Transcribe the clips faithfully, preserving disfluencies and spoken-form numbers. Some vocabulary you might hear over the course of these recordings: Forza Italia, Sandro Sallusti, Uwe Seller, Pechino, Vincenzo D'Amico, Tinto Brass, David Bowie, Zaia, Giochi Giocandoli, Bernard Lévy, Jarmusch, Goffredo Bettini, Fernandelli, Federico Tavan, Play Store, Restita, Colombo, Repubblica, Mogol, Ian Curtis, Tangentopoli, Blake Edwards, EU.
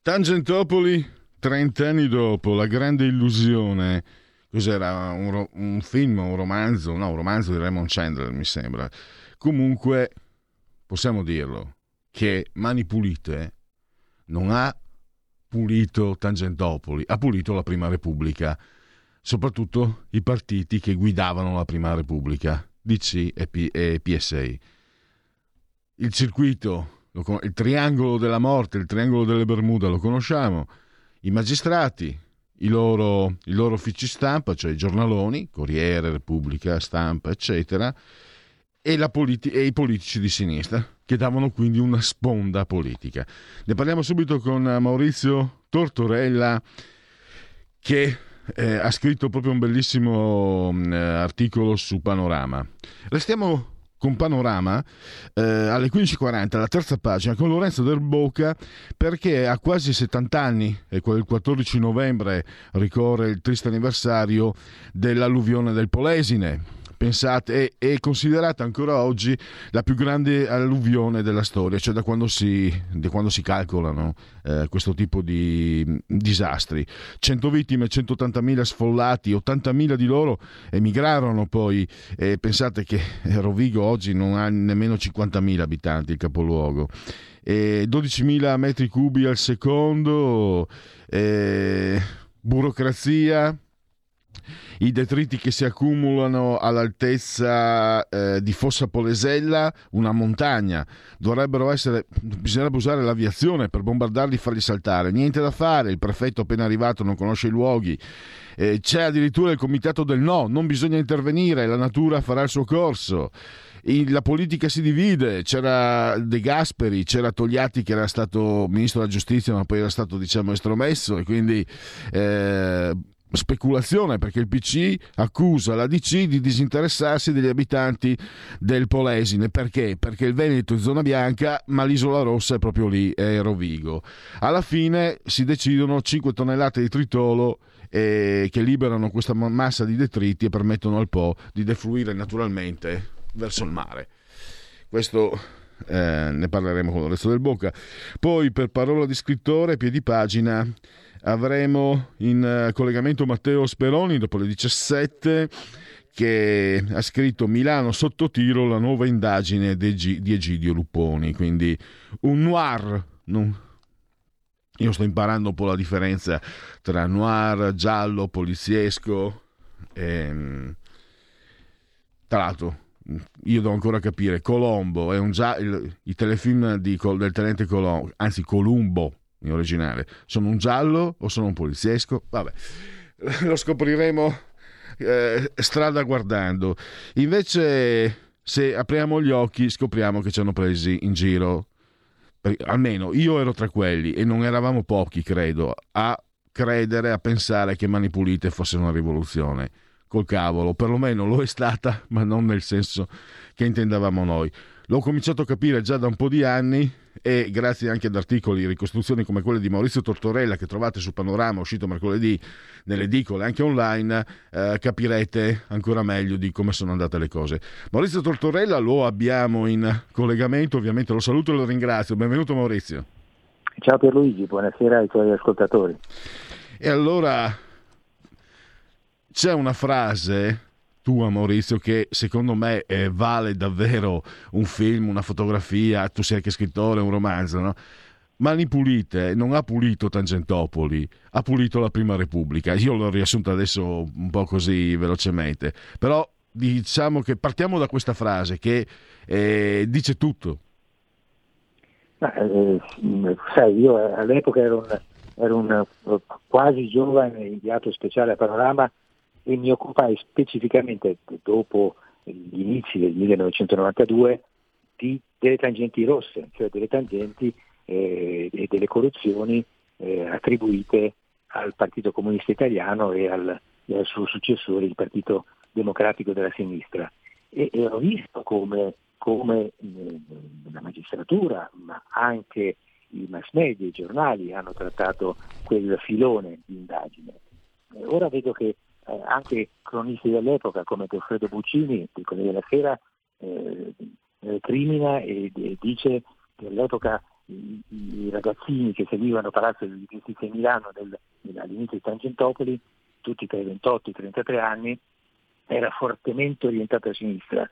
Tangentopoli, trent'anni dopo, la grande illusione. Cos'era? Un, ro- un film, un romanzo? No, un romanzo di Raymond Chandler, mi sembra. Comunque, possiamo dirlo, che Mani Pulite non ha pulito Tangentopoli, ha pulito la Prima Repubblica, soprattutto i partiti che guidavano la Prima Repubblica, D C e, P- e P S I. Il circuito, lo con- il triangolo della morte, il triangolo delle Bermuda, lo conosciamo, i magistrati, I loro, i loro uffici stampa, cioè i giornaloni, Corriere, Repubblica, Stampa, eccetera, e, la politi- e i politici di sinistra, che davano quindi una sponda politica. Ne parliamo subito con Maurizio Tortorella, che eh, ha scritto proprio un bellissimo eh, articolo su Panorama. Restiamo con Panorama eh, alle quindici e quaranta, alla terza pagina, con Lorenzo Del Bocca, perché a quasi settant'anni, e il quattordici novembre ricorre il triste anniversario dell'alluvione del Polesine. Pensate, è, è considerata ancora oggi la più grande alluvione della storia, cioè da quando si, da quando si calcolano eh, questo tipo di mh, disastri. cento vittime, centottantamila sfollati, ottantamila di loro emigrarono poi. Eh, pensate che Rovigo oggi non ha nemmeno cinquantamila abitanti, il capoluogo. Eh, dodicimila metri cubi al secondo, eh, burocrazia, i detriti che si accumulano all'altezza eh, di Fossa Polesella, una montagna. Dovrebbero essere, bisognerebbe usare l'aviazione per bombardarli e farli saltare. Niente da fare, il prefetto appena arrivato non conosce i luoghi. Eh, c'è addirittura il comitato del no, non bisogna intervenire, la natura farà il suo corso. La politica si divide, c'era De Gasperi, c'era Togliatti che era stato ministro della giustizia ma poi era stato, diciamo, estromesso, e quindi eh, speculazione, perché il P C accusa la D C di disinteressarsi degli abitanti del Polesine. Perché? Perché il Veneto è zona bianca, ma l'isola rossa è proprio lì, è Rovigo. Alla fine si decidono cinque tonnellate di tritolo eh, che liberano questa massa di detriti e permettono al Po di defluire naturalmente verso il mare. Questo eh, ne parleremo con Lorenzo Del Bocca. Poi, per parola di scrittore, piedi pagina, avremo in collegamento Matteo Speroni dopo le diciassette, che ha scritto Milano sotto tiro, la nuova indagine di Egidio Lupponi, quindi un noir. Non... io sto imparando un po' la differenza tra noir, giallo, poliziesco e... tra l'altro io devo ancora capire Colombo è un gia... il, i telefilm di, del tenente Colombo, anzi Columbo in originale, sono un giallo o sono un poliziesco? Vabbè, lo scopriremo eh, strada guardando. Invece, se apriamo gli occhi, scopriamo che ci hanno presi in giro. Almeno io ero tra quelli, e non eravamo pochi, credo, a credere, a pensare che Mani Pulite fosse una rivoluzione. Col cavolo, perlomeno lo è stata, ma non nel senso che intendavamo noi. L'ho cominciato a capire già da un po' di anni, e grazie anche ad articoli, ricostruzioni come quelle di Maurizio Tortorella che trovate su Panorama, uscito mercoledì nelle edicole, anche online, eh, capirete ancora meglio di come sono andate le cose. Maurizio Tortorella lo abbiamo in collegamento, ovviamente lo saluto e lo ringrazio. Benvenuto Maurizio. Ciao Pierluigi, buonasera ai tuoi ascoltatori. E allora c'è una frase tua, Maurizio, che secondo me eh, vale davvero un film, una fotografia, tu sei anche scrittore, un romanzo, no? Mani Pulite non ha pulito Tangentopoli, ha pulito la Prima Repubblica. Io l'ho riassunta adesso un po' così velocemente, però diciamo che partiamo da questa frase che eh, dice tutto. Eh, sai, io all'epoca ero un, ero un quasi giovane inviato speciale a Panorama e mi occupai specificamente, dopo gli inizi del millenovecentonovantadue, di, delle tangenti rosse, cioè delle tangenti eh, e delle corruzioni eh, attribuite al Partito Comunista Italiano e al, e al suo successore, il Partito Democratico della Sinistra. E, e ho visto come come la magistratura, ma anche i mass media, i giornali hanno trattato quel filone di indagine. Ora vedo che eh, anche cronisti dell'epoca come Goffredo Buccini, del Corriere della Sera, eh, crimina e, e dice che all'epoca i, i ragazzini che seguivano Palazzo di Giustizia in Milano del, all'inizio di Tangentopoli, tutti tra i ventotto e i trentatré anni, era fortemente orientato a sinistra.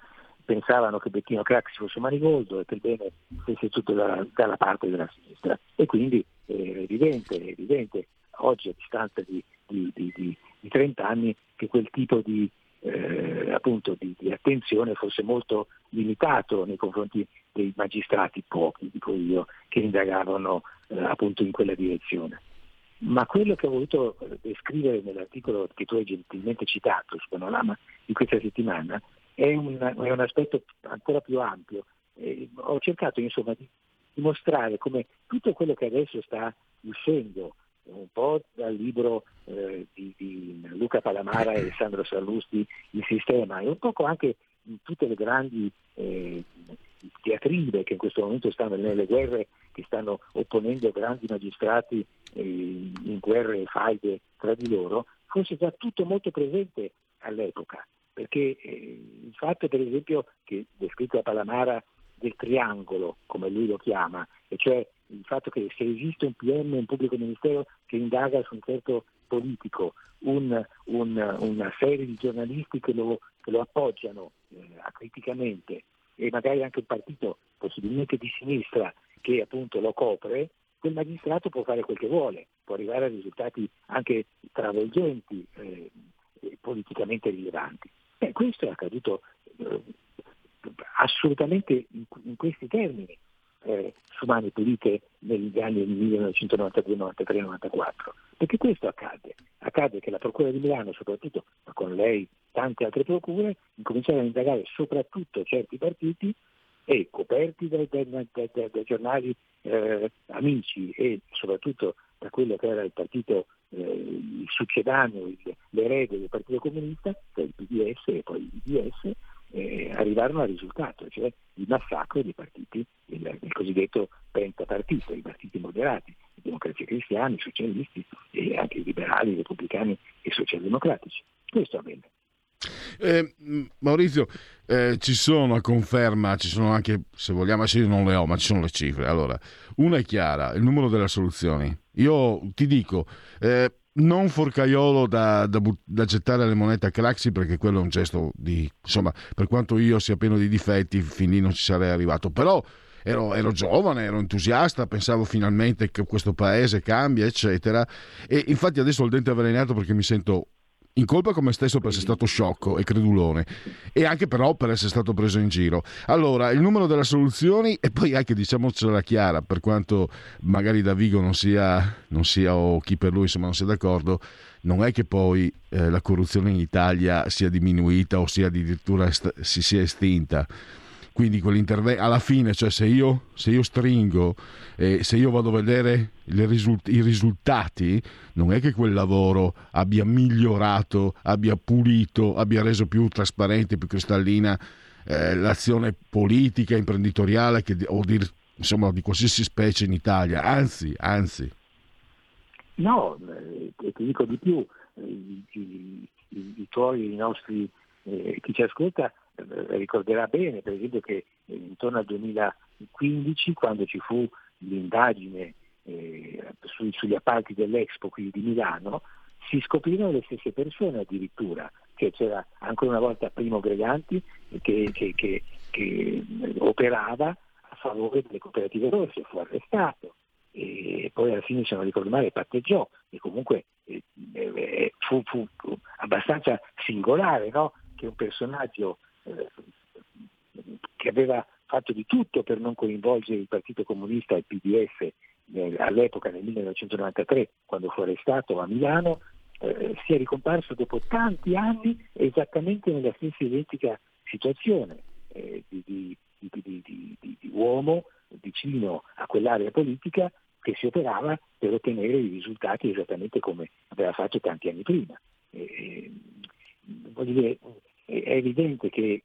Pensavano che Bettino Craxi fosse Manigoldo e che il bene stesse tutto dalla, dalla parte della sinistra. E quindi è evidente, è evidente oggi, a distanza di, di, di, di, di trenta anni, che quel tipo di, eh, appunto, di, di attenzione fosse molto limitato nei confronti dei magistrati, pochi, dico io, che indagavano eh, appunto in quella direzione. Ma quello che ho voluto descrivere nell'articolo che tu hai gentilmente citato su Panorama di questa settimana È un, è un aspetto ancora più ampio. Eh, ho cercato insomma di dimostrare come tutto quello che adesso sta uscendo, un po' dal libro eh, di, di Luca Palamara e Sandro Sallusti, Il Sistema, e un poco anche in tutte le grandi eh, teatribe che in questo momento stanno nelle guerre, che stanno opponendo grandi magistrati eh, in guerre e faide tra di loro, fosse già tutto molto presente all'epoca. Perché eh, il fatto, per esempio, che descritto da Palamara del triangolo, come lui lo chiama, e cioè il fatto che se esiste un P M, un pubblico ministero che indaga su un certo politico, un, un, una serie di giornalisti che lo, che lo appoggiano eh, acriticamente, e magari anche un partito possibilmente di sinistra che appunto lo copre, quel magistrato può fare quel che vuole, può arrivare a risultati anche travolgenti, eh, politicamente rilevanti. Beh, questo è accaduto eh, assolutamente in, in questi termini eh, su Mani Pulite negli anni millenovecentonovantadue novantatré novantaquattro, perché questo accade accade che la Procura di Milano, soprattutto, ma con lei tante altre procure, incominciano a indagare soprattutto certi partiti e coperti dai, dai, dai, dai, dai giornali eh, amici e soprattutto da quello che era il partito, eh, il succedaneo, il, l'erede del Partito Comunista, il P D S e poi il D C, eh, arrivarono al risultato, cioè il massacro dei partiti, il, il cosiddetto pentapartito, i partiti moderati, i democratici cristiani, i socialisti e anche i liberali, i repubblicani e i socialdemocratici. Questo avvenne. Eh, Maurizio, eh, ci sono a conferma, ci sono anche, se vogliamo, se io non le ho, ma ci sono le cifre. Allora, una è chiara, il numero delle assoluzioni. Io ti dico, eh, non forcaiolo da, da, da gettare le monete a Craxi, perché quello è un gesto di, insomma, per quanto io sia pieno di difetti, fin lì non ci sarei arrivato, però Ero, ero giovane, ero entusiasta, pensavo finalmente che questo paese cambia, eccetera, e infatti adesso ho il dente avvelenato perché mi sento in colpa con me stesso per essere stato sciocco e credulone, e anche però per essere stato preso in giro. Allora, il numero delle assoluzioni, e poi anche, diciamocela chiara, per quanto magari da Vigo non sia, non sia o chi per lui insomma non sia d'accordo, non è che poi eh, la corruzione in Italia sia diminuita o sia addirittura est- si sia estinta. Quindi quell'intervento alla fine, cioè se io, se io stringo e eh, se io vado a vedere le risult- i risultati, non è che quel lavoro abbia migliorato, abbia pulito, abbia reso più trasparente, più cristallina eh, l'azione politica, imprenditoriale che, o di, insomma, di qualsiasi specie in Italia. Anzi, anzi. No, eh, ti dico di più, i, i, i, i tuoi, i nostri, eh, chi ci ascolta ricorderà bene, per esempio, che intorno al duemilaquindici, quando ci fu l'indagine eh, su, sugli appalti dell'Expo qui di Milano, si scoprirono le stesse persone addirittura, che c'era ancora una volta Primo Greganti che, che, che, che operava a favore delle cooperative rosse, fu arrestato, e poi alla fine, se non ricordo male, patteggiò, e comunque eh, eh, fu, fu, fu abbastanza singolare, no? Che un personaggio eh, che aveva fatto di tutto per non coinvolgere il Partito Comunista e il P D S eh, all'epoca, nel millenovecentonovantatré, quando fu arrestato a Milano, eh, sia ricomparso dopo tanti anni esattamente nella stessa identica situazione eh, di, di, di, di, di, di, di uomo vicino a quell'area politica che si operava per ottenere i risultati esattamente come aveva fatto tanti anni prima. Eh, voglio dire, è evidente che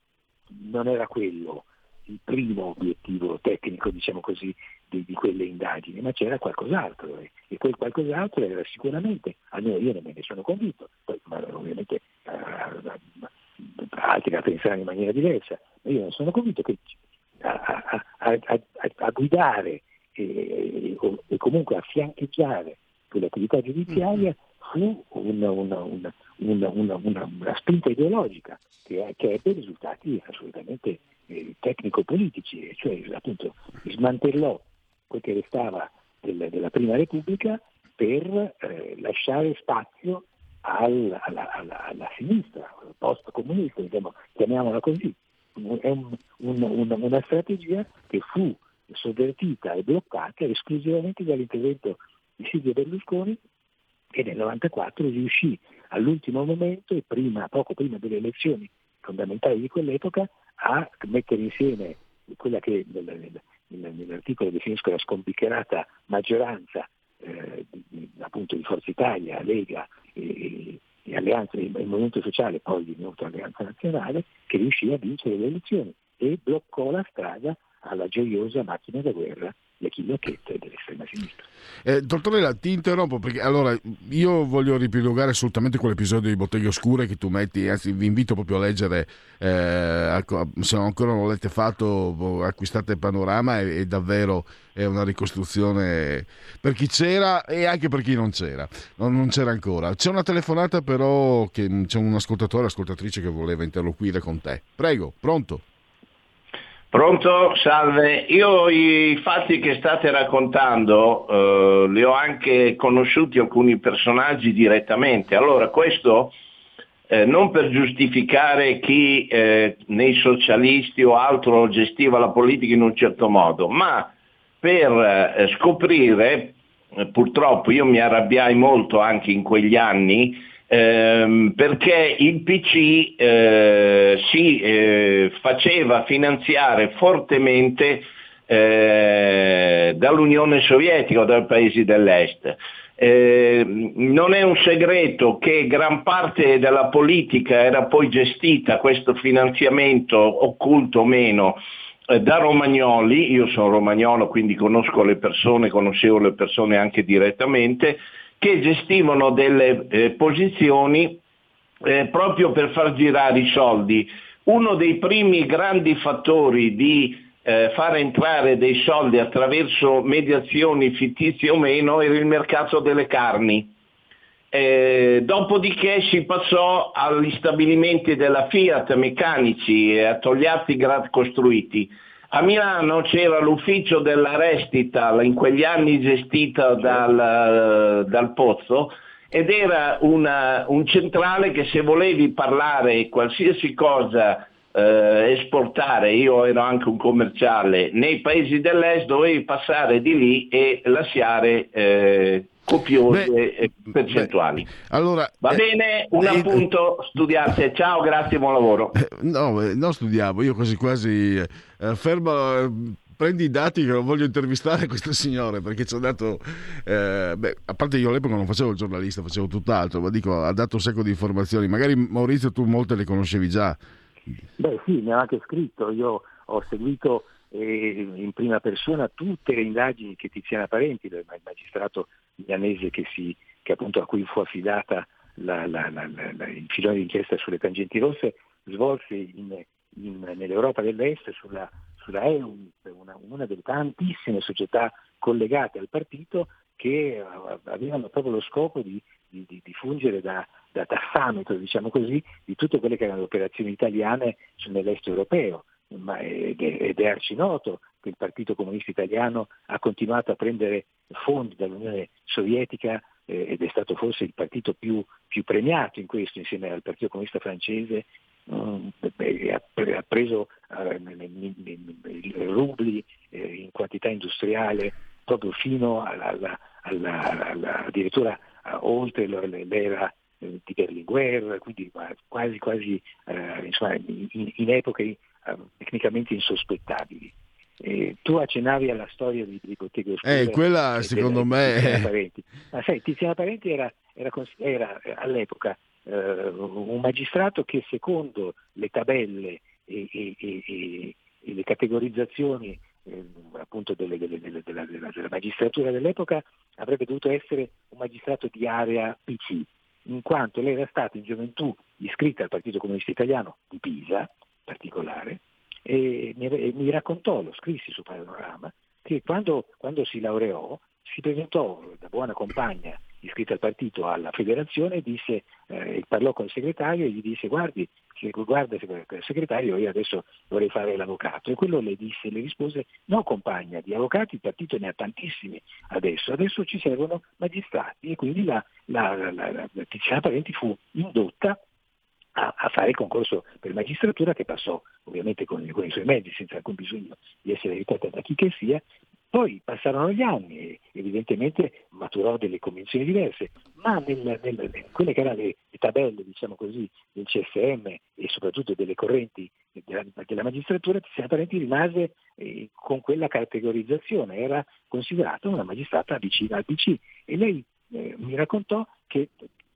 non era quello il primo obiettivo tecnico, diciamo così, di, di quelle indagini, ma c'era qualcos'altro, eh. e quel qualcos'altro era sicuramente, almeno io non me ne sono convinto, poi ma ovviamente uh, altri la pensare in maniera diversa, ma io non sono convinto che a, a, a, a guidare e, e comunque a fiancheggiare quell'attività giudiziaria fu una, una, una, una, una, una, una spinta ideologica che, che ebbe risultati assolutamente eh, tecnico-politici, cioè appunto smantellò quel che restava del, della Prima Repubblica per eh, lasciare spazio al, alla, alla, alla sinistra post-comunista, diciamo, chiamiamola così. È un, un, un, una strategia che fu sovvertita e bloccata esclusivamente dall'intervento di Silvio Berlusconi, che nel novantaquattro riuscì all'ultimo momento e prima, poco prima delle elezioni fondamentali di quell'epoca, a mettere insieme quella che nel, nel, nell'articolo definisco la scombiccherata maggioranza eh, di, appunto di Forza Italia, Lega e e alleanza, il Movimento Sociale, poi divenuto Alleanza Nazionale, che riuscì a vincere le elezioni e bloccò la strada alla gioiosa macchina da guerra, le chilocchette dell'estrema sinistra. Eh, Tortorella, ti interrompo perché allora io voglio ripilogare assolutamente quell'episodio di Botteghe Oscure che tu metti, anzi vi invito proprio a leggere, eh, se ancora non l'avete fatto acquistate Panorama, è, è davvero è una ricostruzione per chi c'era e anche per chi non c'era, non, non c'era ancora. C'è una telefonata però, che c'è un ascoltatore, ascoltatrice che voleva interloquire con te. Prego, pronto? Pronto, salve. Io i fatti che state raccontando eh, li ho anche conosciuti alcuni personaggi direttamente. Allora questo eh, non per giustificare chi eh, nei socialisti o altro gestiva la politica in un certo modo, ma per eh, scoprire, eh, purtroppo io mi arrabbiai molto anche in quegli anni, Eh, perché il P C eh, si eh, faceva finanziare fortemente eh, dall'Unione Sovietica o dai paesi dell'Est. Eh, non è un segreto che gran parte della politica era poi gestita, questo finanziamento occulto o meno, eh, da romagnoli. Io sono romagnolo, quindi conosco le persone, conoscevo le persone anche direttamente, che gestivano delle eh, posizioni eh, proprio per far girare i soldi. Uno dei primi grandi fattori di eh, far entrare dei soldi attraverso mediazioni fittizie o meno era il mercato delle carni. Eh, dopodiché si passò agli stabilimenti della Fiat meccanici eh, a Togliatti Grad costruiti. A Milano c'era l'ufficio della Restita, in quegli anni gestita dal, dal Pozzo, ed era una, un centrale che se volevi parlare qualsiasi cosa, eh, esportare, io ero anche un commerciale, nei paesi dell'est dovevi passare di lì e lasciare eh, copiose beh, percentuali. Beh, allora, va eh, bene, un eh, appunto, studiate, ciao, grazie, buon lavoro. No, non studiamo, io quasi quasi... Eh, ferma, eh, prendi i dati che voglio intervistare questo signore, perché ci ha dato eh, beh, a parte io all'epoca non facevo il giornalista, facevo tutt'altro, ma dico, ha dato un sacco di informazioni. Magari Maurizio tu molte le conoscevi già. Beh sì, mi ha anche scritto, io ho seguito eh, in prima persona tutte le indagini che Tiziana Parenti, il magistrato milanese che, si, che appunto a cui fu affidata la, la, la, la, la, il filone d'inchiesta sulle tangenti rosse, svolse in In, nell'Europa dell'Est sulla, sulla E U, una, una delle tantissime società collegate al partito che avevano proprio lo scopo di, di, di fungere da, da tassametro, diciamo così, di tutte quelle che erano le operazioni italiane nell'est europeo. Ma ed è, ed è arcinoto che il Partito Comunista Italiano ha continuato a prendere fondi dall'Unione Sovietica, eh, ed è stato forse il partito più, più premiato in questo, insieme al Partito Comunista Francese. Ha preso rubli in quantità industriale proprio fino alla, alla, alla, addirittura oltre l'era di Berlinguer, quindi quasi quasi insomma, in, in epoche tecnicamente insospettabili. Eh, tu accennavi alla storia di, di Botteghe Oscure. Eh, quella eh, secondo me... Tiziana Parenti. Ma sai, Tiziana Parenti era, era, era all'epoca eh, un magistrato che secondo le tabelle e, e, e, e le categorizzazioni eh, appunto delle, delle, delle, della, della, della magistratura dell'epoca avrebbe dovuto essere un magistrato di area P C, in quanto lei era stata in gioventù iscritta al Partito Comunista Italiano di Pisa in particolare. E mi raccontò, lo scrissi su Panorama, che quando, quando si laureò si presentò da buona compagna iscritta al partito alla federazione, disse, eh, parlò con il segretario e gli disse: guardi, guarda segretario, io adesso vorrei fare l'avvocato. E quello le disse, le rispose: no compagna, di avvocati il partito ne ha tantissimi adesso, adesso ci servono magistrati. E quindi la, la, la, la, la, la Tiziana Parenti fu indotta a fare il concorso per magistratura, che passò ovviamente con, con i suoi mezzi, senza alcun bisogno di essere aiutata da chi che sia. Poi passarono gli anni e evidentemente maturò delle convinzioni diverse, ma nel, nel, nel, quelle che erano le, le tabelle, diciamo così, del C S M e soprattutto delle correnti della, della magistratura, Tiziana Parenti rimase eh, con quella categorizzazione, era considerata una magistrata vicina al P C. E lei eh, mi raccontò che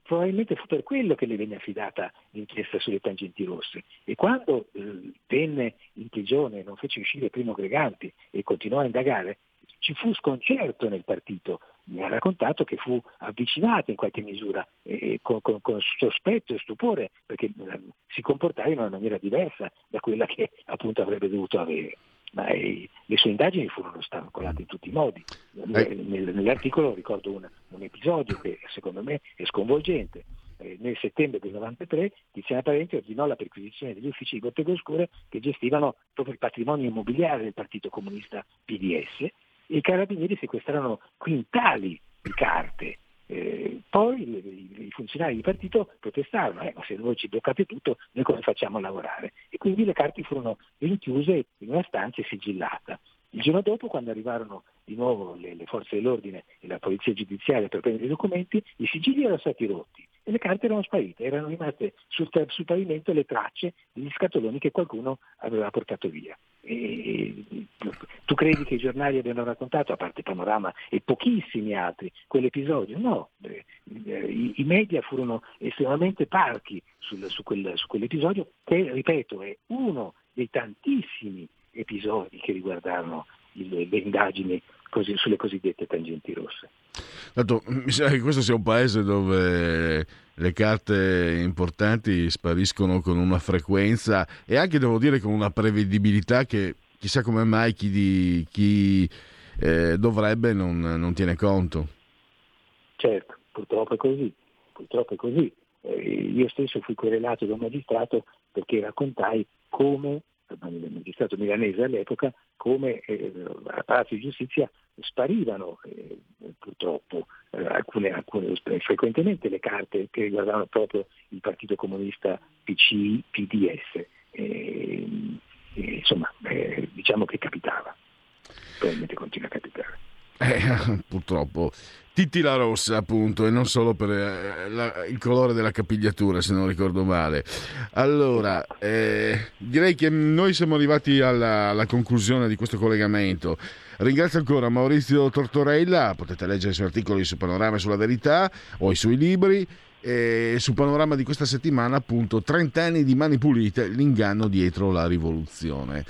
probabilmente fu per quello che le venne affidata l'inchiesta sulle tangenti rosse. E quando eh, venne in prigione, non fece uscire Primo Greganti e continuò a indagare, ci fu sconcerto nel partito. Mi ha raccontato che fu avvicinato in qualche misura eh, con, con, con sospetto e stupore, perché eh, si comportava in una maniera diversa da quella che appunto avrebbe dovuto avere. Ma eh, le sue indagini furono ostacolate in tutti i modi. Nel, nell'articolo ricordo un, un episodio che secondo me è sconvolgente. Eh, nel settembre del novantatré Tiziana Parenti ordinò la perquisizione degli uffici di Botteghe Oscure, che gestivano proprio il patrimonio immobiliare del Partito Comunista P D S, e i carabinieri sequestrarono quintali di carte. Eh, poi i, i funzionari di partito protestarono: eh, ma se voi ci bloccate tutto, noi come facciamo a lavorare? E quindi le carte furono rinchiuse in una stanza e sigillata. Il giorno dopo, quando arrivarono di nuovo le, le forze dell'ordine e la polizia giudiziaria per prendere i documenti, i sigilli erano stati rotti e le carte erano sparite, erano rimaste sul, sul pavimento le tracce degli scatoloni che qualcuno aveva portato via. E tu credi che i giornali abbiano raccontato, a parte Panorama e pochissimi altri, quell'episodio? No, i media furono estremamente parchi sul, su, quel, su quell'episodio, che ripeto è uno dei tantissimi episodi che riguardarono le, le indagini così, sulle cosiddette tangenti rosse. Tanto, mi sa che questo sia un paese dove le carte importanti spariscono con una frequenza e anche, devo dire, con una prevedibilità che chissà come mai chi, di, chi eh, dovrebbe non, non tiene conto. Certo, purtroppo è così. Purtroppo è così. Eh, io stesso fui querelato da un magistrato perché raccontai come, il magistrato milanese all'epoca, come eh, a Palazzo di Giustizia sparivano eh, purtroppo eh, alcune, alcune frequentemente le carte che riguardavano proprio il Partito Comunista P C P D S. Eh, eh, insomma, eh, diciamo che capitava, probabilmente continua a capitare. Eh, purtroppo Titti la Rossa, appunto, e non solo per eh, la, il colore della capigliatura, se non ricordo male. Allora, eh, direi che noi siamo arrivati alla, alla conclusione di questo collegamento. Ringrazio ancora Maurizio Tortorella, potete leggere i suoi articoli su Panorama e sulla Verità o i suoi libri, e su Panorama di questa settimana, appunto, trenta anni di Mani Pulite, l'inganno dietro la rivoluzione.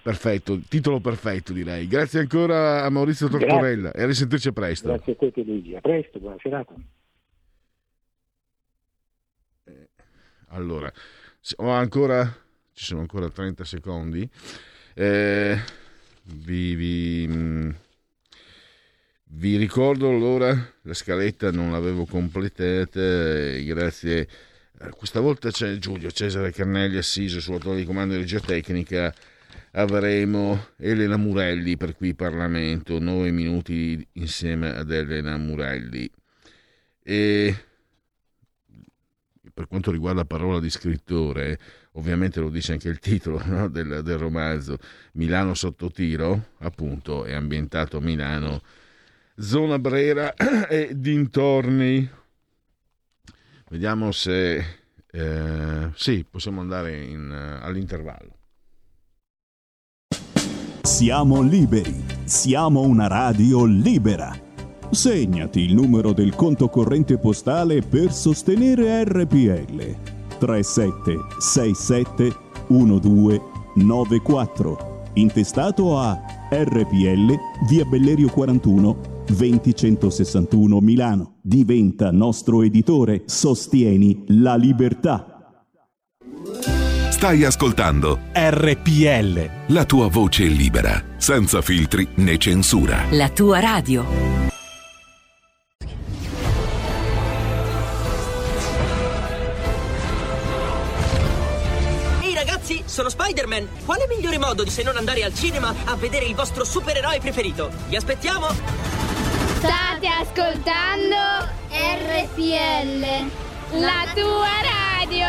Perfetto, titolo perfetto, direi. Grazie ancora a Maurizio Tortorella. Grazie. E a risentirci presto. Grazie a te, Luigi. A presto, buona serata. Allora, ho ancora, ci sono ancora trenta secondi. Eh, vi, vi, vi ricordo allora, la scaletta non l'avevo completata, grazie. Questa volta c'è Giulio Cesare Carnelli, assiso sulla torre di comando di regia tecnica. avremo Elena Murelli per qui Parlamento, nove minuti insieme ad Elena Murelli. E per quanto riguarda Parola di scrittore, ovviamente lo dice anche il titolo, no? del, del romanzo, Milano sotto tiro, appunto, è ambientato a Milano, zona Brera e dintorni. Vediamo se eh, sì, possiamo andare in, all'intervallo. Siamo liberi, siamo una radio libera. Segnati il numero del conto corrente postale per sostenere R P L: tre sette sei sette uno due nove quattro, intestato a R P L via Bellerio quarantuno, duemilacentosessantuno Milano. Diventa nostro editore, sostieni la libertà. Stai ascoltando R P L, la tua voce libera, senza filtri né censura. La tua radio. Sono Spider-Man. Quale migliore modo se non andare al cinema a vedere il vostro supereroe preferito? Vi aspettiamo! State ascoltando R P L, la tua radio!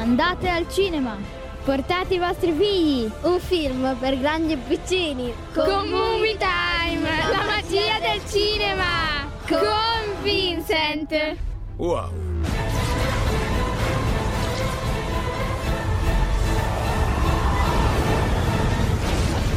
Andate al cinema, portate i vostri figli. Un film per grandi e piccini. Con Movie Time, la magia del cinema, con Vincent. Wow!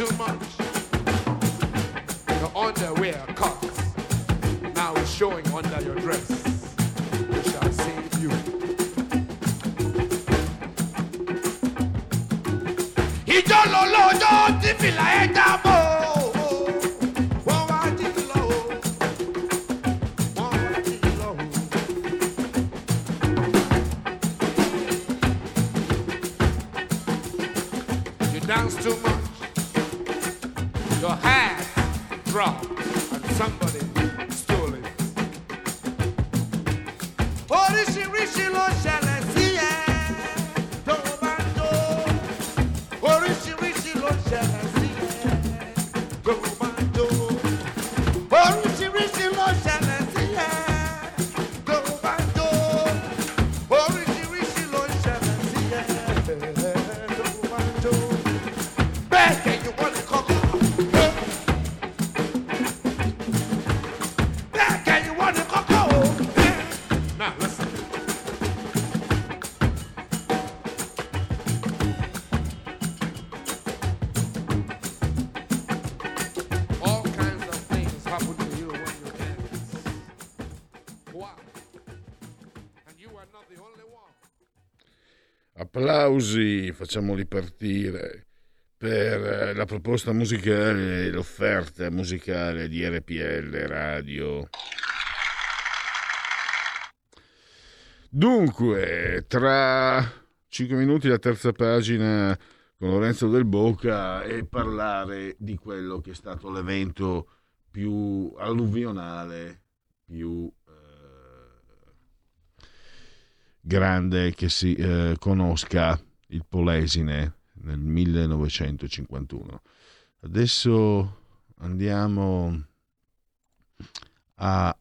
Too much. The underwear cuts. showing under your dress. We shall save you. Ijololojo ti fìlà ẹ dábọ̀. Too much, your hat dropped and somebody stole it. Oríṣiríṣi ló ṣẹlẹ̀ sí ẹ tó bá jó. Oríṣiríṣi ló ṣẹlẹ̀ sí ẹ tó bá jó. Oríṣiríṣi ló ṣẹlẹ̀ sí ẹ tó bá jó. Oríṣiríṣi ló ṣẹlẹ̀ sí ẹ tó bá jó. Applausi, facciamoli partire per la proposta musicale e l'offerta musicale di R P L Radio. Dunque, tra cinque minuti la terza pagina con Lorenzo Del Bocca e parlare di quello che è stato l'evento più alluvionale, più grande che si eh, conosca, il Polesine nel millenovecentocinquantuno. Adesso andiamo a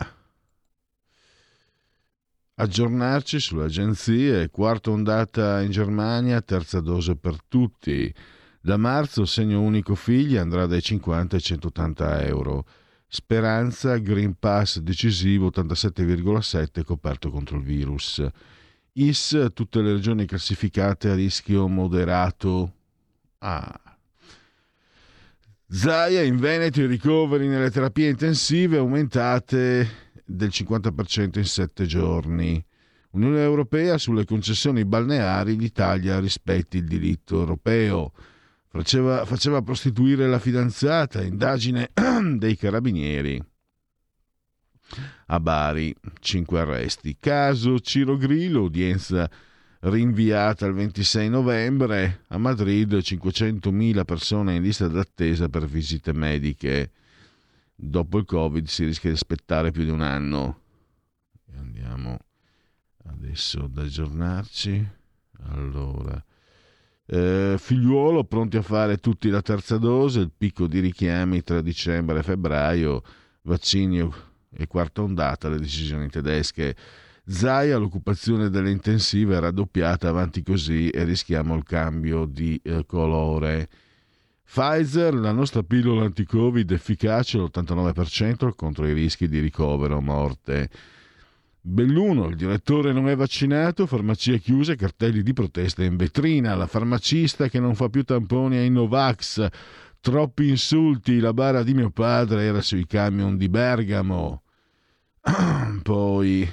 aggiornarci sulle agenzie. Quarta ondata in Germania, terza dose per tutti. Da marzo segno unico figli andrà dai cinquanta ai centottanta euro. Speranza, Green Pass decisivo, ottantasette virgola sette coperto contro il virus. I S, tutte le regioni classificate a rischio moderato. Ah. Zaia, in Veneto i ricoveri nelle terapie intensive aumentate del cinquanta per cento in sette giorni. Unione Europea, sulle concessioni balneari l'Italia rispetti il diritto europeo. Faceva, faceva prostituire la fidanzata, indagine dei carabinieri. A Bari, cinque arresti. Caso Ciro Grillo, udienza rinviata al ventisei novembre. A Madrid, cinquecentomila persone in lista d'attesa per visite mediche. Dopo il Covid si rischia di aspettare più di un anno. Andiamo adesso ad aggiornarci. Allora, eh, Figliuolo, pronti a fare tutti la terza dose. Il picco di richiami tra dicembre e febbraio. Vaccini e quarta ondata, le decisioni tedesche. Zaia, l'occupazione delle intensive è raddoppiata, avanti così e rischiamo il cambio di eh, colore. Pfizer, la nostra pillola anti-Covid efficace l'ottantanove per cento contro i rischi di ricovero o morte. Belluno, il direttore non è vaccinato, farmacie chiuse, cartelli di protesta in vetrina. La farmacista che non fa più tamponi ai Novax. Troppi insulti, la bara di mio padre era sui camion di Bergamo. Poi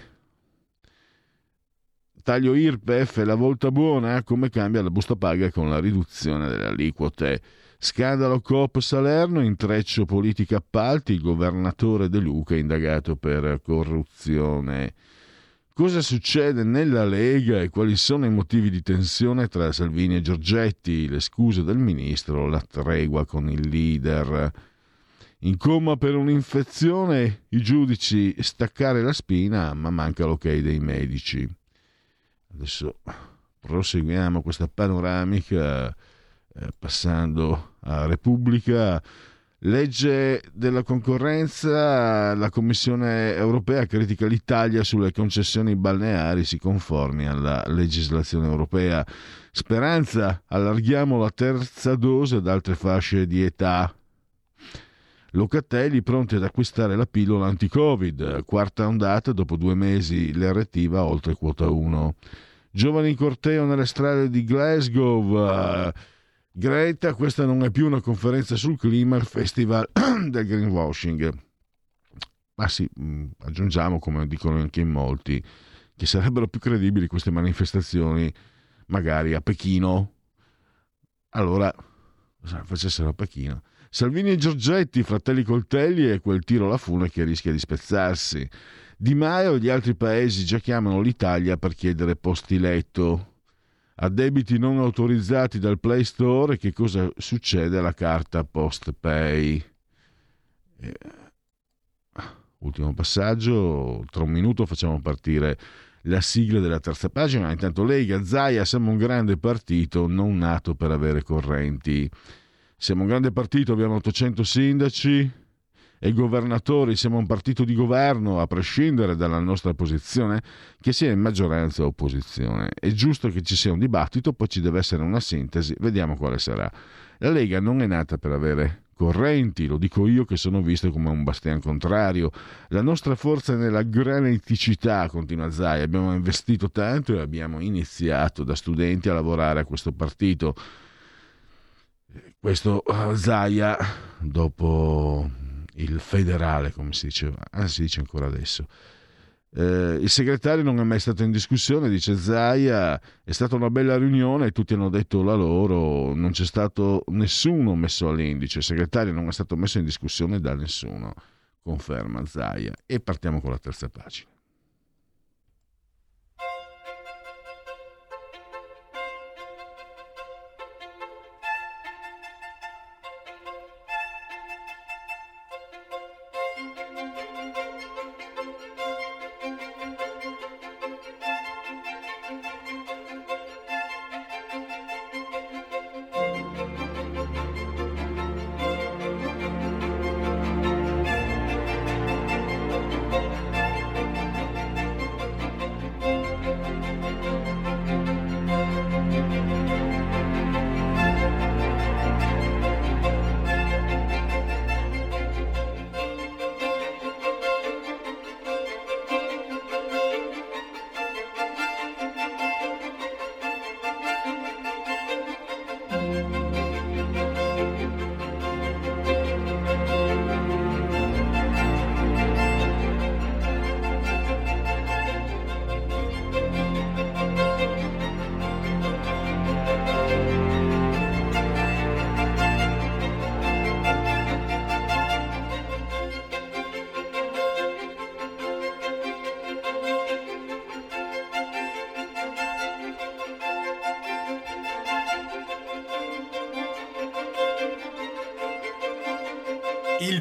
taglio I R P E F, la volta buona, come cambia la busta paga con la riduzione delle aliquote. Scandalo Coop Salerno, intreccio politica appalti, il governatore De Luca indagato per corruzione. Cosa succede nella Lega e quali sono i motivi di tensione tra Salvini e Giorgetti? Le scuse del ministro, la tregua con il leader. In coma per un'infezione, i giudici staccare la spina, ma manca l'ok dei medici. Adesso proseguiamo questa panoramica eh, passando a Repubblica. Legge della concorrenza, la Commissione europea critica l'Italia sulle concessioni balneari, si conformi alla legislazione europea. Speranza, allarghiamo la terza dose ad altre fasce di età. Locatelli, pronti ad acquistare la pillola anti-Covid, quarta ondata, dopo due mesi l'erre ti va oltre quota uno. Giovani in corteo nelle strade di Glasgow. Greta, questa non è più una conferenza sul clima, il festival del greenwashing. ma sì, aggiungiamo, come dicono anche in molti, che sarebbero più credibili queste manifestazioni magari a Pechino. Allora facessero a Pechino. Salvini e Giorgetti, fratelli coltelli e quel tiro alla fune che rischia di spezzarsi. Di Maio e gli altri paesi già chiamano l'Italia per chiedere posti letto. A debiti non autorizzati dal Play Store, che cosa succede alla carta Post Pay? Eh, ultimo passaggio, tra un minuto facciamo partire la sigla della terza pagina. Intanto Lega, Zaia, siamo un grande partito non nato per avere correnti. Siamo un grande partito, abbiamo ottocento sindaci e governatori, siamo un partito di governo a prescindere dalla nostra posizione, che sia in maggioranza o opposizione. È giusto che ci sia un dibattito, poi ci deve essere una sintesi, vediamo quale sarà. La Lega non è nata per avere correnti, lo dico io che sono visto come un bastian contrario. La nostra forza è nella graniticità, continua Zaia, abbiamo investito tanto e abbiamo iniziato da studenti a lavorare a questo partito. Questo Zaia dopo il federale, come si diceva, ah, si dice ancora adesso. Eh, il segretario non è mai stato in discussione, dice Zaia, è stata una bella riunione, tutti hanno detto la loro, non c'è stato nessuno messo all'indice, il segretario non è stato messo in discussione da nessuno, conferma Zaia. E partiamo con la terza pagina.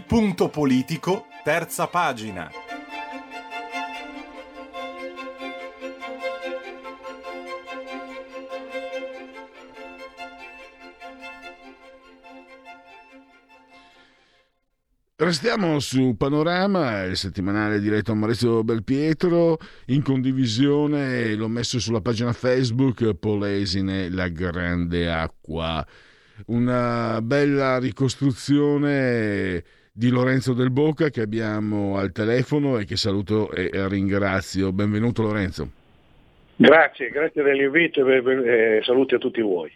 Punto politico, terza pagina. Restiamo su Panorama, il settimanale diretto a Maurizio Belpietro, in condivisione, l'ho messo sulla pagina Facebook, Polesine, la grande acqua. Una bella ricostruzione di Lorenzo Del Bocca che abbiamo al telefono e che saluto e ringrazio. Benvenuto Lorenzo. Grazie, grazie dell'invito e saluti a tutti voi.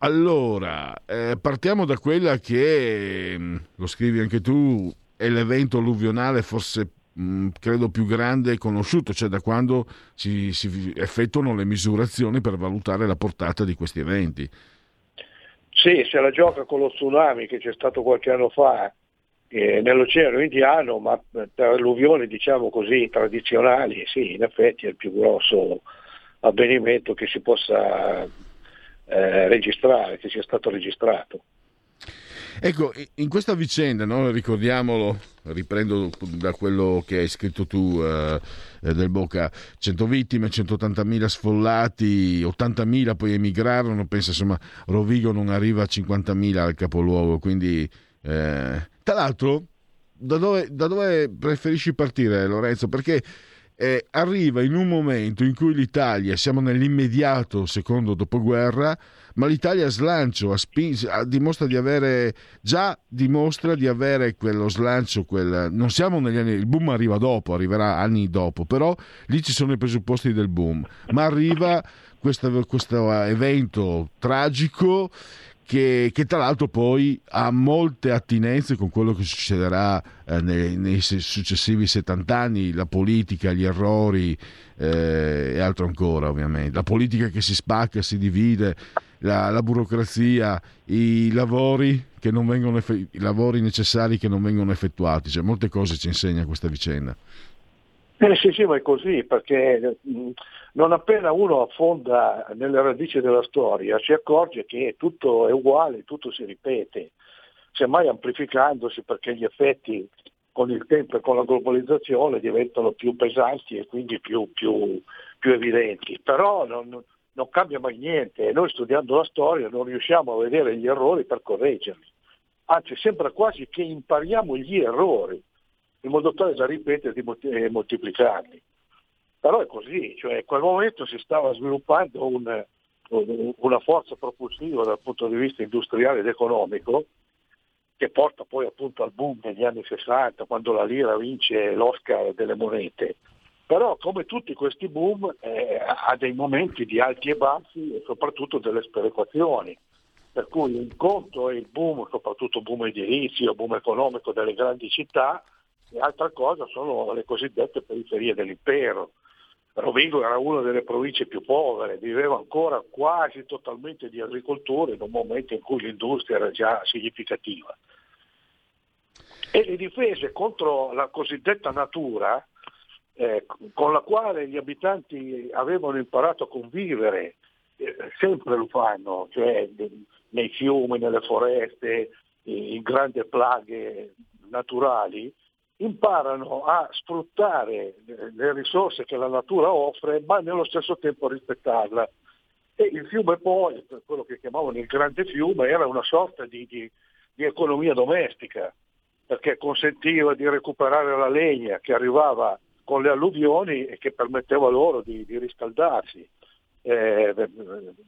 Allora, eh, partiamo da quella che, lo scrivi anche tu, è l'evento alluvionale forse mh, credo più grande e conosciuto, cioè da quando si, si effettuano le misurazioni per valutare la portata di questi eventi. Sì, se la gioca con lo tsunami che c'è stato qualche anno fa Eh, nell'Oceano Indiano, ma tra alluvioni diciamo così tradizionali, sì, in effetti è il più grosso avvenimento che si possa eh, registrare, che sia stato registrato. Ecco, in questa vicenda, no, ricordiamolo, riprendo da quello che hai scritto tu eh, Del Bocca, cento vittime, centottantamila sfollati, ottantamila poi emigrarono, pensa insomma Rovigo non arriva a cinquantamila al capoluogo, quindi Eh, tra l'altro da dove, da dove preferisci partire Lorenzo? Perché eh, arriva in un momento in cui l'Italia, siamo nell'immediato secondo dopoguerra, ma l'Italia slancio a spinge, a, dimostra di avere già dimostra di avere quello slancio, quel, non siamo negli anni, il boom arriva dopo, arriverà anni dopo, però lì ci sono i presupposti del boom, ma arriva questo, questo evento tragico che, che tra l'altro poi ha molte attinenze con quello che succederà eh, nei, nei successivi settanta anni, la politica, gli errori eh, e altro ancora, ovviamente. La politica che si spacca, si divide, la, la burocrazia, i lavori, che non vengono eff- i lavori necessari che non vengono effettuati, cioè molte cose ci insegna questa vicenda. Eh sì, sì, ma è così, perché mh, non appena uno affonda nelle radici della storia si accorge che tutto è uguale, tutto si ripete, semmai amplificandosi, perché gli effetti con il tempo e con la globalizzazione diventano più pesanti e quindi più, più, più evidenti. Però non, non cambia mai niente, e noi studiando la storia non riusciamo a vedere gli errori per correggerli, anzi sembra quasi che impariamo gli errori, in modo tale da ripeterli e moltiplicarli. Però è così, cioè in quel momento si stava sviluppando un, una forza propulsiva dal punto di vista industriale ed economico, che porta poi appunto al boom degli anni sessanta, quando la lira vince l'Oscar delle monete. Però come tutti questi boom eh, ha dei momenti di alti e bassi e soprattutto delle sperequazioni. Per cui un conto è il boom, soprattutto boom edilizio, boom economico delle grandi città, e altra cosa sono le cosiddette periferie dell'impero. Rovigo era una delle province più povere, viveva ancora quasi totalmente di agricoltori in un momento in cui l'industria era già significativa. E le difese contro la cosiddetta natura, eh, con la quale gli abitanti avevano imparato a convivere, eh, sempre lo fanno, cioè nei fiumi, nelle foreste, in grandi plaghe naturali, imparano a sfruttare le risorse che la natura offre, ma nello stesso tempo rispettarla. E il fiume Po, quello che chiamavano il grande fiume, era una sorta di, di, di economia domestica, perché consentiva di recuperare la legna che arrivava con le alluvioni e che permetteva loro di, di riscaldarsi. Eh,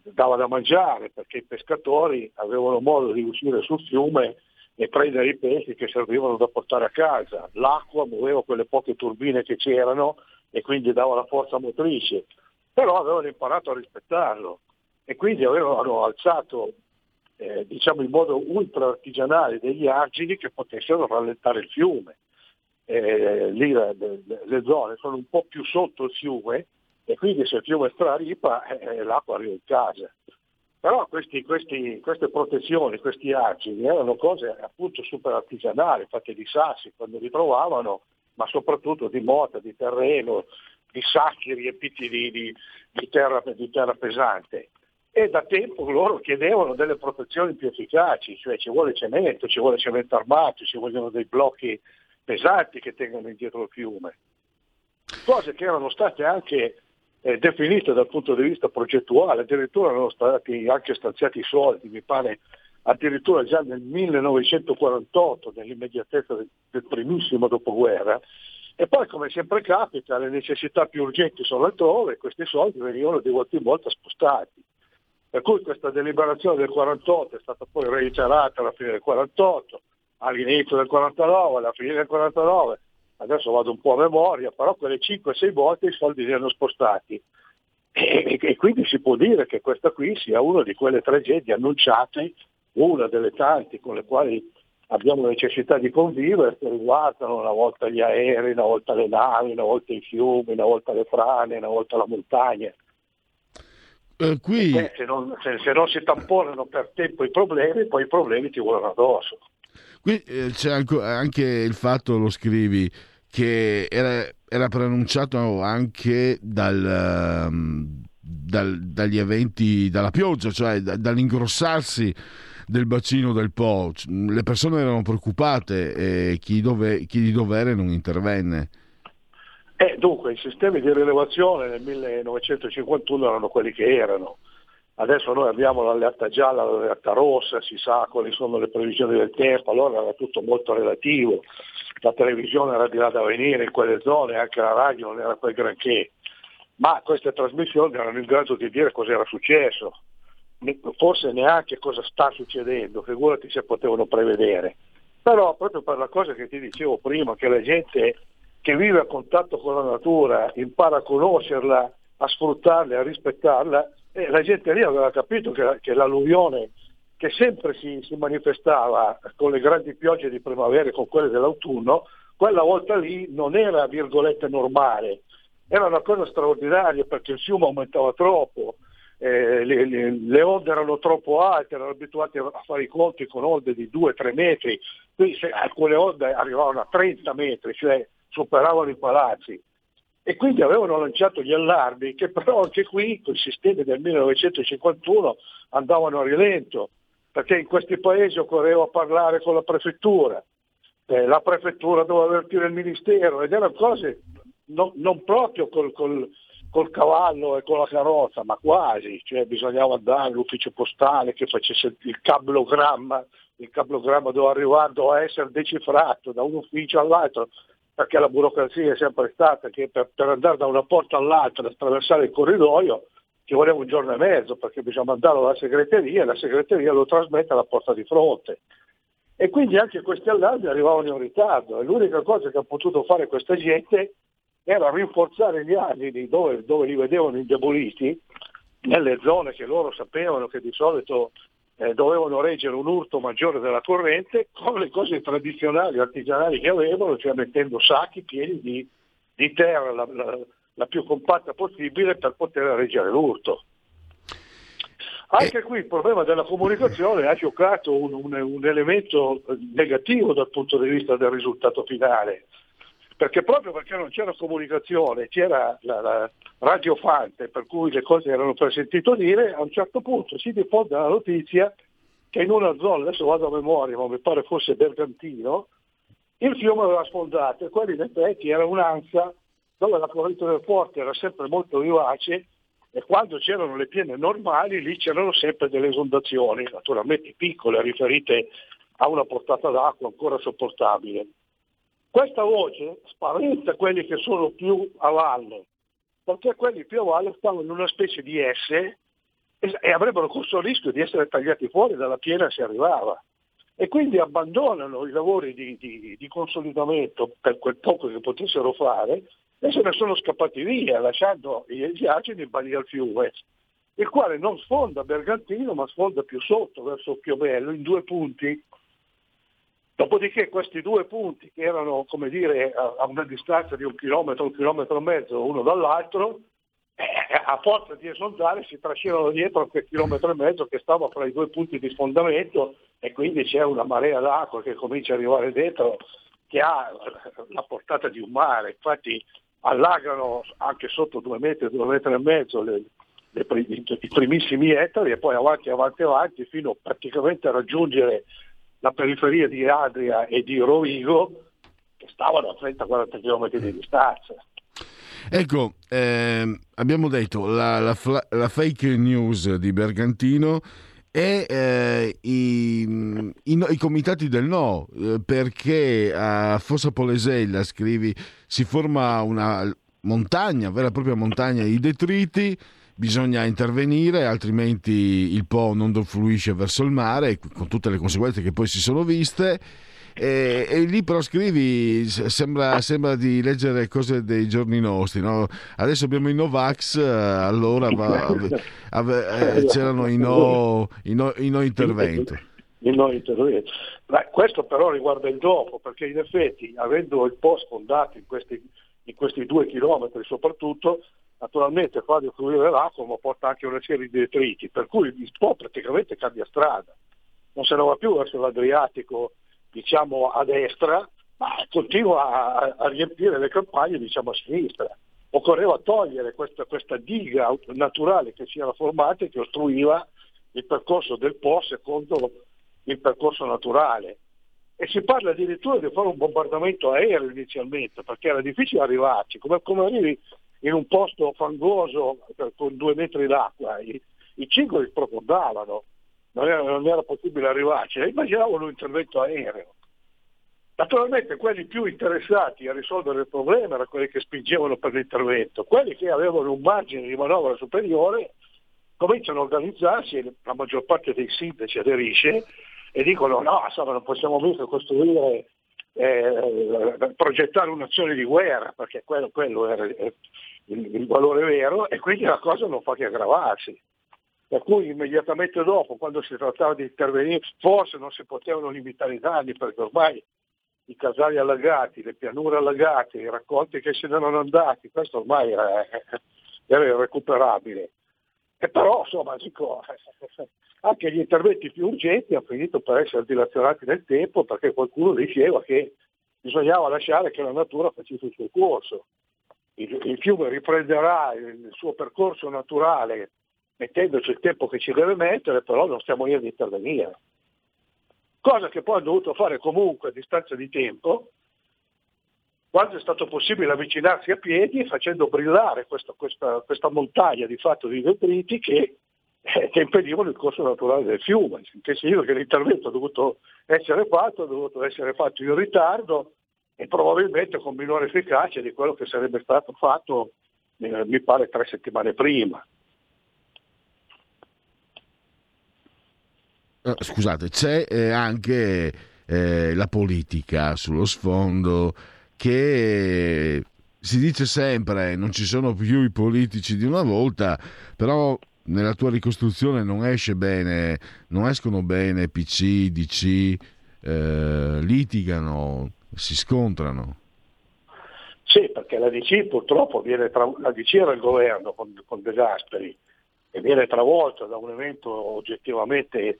dava da mangiare, perché i pescatori avevano modo di uscire sul fiume e prendere i pesci che servivano da portare a casa. L'acqua muoveva quelle poche turbine che c'erano e quindi dava la forza motrice, però avevano imparato a rispettarlo e quindi avevano alzato eh, diciamo in modo ultra artigianale degli argini che potessero rallentare il fiume. Eh, lì le, le zone sono un po' più sotto il fiume e quindi se il fiume straripa eh, l'acqua arriva in casa. Però questi, questi, queste protezioni, questi argini erano cose appunto super artigianali, fatte di sassi quando li trovavano, ma soprattutto di mota, di terreno, di sacchi riempiti di, di, di, terra, di terra pesante. E da tempo loro chiedevano delle protezioni più efficaci, cioè ci vuole cemento, ci vuole cemento armato, ci vogliono dei blocchi pesanti che tengano indietro il fiume. Cose che erano state anche Eh, definite dal punto di vista progettuale, addirittura erano stati anche stanziati i soldi, mi pare addirittura già nel millenovecentoquarantotto, nell'immediatezza del, del primissimo dopoguerra, e poi come sempre capita le necessità più urgenti sono altrove e questi soldi venivano di volta in volta spostati. Per cui questa deliberazione del quarantotto è stata poi reiterata alla fine del quarantotto, all'inizio del quarantanove, alla fine del quarantanove. Adesso vado un po' a memoria, però quelle cinque sei volte i soldi li hanno spostati e, e quindi si può dire che questa qui sia una di quelle tragedie annunciate, una delle tante con le quali abbiamo necessità di convivere, che riguardano una volta gli aerei, una volta le navi, una volta i fiumi, una volta le frane, una volta la montagna. Eh, qui... se, non, se, se non si tamponano per tempo i problemi, poi i problemi ti volano addosso. Qui c'è anche il fatto, lo scrivi, che era, era preannunciato anche dal, dal, dagli eventi, dalla pioggia, cioè dall'ingrossarsi del bacino del Po. Le persone erano preoccupate e chi, dove, chi di dovere non intervenne. Eh, dunque, i sistemi di rilevazione nel millenovecentocinquantuno erano quelli che erano. Adesso noi abbiamo l'allerta gialla, l'allerta rossa, si sa quali sono le previsioni del tempo, allora era tutto molto relativo, la televisione era di là da venire in quelle zone, anche la radio non era quel granché, ma queste trasmissioni erano in grado di dire cosa era successo, forse neanche cosa sta succedendo, figurati se potevano prevedere. Però proprio per la cosa che ti dicevo prima, che la gente che vive a contatto con la natura impara a conoscerla, a sfruttarla, a rispettarla, la gente lì aveva capito che l'alluvione che sempre si, si manifestava con le grandi piogge di primavera e con quelle dell'autunno, quella volta lì non era, virgolette, normale, era una cosa straordinaria perché il fiume aumentava troppo, eh, le, le, le onde erano troppo alte, erano abituati a fare i conti con onde di due tre metri, quindi se, alcune onde arrivavano a trenta metri, cioè superavano i palazzi. E quindi avevano lanciato gli allarmi che però anche qui, con i sistemi del millenovecentocinquantuno, andavano a rilento, perché in questi paesi occorreva parlare con la prefettura, eh, la prefettura doveva avvertire il ministero, ed erano cose no, non proprio col, col, col cavallo e con la carrozza, ma quasi, cioè bisognava andare all'ufficio postale che facesse il cablogramma, il cablogramma doveva arrivare, doveva essere decifrato da un ufficio all'altro, perché la burocrazia è sempre stata che per, per andare da una porta all'altra, attraversare il corridoio, ci voleva un giorno e mezzo, perché bisogna mandarlo alla segreteria e la segreteria lo trasmette alla porta di fronte. E quindi anche questi allarmi arrivavano in ritardo, e l'unica cosa che ha potuto fare questa gente era rinforzare gli asili dove, dove li vedevano indeboliti, nelle zone che loro sapevano che di solito eh, dovevano reggere un urto maggiore della corrente, con le cose tradizionali, artigianali che avevano, cioè mettendo sacchi pieni di, di terra la, la, la più compatta possibile per poter reggere l'urto. Anche qui il problema della comunicazione ha giocato un, un, un elemento negativo dal punto di vista del risultato finale, perché proprio perché non c'era comunicazione, c'era la, la radiofante, per cui le cose erano per sentito dire, a un certo punto si diffonde la notizia che in una zona, adesso vado a memoria, ma mi pare fosse Bergantino, il fiume aveva sfondato, e quelli in effetti era un'ansa dove la corrente del porto era sempre molto vivace, e quando c'erano le piene normali lì c'erano sempre delle esondazioni, naturalmente piccole, riferite a una portata d'acqua ancora sopportabile. Questa voce spaventa quelli che sono più a valle, perché quelli più a valle stavano in una specie di S e avrebbero corso il rischio di essere tagliati fuori dalla piena se arrivava, e quindi abbandonano i lavori di, di, di consolidamento per quel poco che potessero fare e se ne sono scappati via, lasciando gli acidi in balia al fiume, il quale non sfonda Bergantino ma sfonda più sotto verso Occhiobello in due punti. Dopodiché questi due punti, che erano, come dire, a una distanza di un chilometro, un chilometro e mezzo uno dall'altro, a forza di esondare si trascinano dietro a quel chilometro e mezzo che stava fra i due punti di sfondamento, e quindi c'è una marea d'acqua che comincia a arrivare dentro, che ha la portata di un mare. Infatti allagano anche sotto due metri, due metri e mezzo le, le, i primissimi ettari, e poi avanti, avanti, avanti, fino praticamente a raggiungere la periferia di Adria e di Rovigo, che stavano a trenta quaranta chilometri di distanza. Ecco, eh, abbiamo detto la, la, la fake news di Bergantino e eh, i, i, i comitati del no, eh, perché a Fossa Polesella, scrivi, si forma una montagna, vera e propria montagna di detriti. Bisogna intervenire, altrimenti il Po non fluisce verso il mare, con tutte le conseguenze che poi si sono viste. E, e lì però scrivi, sembra, sembra di leggere cose dei giorni nostri, no? Adesso abbiamo i Novax, allora va, ave, eh, c'erano i no, i no, i no intervento. Il no intervento. Ma questo però riguarda il dopo, perché in effetti, avendo il Po sfondato in questi, in questi due chilometri soprattutto, naturalmente fa di fluire l'acqua ma porta anche una serie di detriti, per cui il Po praticamente cambia strada, non se ne va più verso l'Adriatico, diciamo a destra, ma continua a, a riempire le campagne, diciamo a sinistra. Occorreva togliere questa, questa diga naturale che si era formata e che ostruiva il percorso del Po secondo il percorso naturale, e si parla addirittura di fare un bombardamento aereo inizialmente, perché era difficile arrivarci, come, come arrivi in un posto fangoso con due metri d'acqua, i, i cingoli sprofondavano, non era, non era possibile arrivarci, immaginavano un intervento aereo. Naturalmente quelli più interessati a risolvere il problema erano quelli che spingevano per l'intervento, quelli che avevano un margine di manovra superiore cominciano a organizzarsi, e la maggior parte dei sindaci aderisce e dicono no, insomma, non possiamo mica costruire Eh, progettare un'azione di guerra, perché quello, quello era il, il valore vero, e quindi la cosa non fa che aggravarsi. per cui immediatamente dopo, quando si trattava di intervenire, forse non si potevano limitare i danni, perché ormai i casali allagati, le pianure allagate, i raccolti che si erano andati, questo ormai era, era irrecuperabile. E però, insomma, dico, anche gli interventi più urgenti hanno finito per essere dilazionati nel tempo, perché qualcuno diceva che bisognava lasciare che la natura facesse il suo corso. Il, il fiume riprenderà il suo percorso naturale mettendoci il tempo che ci deve mettere, però non stiamo lì ad intervenire. Cosa che poi hanno dovuto fare comunque a distanza di tempo, quando è stato possibile avvicinarsi a piedi, facendo brillare questo, questa, questa montagna di fatto di detriti che, eh, che impedivano il corso naturale del fiume. Che significa che l'intervento ha dovuto essere fatto, ha dovuto essere fatto in ritardo e probabilmente con minore efficacia di quello che sarebbe stato fatto, eh, mi pare, tre settimane prima. Scusate, c'è eh, anche eh, la politica sullo sfondo, che si dice sempre non ci sono più i politici di una volta, però nella tua ricostruzione non esce bene, non escono bene P C, D C, eh, litigano, si scontrano. Sì, perché la D C purtroppo viene tra... la D C era il governo con, con De Gasperi, e viene travolta da un evento oggettivamente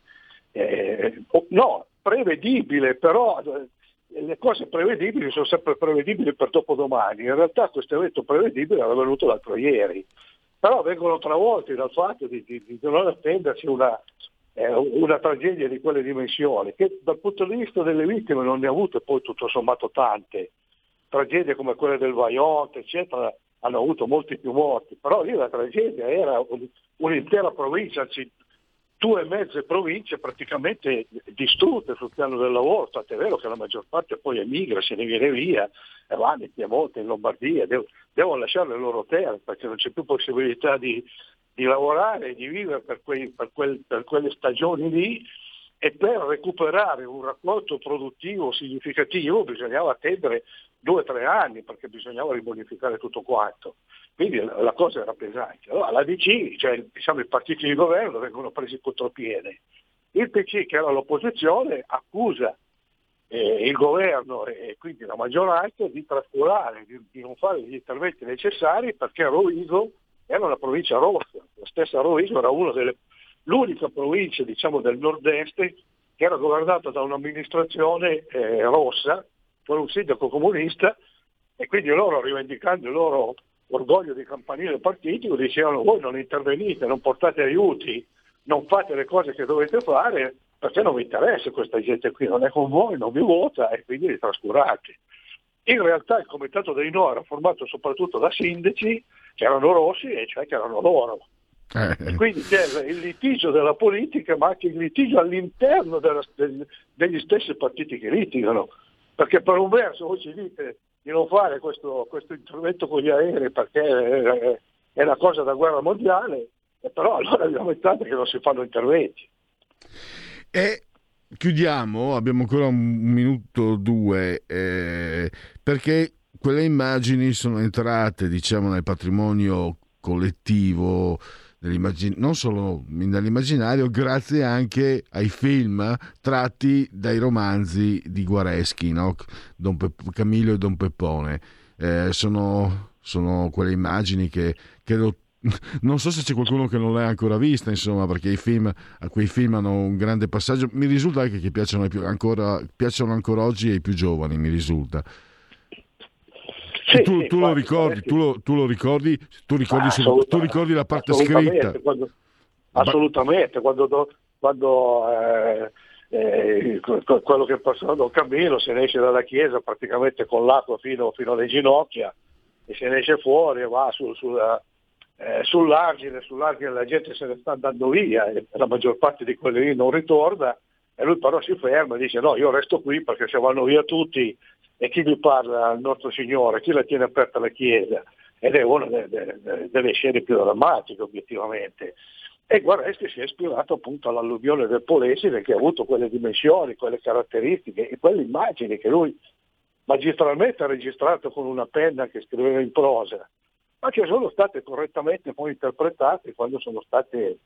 Eh, no, prevedibile, però eh, le cose prevedibili sono sempre prevedibili per dopodomani. In realtà questo evento prevedibile era venuto l'altro ieri, però vengono travolti dal fatto di, di, di non attendersi una, eh, una tragedia di quelle dimensioni, che dal punto di vista delle vittime non ne ha avute poi tutto sommato tante. Tragedie come quelle del Vajont, eccetera, hanno avuto molti più morti, però lì la tragedia era un, un'intera provincia, c- due e mezze province praticamente distrutte sul piano del lavoro, tant'è vero che la maggior parte poi emigra, se ne viene via, e vanno in Piemonte, in Lombardia, dev- devono lasciare le loro terre perché non c'è più possibilità di, di lavorare e di vivere per, quei, per, quel, per quelle stagioni lì, e per recuperare un raccolto produttivo significativo bisognava attendere due o tre anni perché bisognava rimbonificare tutto quanto. Quindi la cosa era pesante. Allora la D C, cioè diciamo, i partiti di governo vengono presi in contropiede. Il P C, che era l'opposizione, accusa eh, il governo e quindi la maggioranza di trascurare, di, di non fare gli interventi necessari, perché Rovigo era una provincia rossa. La stessa Rovigo era una delle, l'unica provincia, diciamo, del nord-est che era governata da un'amministrazione eh, rossa, con un sindaco comunista, e quindi loro, rivendicando il loro orgoglio di campanile partitico, dicevano: voi non intervenite, non portate aiuti, non fate le cose che dovete fare perché non vi interessa questa gente qui, non è con voi, non vi vota, e quindi li trascurate. In realtà il comitato dei no era formato soprattutto da sindaci che erano rossi, e cioè che erano loro. E quindi c'era il litigio della politica, ma anche il litigio all'interno della, degli stessi partiti che litigano, perché per un verso voi ci dite di non fare questo, questo intervento con gli aerei perché è, è una cosa da guerra mondiale, e però allora abbiamo in tanto che non si fanno interventi. E chiudiamo, abbiamo ancora un minuto o due, eh, perché quelle immagini sono entrate, diciamo, nel patrimonio collettivo, non solo nell'immaginario, grazie anche ai film tratti dai romanzi di Guareschi, no? Don Pe- Camillo e Don Peppone. Eh, sono, sono quelle immagini che credo, non so se c'è qualcuno che non l'ha ancora vista, insomma, perché i film, a quei film hanno un grande passaggio. Mi risulta anche che piacciono, ai più, ancora, piacciono ancora oggi ai più giovani, mi risulta. Sì, tu, sì, tu, lo ricordi, tu, lo, tu lo ricordi, tu ricordi, su, tu ricordi la parte assolutamente, scritta. Quando, assolutamente, quando, quando eh, eh, quello che passava Don Camillo se ne esce dalla chiesa praticamente con l'acqua fino, fino alle ginocchia, e se ne esce fuori e va su, sulla, eh, sull'argine, sull'argine la gente se ne sta andando via, e la maggior parte di quelli lì non ritorna, e lui però si ferma e dice: no, io resto qui perché se vanno via tutti, e chi vi parla al nostro Signore, chi la tiene aperta la Chiesa? Ed è una delle, delle, delle scene più drammatiche obiettivamente. E Guareschi si è ispirato appunto all'alluvione del Polesine, che ha avuto quelle dimensioni, quelle caratteristiche e quelle immagini che lui magistralmente ha registrato con una penna che scriveva in prosa, ma che sono state correttamente poi interpretate quando sono state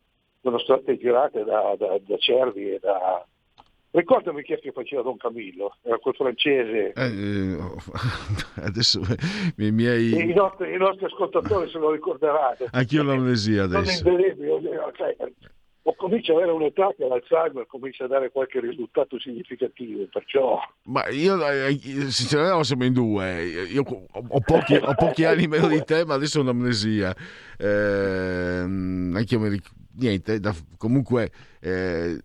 sono state girate da, da, da cervi e da... Ricordami chi è che faceva Don Camillo, era quel francese. Eh, eh, adesso i miei... I nostri, i nostri ascoltatori se lo ricorderanno. Anch'io l'amnesia adesso. Non indelebile, cioè, o comincia ad avere un'età che l'Alzheimer comincia a dare qualche risultato significativo, perciò... Ma io, sinceramente, siamo in due. Io ho pochi, ho pochi anni meno di te, ma adesso ho un'amnesia. Eh, anch'io mi ricordo... Niente, da, comunque... Eh,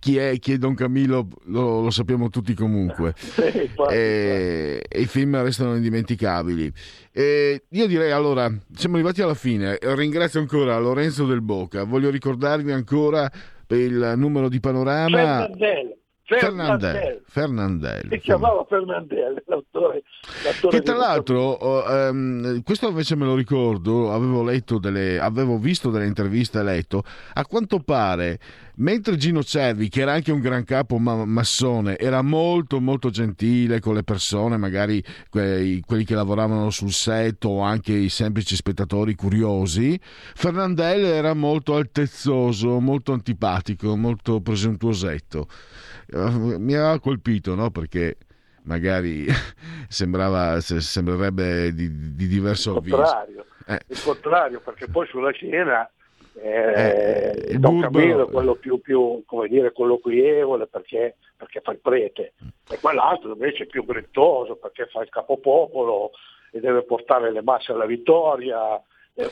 Chi è, chi è Don Camillo lo, lo sappiamo tutti comunque. E eh, i film restano indimenticabili. Eh, io direi, allora, siamo arrivati alla fine. Ringrazio ancora Lorenzo Del Bocca. Voglio ricordarvi ancora per il numero di Panorama. Fernandelli. Fernandelli. Fernandelli. Si chiamava Fernandelli, l'autore. l'autore che tra l'altro, oh, um, questo invece me lo ricordo, avevo letto delle, avevo visto delle interviste, letto, a quanto pare, mentre Gino Cervi, che era anche un gran capo ma- massone, era molto molto gentile con le persone, magari quei, quelli che lavoravano sul set o anche i semplici spettatori curiosi, Fernandelli era molto altezzoso, molto antipatico, molto presuntuosetto. Mi ha colpito, no? Perché magari sembrava sembrerebbe di, di diverso il contrario, eh. il contrario, perché poi sulla scena eh, eh, Don Camillo è quello più, più come dire, colloquievole perché, perché fa il prete, e quell'altro invece è più grintoso perché fa il capopopolo e deve portare le masse alla vittoria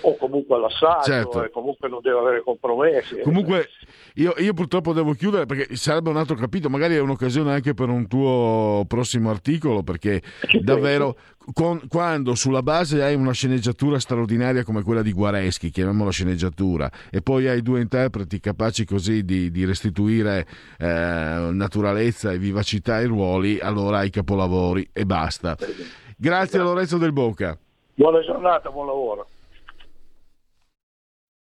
o comunque all'assalto, certo. E comunque non deve avere compromessi. Comunque io, io purtroppo devo chiudere perché sarebbe un altro capitolo, magari è un'occasione anche per un tuo prossimo articolo, perché davvero con, quando sulla base hai una sceneggiatura straordinaria come quella di Guareschi, chiamiamola sceneggiatura, e poi hai due interpreti capaci così di, di restituire eh, naturalezza e vivacità ai ruoli, allora hai capolavori e basta. Grazie a Lorenzo Del Bocca. Buona giornata, buon lavoro.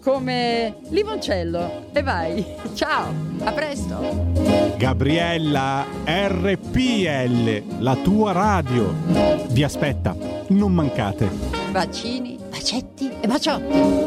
come limoncello. E vai, ciao, a presto. Gabriella, erre pi elle, la tua radio vi aspetta, non mancate. Bacini, bacetti e baciotti.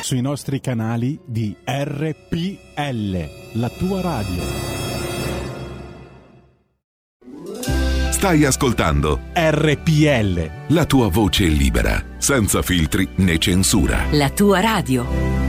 Sui nostri canali di erre pi elle, la tua radio. Stai ascoltando erre pi elle, la tua voce libera, senza filtri né censura. La tua radio.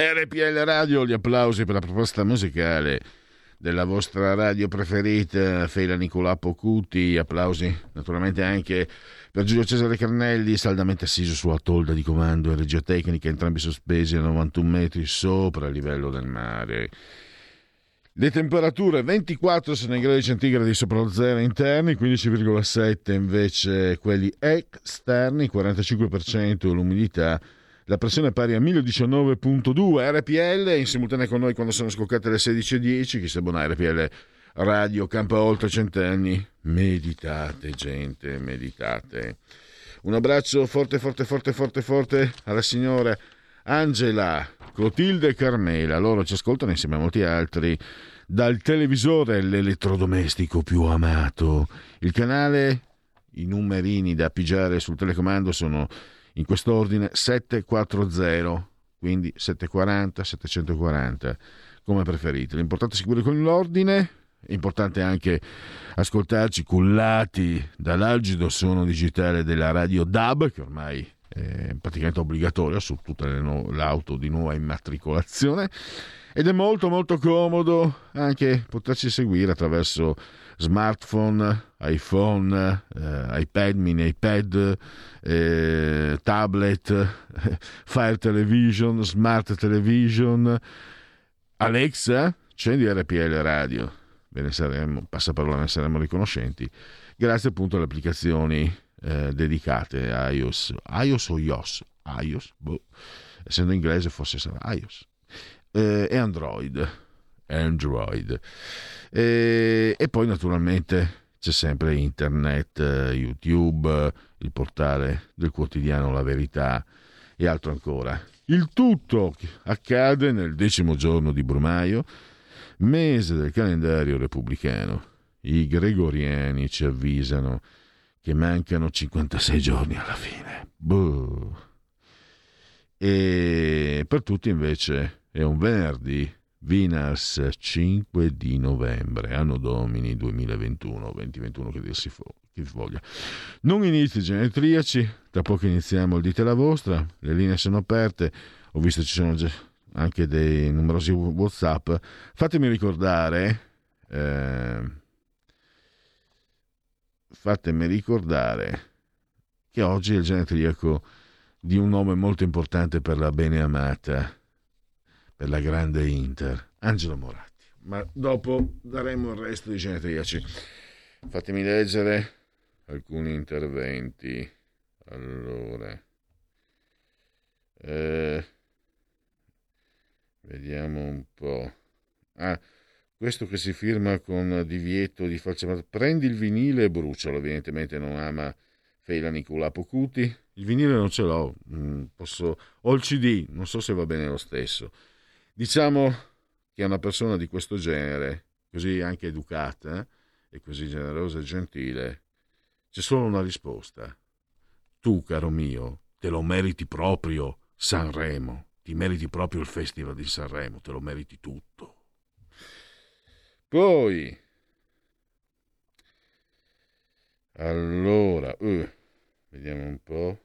R P L Radio, gli applausi per la proposta musicale della vostra radio preferita, Fela Nicolà Pocuti, applausi naturalmente anche per Giulio Cesare Carnelli, saldamente assiso sulla tolda di comando e regia tecnica, entrambi sospesi a novantuno metri sopra il livello del mare. Le temperature ventiquattro gradi centigradi sopra lo zero interni, quindici virgola sette invece quelli esterni, quarantacinque per cento l'umidità. La pressione è pari a mille diciannove virgola due. R P L in simultanea con noi quando sono scoccate le sedici e dieci. Chi sa buona R P L Radio campa oltre cent'anni. Meditate, gente, meditate. Un abbraccio forte, forte, forte, forte, forte alla signora Angela, Clotilde e Carmela. Loro ci ascoltano insieme a molti altri dal televisore, l'elettrodomestico più amato. Il canale, i numerini da pigiare sul telecomando sono in quest'ordine settecentoquaranta, quindi settecentoquaranta, settecentoquaranta, come preferite. L'importante è seguire con l'ordine, è importante anche ascoltarci cullati dall'algido suono digitale della radio D A B, che ormai è praticamente obbligatoria su tutta no- l'auto di nuova immatricolazione, ed è molto molto comodo anche poterci seguire attraverso smartphone, iPhone, eh, iPad, mini iPad, eh, tablet, eh, Fire Television, Smart Television, Alexa, accendi R P L Radio, ve ne saremo, passaparola, ne saremo riconoscenti, grazie appunto alle applicazioni eh, dedicate a iOS, iOS o iOS, iOS, boh. Essendo inglese forse sarà iOS, eh, e Android. Android e, e poi naturalmente c'è sempre internet, YouTube, il portale del quotidiano La Verità e altro ancora. Il tutto accade nel decimo giorno di Brumaio, mese del calendario repubblicano. I gregoriani ci avvisano che mancano cinquantasei giorni alla fine. Boh. E per tutti invece è un venerdì, Venus cinque di novembre, anno domini duemilaventuno, duemilaventuno, che dir si fo- che voglia. Non inizi genetriaci, tra poco iniziamo il Dite la Vostra, le linee sono aperte, ho visto ci sono anche dei numerosi WhatsApp. Fatemi ricordare eh, fatemi ricordare che oggi è il genetriaco di un nome molto importante per la beneamata, per la grande Inter, Angelo Moratti. Ma dopo daremo il resto di genetriaci. Fatemi leggere alcuni interventi. Allora, eh, vediamo un po'. Ah, questo che si firma con divieto di falciamato. Prendi il vinile e brucialo. Evidentemente non ama Fela Nicolà Pocuti. Il vinile non ce l'ho. Posso... Ho il C D, non so se va bene lo stesso. Diciamo che una persona di questo genere, così anche educata e così generosa e gentile, c'è solo una risposta. Tu, caro mio, te lo meriti proprio Sanremo, ti meriti proprio il Festival di Sanremo, te lo meriti tutto. Poi, allora, uh, vediamo un po'.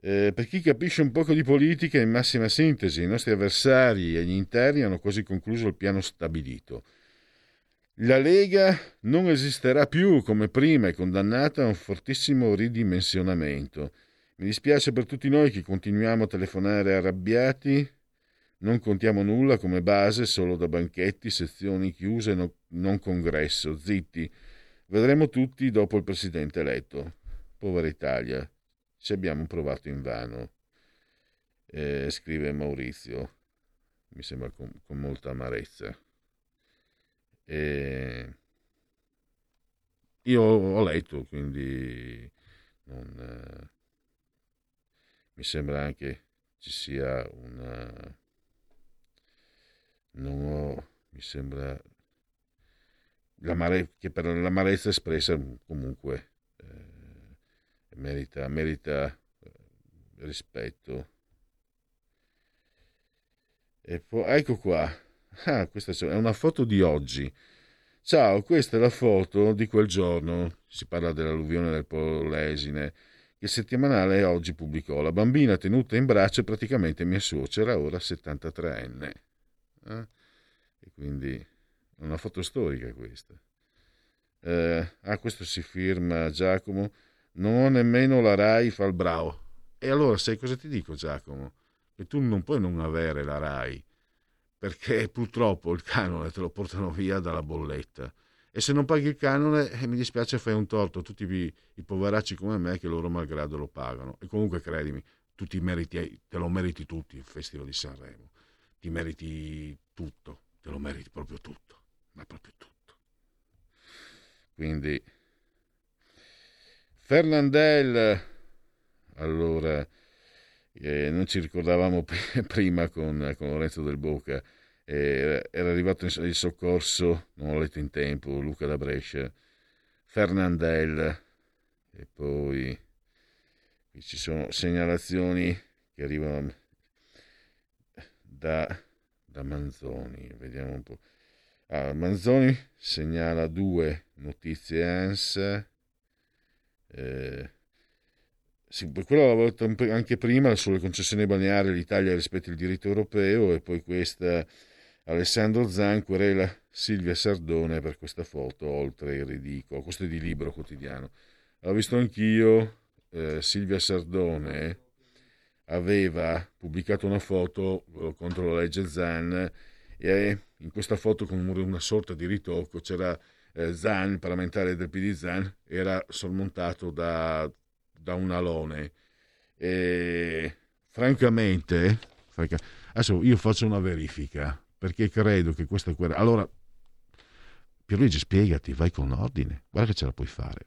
Eh, per chi capisce un poco di politica, in massima sintesi, i nostri avversari e gli interni hanno quasi concluso il piano stabilito. La Lega non esisterà più come prima, è condannata a un fortissimo ridimensionamento. Mi dispiace per tutti noi che continuiamo a telefonare arrabbiati, non contiamo nulla come base, solo da banchetti, sezioni chiuse, no, non congresso, zitti. Vedremo tutti dopo il presidente eletto. Povera Italia. Ci abbiamo provato invano, eh, scrive Maurizio, mi sembra con, con molta amarezza. Eh, io ho letto, quindi non, eh, mi sembra anche ci sia una... non ho, mi sembra l'amare, che per l'amarezza espressa comunque... Eh, Merita, merita rispetto. E poi, ecco qua. Ah, questa è una foto di oggi. Ciao, questa è la foto di quel giorno. Si parla dell'alluvione del Polesine Il settimanale oggi pubblicò: la bambina tenuta in braccio è praticamente mia suocera, ora settantatreenne. Eh? E quindi è una foto storica questa. Eh, ah, questo si firma Giacomo. Non ho nemmeno la Rai, fa il bravo. E allora sai cosa ti dico, Giacomo? Che tu non puoi non avere la Rai, perché purtroppo il canone te lo portano via dalla bolletta. E se non paghi il canone, eh, mi dispiace, fai un torto a tutti i, i poveracci come me che loro malgrado lo pagano. E comunque credimi, tu ti meriti, te lo meriti tutti il Festival di Sanremo. Ti meriti tutto, te lo meriti proprio tutto, ma proprio tutto. Quindi Fernandelli, allora eh, non ci ricordavamo p- prima con, con Lorenzo Del Bocca. Era arrivato il soccorso, non l'ho letto in tempo, Luca da Brescia, Fernandelli. E poi qui ci sono segnalazioni che arrivano da, da Manzoni, vediamo un po'. Ah, Manzoni segnala due notizie ANSA, eh, sì, quello l'avevo detto anche prima, sulle concessioni balneari l'Italia rispetta il diritto europeo, e poi questa... Alessandro Zan querela Silvia Sardone per questa foto oltre il ridicolo. Questo è di Libero Quotidiano. L'ho visto anch'io. Eh, Silvia Sardone aveva pubblicato una foto contro la legge Zan, e in questa foto con una sorta di ritocco c'era eh, Zan, il parlamentare del P D Zan, era sormontato da, da un alone. E francamente, franca, adesso io faccio una verifica, perché credo che questa guerra... Allora, Pierluigi, spiegati, vai con ordine, guarda che ce la puoi fare.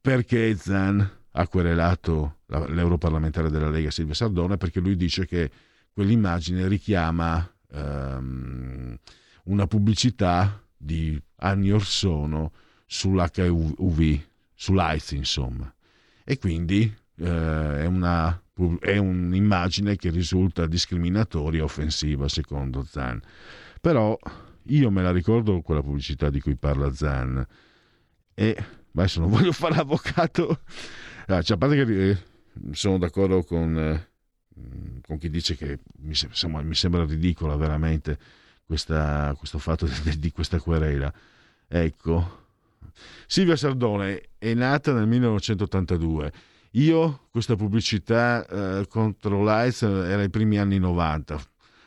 Perché Zan ha querelato la, l'europarlamentare della Lega Silvia Sardone? Perché lui dice che quell'immagine richiama um, una pubblicità di anni or sono sull'H I V, sull'AIDS, insomma. E quindi uh, è una... è un'immagine che risulta discriminatoria e offensiva secondo Zan. Però io me la ricordo quella pubblicità di cui parla Zan, e adesso non voglio fare avvocato, ah, cioè, a parte che eh, sono d'accordo con, eh, con chi dice che mi, insomma, mi sembra ridicola veramente questa, questo fatto di, di questa querela. Ecco, Silvia Sardone è nata nel millenovecentottantadue. Io questa pubblicità eh, contro l'AIDS era ai primi anni novanta.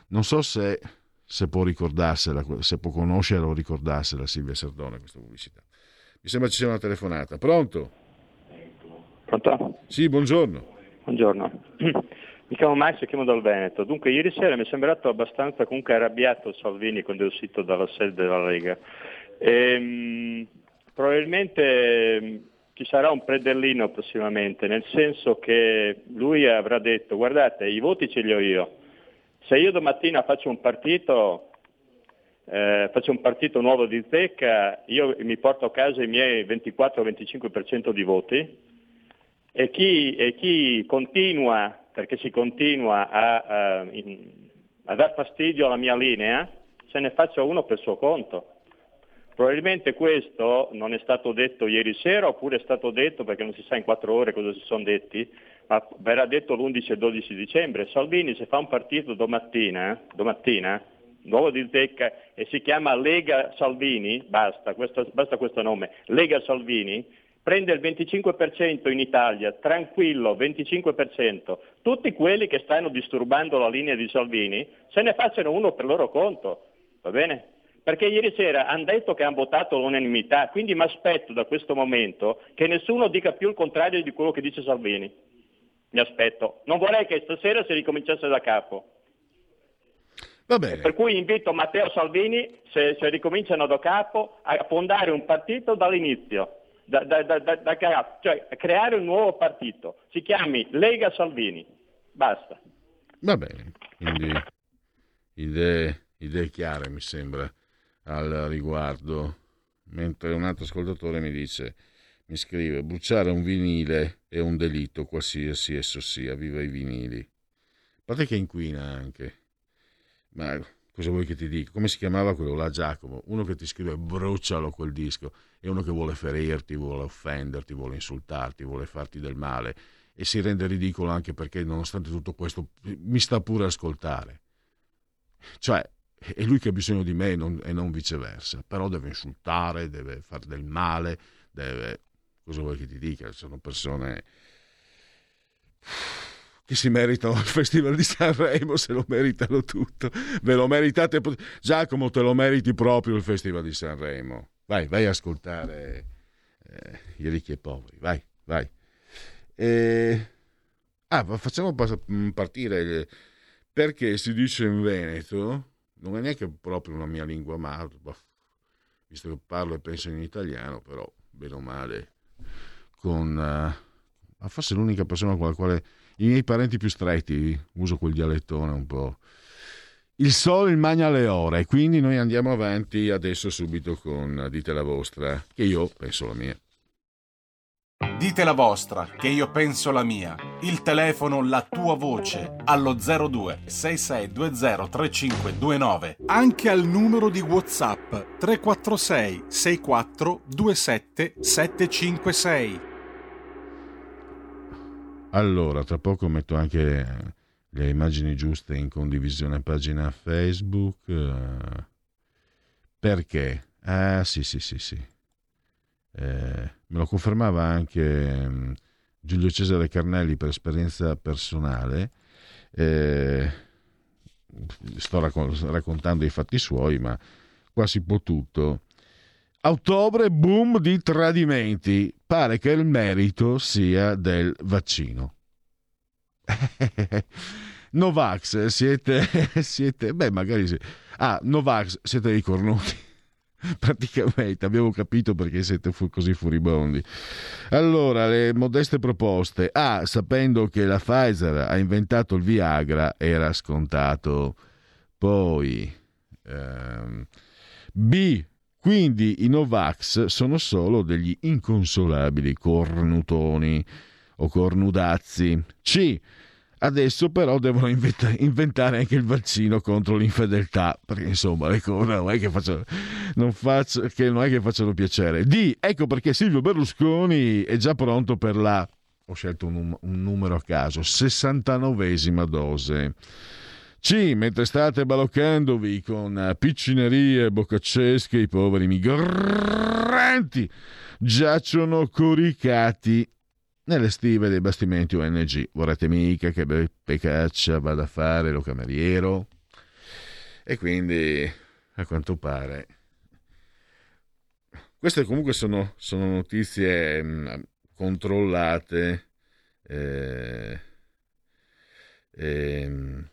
Non so se, se può ricordarsela, se può conoscere o ricordarsela Silvia Sardone questa pubblicità. Mi sembra ci sia una telefonata. Pronto? Pronto? Sì, buongiorno. Buongiorno. Mi chiamo Max e chiamo dal Veneto. Dunque, ieri sera mi è sembrato abbastanza comunque arrabbiato Salvini quando è uscito dalla sede della Lega. Ehm, probabilmente... ci sarà un predellino prossimamente, nel senso che lui avrà detto: guardate, i voti ce li ho io, se io domattina faccio un partito eh, faccio un partito nuovo di zecca, io mi porto a casa i miei ventiquattro venticinque per cento di voti, e chi, e chi continua, perché si continua a, a, a dar fastidio alla mia linea, se ne faccia uno per suo conto. Probabilmente questo non è stato detto ieri sera, oppure è stato detto, perché non si sa in quattro ore cosa si sono detti, ma verrà detto l'undici e dodici dicembre. Salvini, se fa un partito domattina, domattina, nuovo di zecca, e si chiama Lega Salvini, basta, questo, basta questo nome, Lega Salvini, prende il venticinque per cento in Italia, tranquillo, venticinque per cento. Tutti quelli che stanno disturbando la linea di Salvini se ne facciano uno per loro conto, va bene? Perché ieri sera hanno detto che hanno votato l'unanimità, quindi mi aspetto da questo momento che nessuno dica più il contrario di quello che dice Salvini. Mi aspetto. Non vorrei che stasera si ricominciasse da capo. Va bene. Per cui invito Matteo Salvini, se, se ricominciano da capo, a fondare un partito dall'inizio, da, da, da, da, da, cioè a creare un nuovo partito. Si chiami Lega Salvini. Basta. Va bene. Quindi idee, idee chiare, mi sembra, al riguardo. Mentre un altro ascoltatore mi dice, mi scrive: bruciare un vinile è un delitto qualsiasi esso sia, viva i vinili. A parte che inquina anche, ma cosa vuoi che ti dica? Come si chiamava quello là, Giacomo? Uno che ti scrive brucialo quel disco, e uno che vuole ferirti, vuole offenderti, vuole insultarti, vuole farti del male, e si rende ridicolo anche perché nonostante tutto questo mi sta pure ad ascoltare. Cioè è lui che ha bisogno di me e non, e non viceversa, però deve insultare, deve far del male, deve... cosa vuoi che ti dica? Sono persone che si meritano il Festival di Sanremo, se lo meritano tutto. Ve lo meritate, Giacomo, te lo meriti proprio il Festival di Sanremo. Vai, vai a ascoltare eh, i ricchi e i poveri, vai, vai. E... Ah, facciamo partire, perché si dice in Veneto, non è neanche proprio la mia lingua madre, visto che parlo e penso in italiano, però bene o male, con uh, forse l'unica persona con la quale... I miei parenti più stretti, uso quel dialettone un po'. Il sole il magna le ore, quindi noi andiamo avanti adesso subito con Dite la vostra, che io penso la mia. Dite la vostra, che io penso la mia. Il telefono, la tua voce, allo zero due sei sei due zero tre cinque due nove. Anche al numero di WhatsApp tre quattro sei sei quattro due sette sette cinque sei. Allora, tra poco metto anche le immagini giuste in condivisione pagina Facebook. Perché? Ah, sì, sì, sì, sì. Eh, me lo confermava anche Giulio Cesare Carnelli per esperienza personale. Eh, sto raccon- raccontando i fatti suoi, ma qua si può tutto. A ottobre, boom di tradimenti. Pare che il merito sia del vaccino. Novax, siete, siete... Beh, magari... Sì. Ah, Novax, siete dei cornuti. Praticamente, abbiamo capito perché siete fu- così furibondi. Allora, le modeste proposte. Ah, sapendo che la Pfizer ha inventato il Viagra, era scontato. Poi... Ehm, B... Quindi i Novax sono solo degli inconsolabili cornutoni o cornudazzi. C. Adesso però devono inventa- inventare anche il vaccino contro l'infedeltà, perché insomma le cose non è che facciano, non faccio, che non è che facciano piacere. D. Ecco perché Silvio Berlusconi è già pronto per la, ho scelto un, num- un numero a caso, sessantanovesima dose. C. Mentre state baloccandovi con piccinerie boccaccesche, i poveri migranti giacciono coricati nelle stive dei bastimenti O N G. Vorrete mica che Beppe Caccia vada a fare lo cameriero? E quindi, a quanto pare, queste comunque sono, sono notizie mh, controllate. Eh, ehm,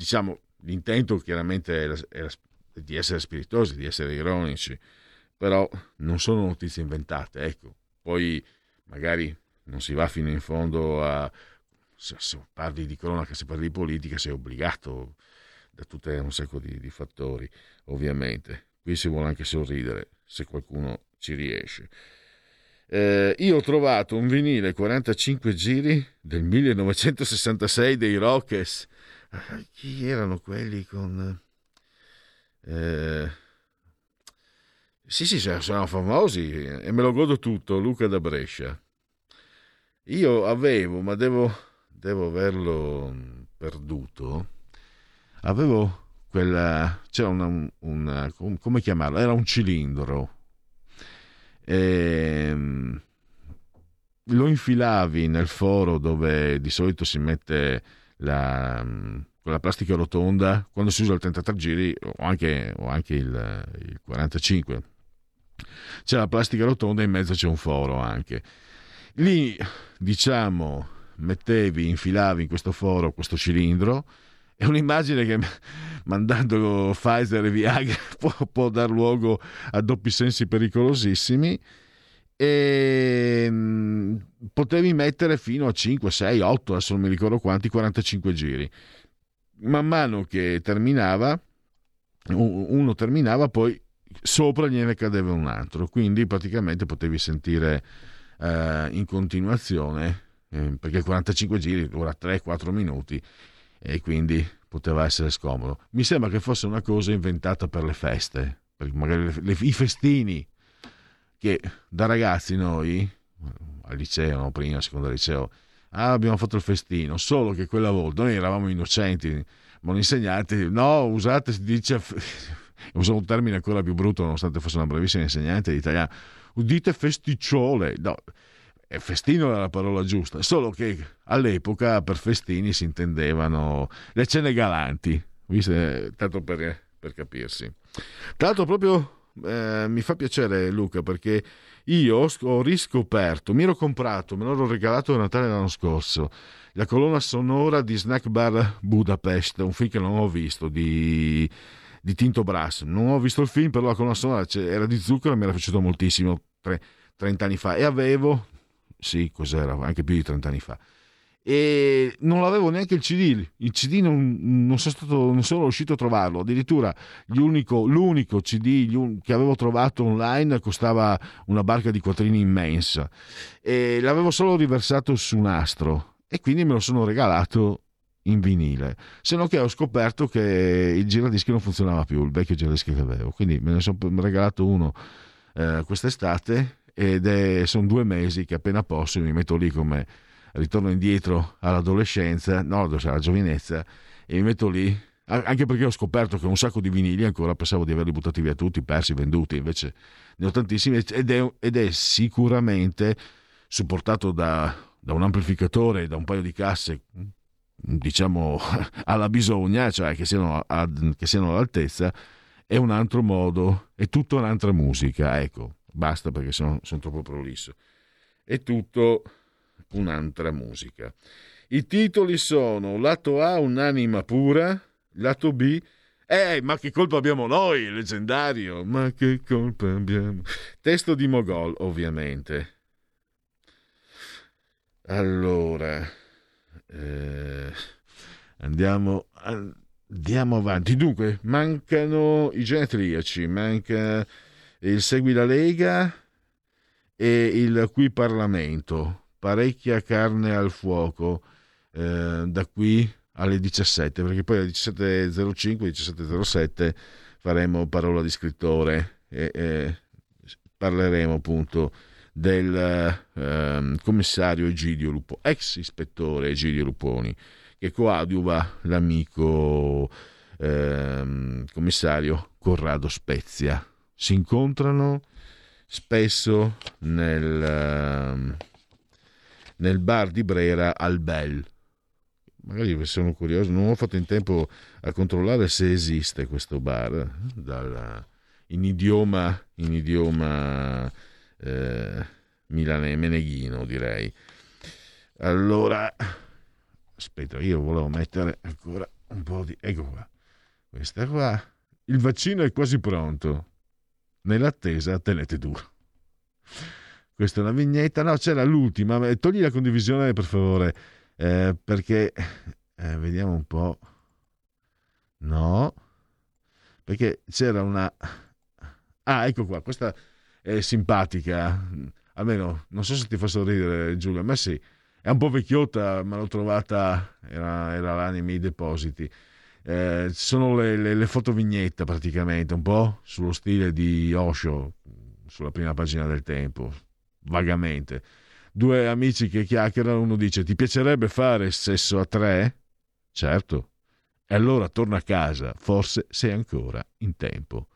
Diciamo, l'intento chiaramente era, era di essere spiritosi, di essere ironici, però non sono notizie inventate, ecco. Poi magari non si va fino in fondo a... Se, se parli di cronaca, se parli di politica, sei obbligato da tutte un sacco di, di fattori, ovviamente. Qui si vuole anche sorridere, se qualcuno ci riesce. Eh, io ho trovato un vinile quarantacinque giri del millenovecentosessantasei dei Rockets. Chi erano quelli con eh... sì sì sono famosi e me lo godo tutto. Luca da Brescia. Io avevo, ma devo, devo averlo perduto, avevo quella, c'era una, una come chiamarlo, era un cilindro e... lo infilavi nel foro dove di solito si mette la, quella plastica rotonda quando si usa il trentatré giri o anche, o anche il, il quarantacinque. C'è la plastica rotonda e in mezzo c'è un foro anche. Lì, diciamo, mettevi, infilavi in questo foro questo cilindro. È un'immagine che mandando Pfizer e Viagra può, può dar luogo a doppi sensi pericolosissimi. E potevi mettere fino a cinque, sei, otto, adesso non mi ricordo quanti, quarantacinque giri. Man mano che terminava, uno terminava, poi sopra gliene cadeva un altro, quindi praticamente potevi sentire eh, in continuazione, eh, perché quarantacinque giri dura tre quattro minuti, e quindi poteva essere scomodo. Mi sembra che fosse una cosa inventata per le feste, per magari le, le, i festini, che da ragazzi noi al liceo, no? prima, secondo liceo, ah, abbiamo fatto il festino, solo che quella volta noi eravamo innocenti, ma gli insegnanti, no, usate, si dice, uso un termine ancora più brutto nonostante fosse una bravissima insegnante di italiano, udite festicciole, no, festino era la parola giusta, solo che all'epoca per festini si intendevano le cene galanti, viste, tanto per, per capirsi. Tra l'altro proprio eh, mi fa piacere, Luca, perché io ho riscoperto, mi ero comprato, me l'ero regalato a Natale l'anno scorso, la colonna sonora di Snack Bar Budapest, un film che non ho visto, di, di Tinto Brass. Non ho visto il film, però la colonna sonora era di Zucchero e mi era piaciuto moltissimo tre, trent'anni fa, e avevo... sì, cos'era? Anche più di trent'anni fa, e non l'avevo neanche il C D. Il C D non, non, sono, stato, non sono riuscito a trovarlo. Addirittura l'unico, l'unico C D un, che avevo trovato online costava una barca di quattrini immensa, e l'avevo solo riversato su un astro, e quindi me lo sono regalato in vinile. Se no che ho scoperto che il giradischi non funzionava più, il vecchio giradischi che avevo, quindi me ne sono regalato uno eh, quest'estate. Ed è, sono due mesi che appena posso mi metto lì, come ritorno indietro all'adolescenza, no, alla giovinezza, e mi metto lì, anche perché ho scoperto che un sacco di vinili ancora pensavo di averli buttati via tutti, persi, venduti, invece ne ho tantissimi, ed è, ed è sicuramente supportato da, da un amplificatore, da un paio di casse, diciamo alla bisogna, cioè che siano, ad, che siano all'altezza. È un altro modo, è tutta un'altra musica, ecco. Basta, perché sono, sono troppo prolisso. È tutto un'altra musica. I titoli sono lato A, un'anima pura, lato B, eh, ma che colpa abbiamo noi, leggendario, ma che colpa abbiamo, testo di Mogol, ovviamente. Allora eh, andiamo andiamo avanti. Dunque, mancano i genetriaci, manca il Segui la Lega e il Qui Parlamento, parecchia carne al fuoco eh, da qui alle diciassette, perché poi alle diciassette e zero cinque diciassette e zero sette faremo Parola di Scrittore e, e parleremo appunto del eh, commissario Egidio Lupponi, ex ispettore Egidio Lupponi, che coadiuva l'amico eh, commissario Corrado Spezia. Si incontrano spesso nel, nel bar di Brera al Bel. Magari sono curioso, non ho fatto in tempo a controllare se esiste questo bar dal, in idioma, in idioma eh, milane, meneghino, direi. Allora, aspetta, io volevo mettere ancora un po' di... ecco qua, questa qua. Il vaccino è quasi pronto. Nell'attesa tenete duro. Questa è una vignetta, no, c'era l'ultima, togli la condivisione per favore, eh, perché eh, vediamo un po', no, perché c'era una, ah, ecco qua, questa è simpatica, almeno non so se ti fa sorridere, Giulia, ma sì, è un po' vecchiotta, ma l'ho trovata, era, era là nei miei depositi. Eh, sono le, le, le fotovignette praticamente, un po' sullo stile di Osho, sulla prima pagina del Tempo, vagamente. Due amici che chiacchierano, uno dice: ti piacerebbe fare sesso a tre? Certo. E allora torna a casa, forse sei ancora in tempo.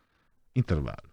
Intervallo.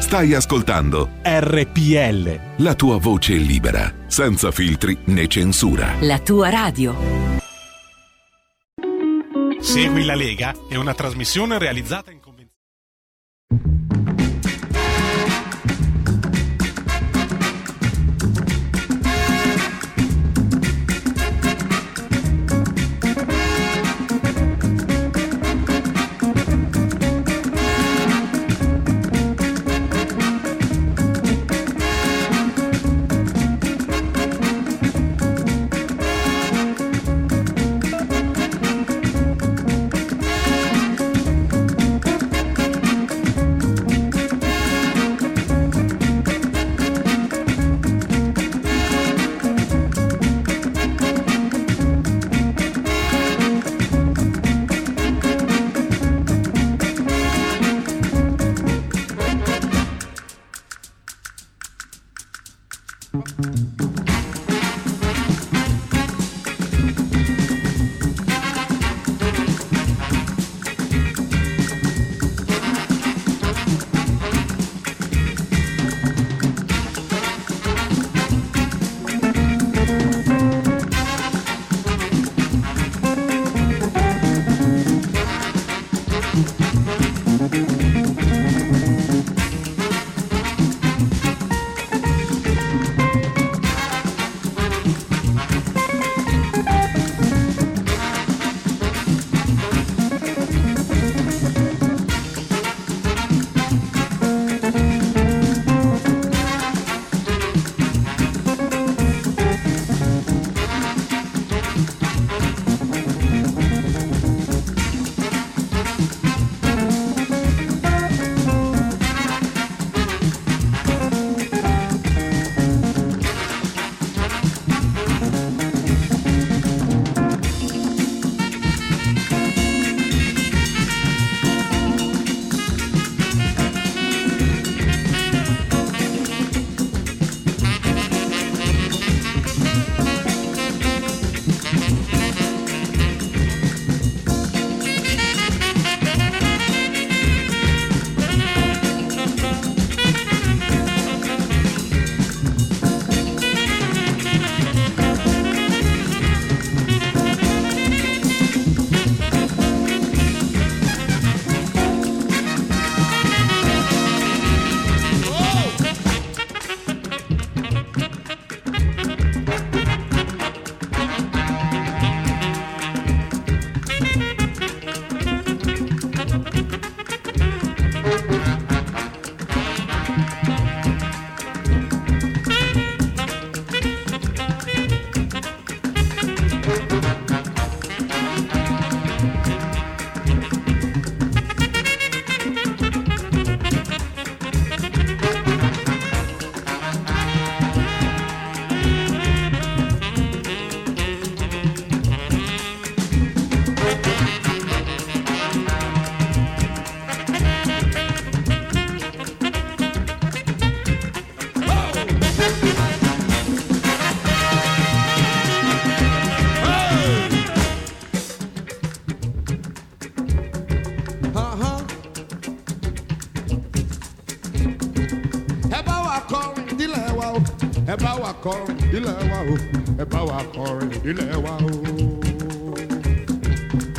Stai ascoltando R P L, la tua voce libera, senza filtri né censura. La tua radio. Segui la Lega è una trasmissione realizzata in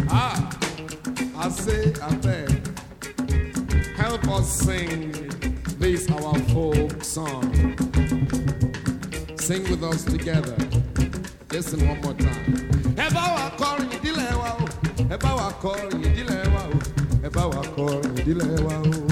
ah, I say, I beg, help us sing this our folk song. Sing with us together. Listen one more time. Eba wa kọrin ìdílé wa o, eba wa kọrin ìdílé wa o, bawa kọ ìdílé wa o.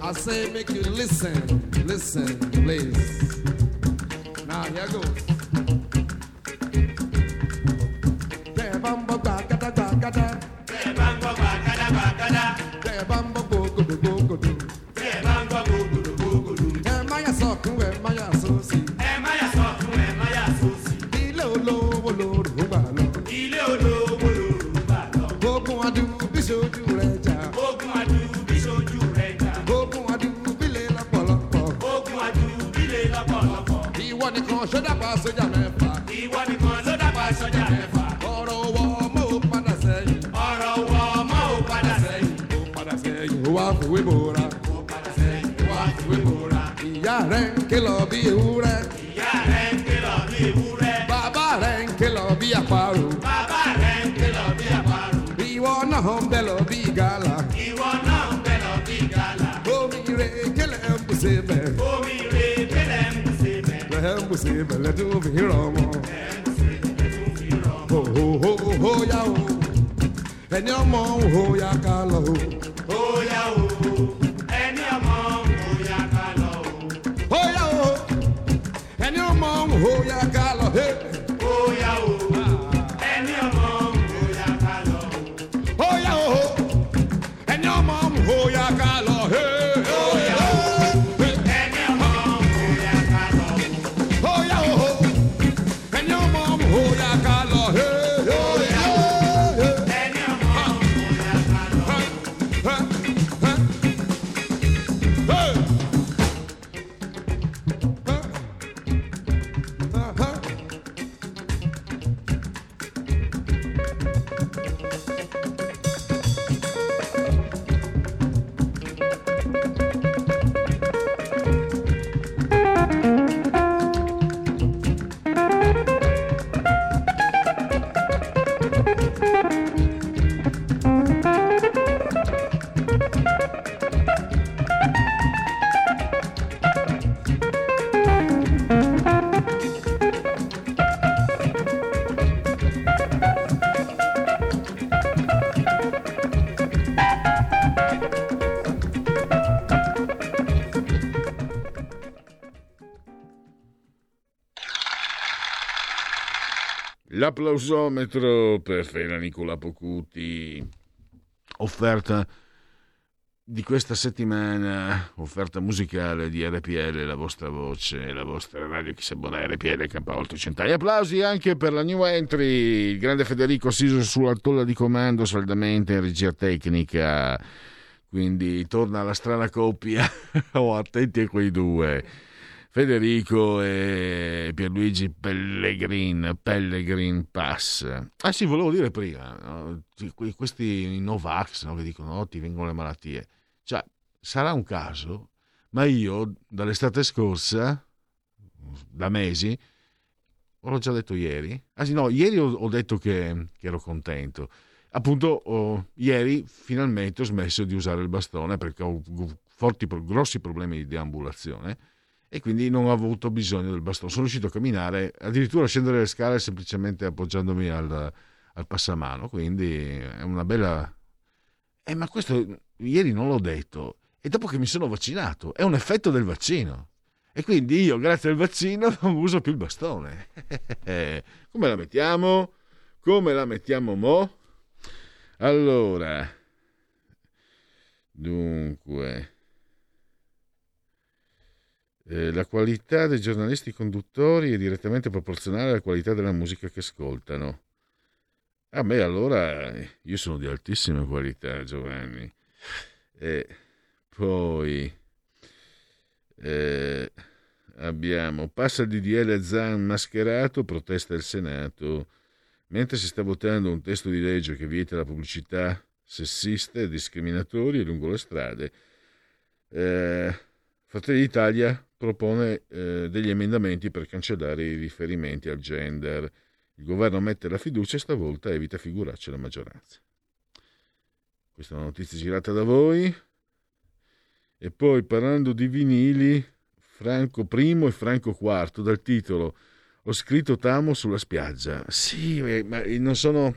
I say make you listen, listen please. Now here goes. Applausometro per Fela Nicola Pocuti, offerta di questa settimana, offerta musicale di R P L, la vostra voce, la vostra radio che si abbona a R P L K ottocento. Applausi anche per la new entry, il grande Federico assiso sulla tolla di comando saldamente in regia tecnica, quindi torna alla strana coppia oh, attenti a quei due, Federico e Pierluigi Pellegrin, Pellegrin Pass. Ah sì, volevo dire prima, no? Questi Novax, no? Che dicono oh, ti vengono le malattie. Cioè, sarà un caso, ma io dall'estate scorsa, da mesi, l'ho già detto ieri, ah sì no, ieri ho, ho detto che, che ero contento. Appunto, oh, ieri finalmente ho smesso di usare il bastone perché ho forti, grossi problemi di deambulazione. E quindi non ho avuto bisogno del bastone, sono riuscito a camminare, addirittura a scendere le scale semplicemente appoggiandomi al, al passamano, quindi è una bella... Eh, ma questo ieri non l'ho detto, e dopo che mi sono vaccinato, è un effetto del vaccino, e quindi io grazie al vaccino non uso più il bastone. Come la mettiamo? Come la mettiamo mo? Allora, dunque... la qualità dei giornalisti conduttori è direttamente proporzionale alla qualità della musica che ascoltano. A me allora, io sono di altissima qualità, Giovanni. E poi eh, abbiamo passa il D D L Zan mascherato, protesta il Senato, mentre si sta votando un testo di legge che vieta la pubblicità sessista e discriminatoria lungo le strade. Eh, Fratelli d'Italia propone eh, degli emendamenti per cancellare i riferimenti al gender Il governo mette la fiducia e stavolta evita figuracce la maggioranza. Questa è una notizia girata da voi. E poi, parlando di vinili, Franco primo e Franco quarto, dal titolo "Ho scritto t'amo sulla spiaggia". Sì, ma non sono...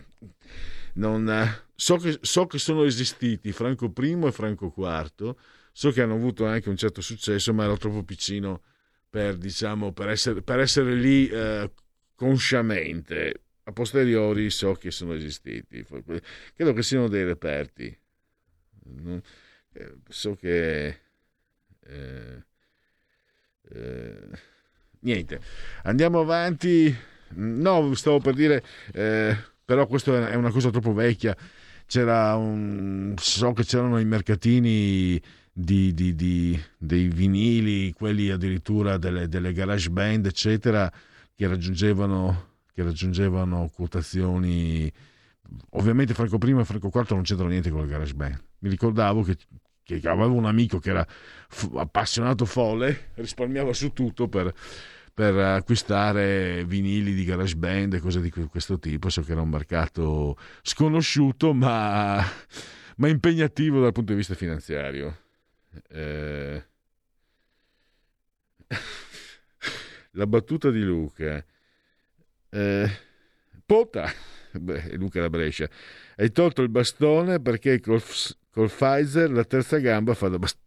Non, so, che, so che sono esistiti Franco primo e Franco quarto, so che hanno avuto anche un certo successo, ma ero troppo piccino per, diciamo, per, essere, per essere lì eh, consciamente. A posteriori so che sono esistiti. Credo che siano dei reperti. So che... Eh, eh, niente. Andiamo avanti. No, stavo per dire... Eh, però questa è una cosa troppo vecchia. C'era un, so che c'erano i mercatini di, di, di, dei vinili, quelli addirittura delle, delle garage band eccetera, che raggiungevano che raggiungevano quotazioni. Ovviamente Franco primo e Franco quarto non c'entrano niente con la garage band. Mi ricordavo che, che avevo un amico che era appassionato folle, risparmiava su tutto per per acquistare vinili di garage band e cose di questo tipo. So che era un mercato sconosciuto ma, ma impegnativo dal punto di vista finanziario. Eh... La battuta di Luca. Eh... Pota, beh, Luca da Brescia, hai tolto il bastone perché col, col Pfizer la terza gamba fa da bastone.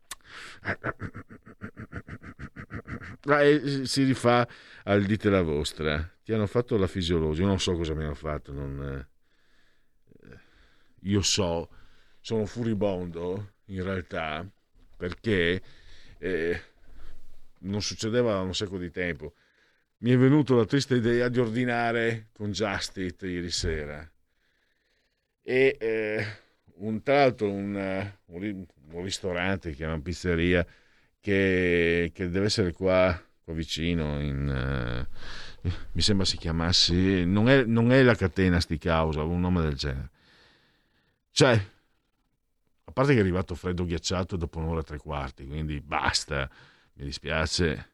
E si rifà al "dite la vostra". Ti hanno fatto la fisiologia, non so cosa mi hanno fatto, non... io so, sono furibondo in realtà, perché eh, non succedeva da un sacco di tempo. Mi è venuto la triste idea di ordinare con Just Eat ieri sera e eh, un, tra l'altro un, un, un ristorante che è una pizzeria Che, che deve essere qua, qua vicino, in, uh, mi sembra si chiamasse, non è, non è la catena sti causa, un nome del genere. Cioè, a parte che è arrivato freddo ghiacciato dopo un'ora e tre quarti, quindi basta, mi dispiace,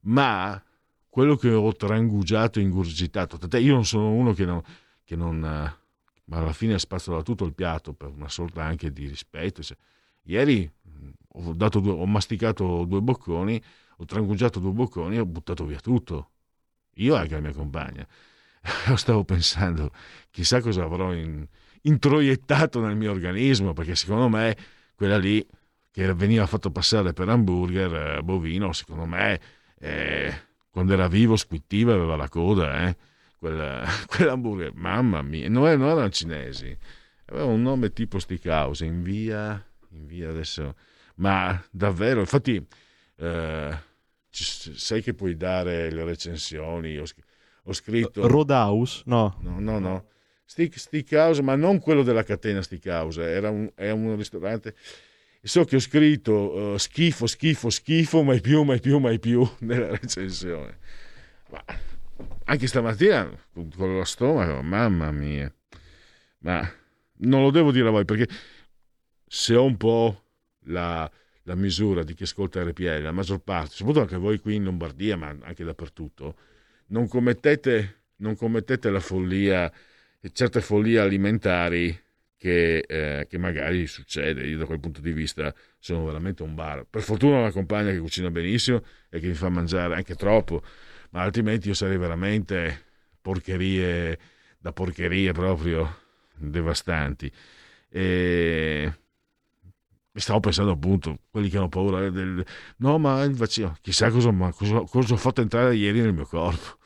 ma quello che ho trangugiato, ingurgitato, tant'è, io non sono uno che non, che non uh, ma alla fine spazzola tutto il piatto per una sorta anche di rispetto. Cioè, ieri ho, dato due, ho masticato due bocconi, ho trangugiato due bocconi e ho buttato via tutto, io e anche la mia compagna. Stavo pensando chissà cosa avrò in, introiettato nel mio organismo, perché secondo me quella lì che veniva fatto passare per hamburger bovino, secondo me eh, quando era vivo squittiva, aveva la coda, eh? Quella, quell'hamburger, mamma mia, non erano cinesi, aveva un nome tipo sti cause, in via in via adesso, ma davvero, infatti eh, sai che puoi dare le recensioni, ho, ho scritto Roadhouse, no no no, no. Stick, stick House, ma non quello della catena Stick House, era un, è un ristorante, so che ho scritto uh, schifo schifo schifo mai più mai più mai più nella recensione, ma anche stamattina con lo stomaco, mamma mia. Ma non lo devo dire a voi, perché se ho un po' la, la misura di chi ascolta R P L, la maggior parte, soprattutto anche voi qui in Lombardia, ma anche dappertutto, non commettete, non commettete la follia, certe follie alimentari che, eh, che magari succede. Io da quel punto di vista sono veramente un bar. Per fortuna ho una compagna che cucina benissimo e che mi fa mangiare anche troppo, ma altrimenti io sarei veramente porcherie, da porcherie proprio devastanti. E stavo pensando appunto quelli che hanno paura del no, ma il vaccino, chissà cosa, ma cosa, cosa ho fatto entrare ieri nel mio corpo.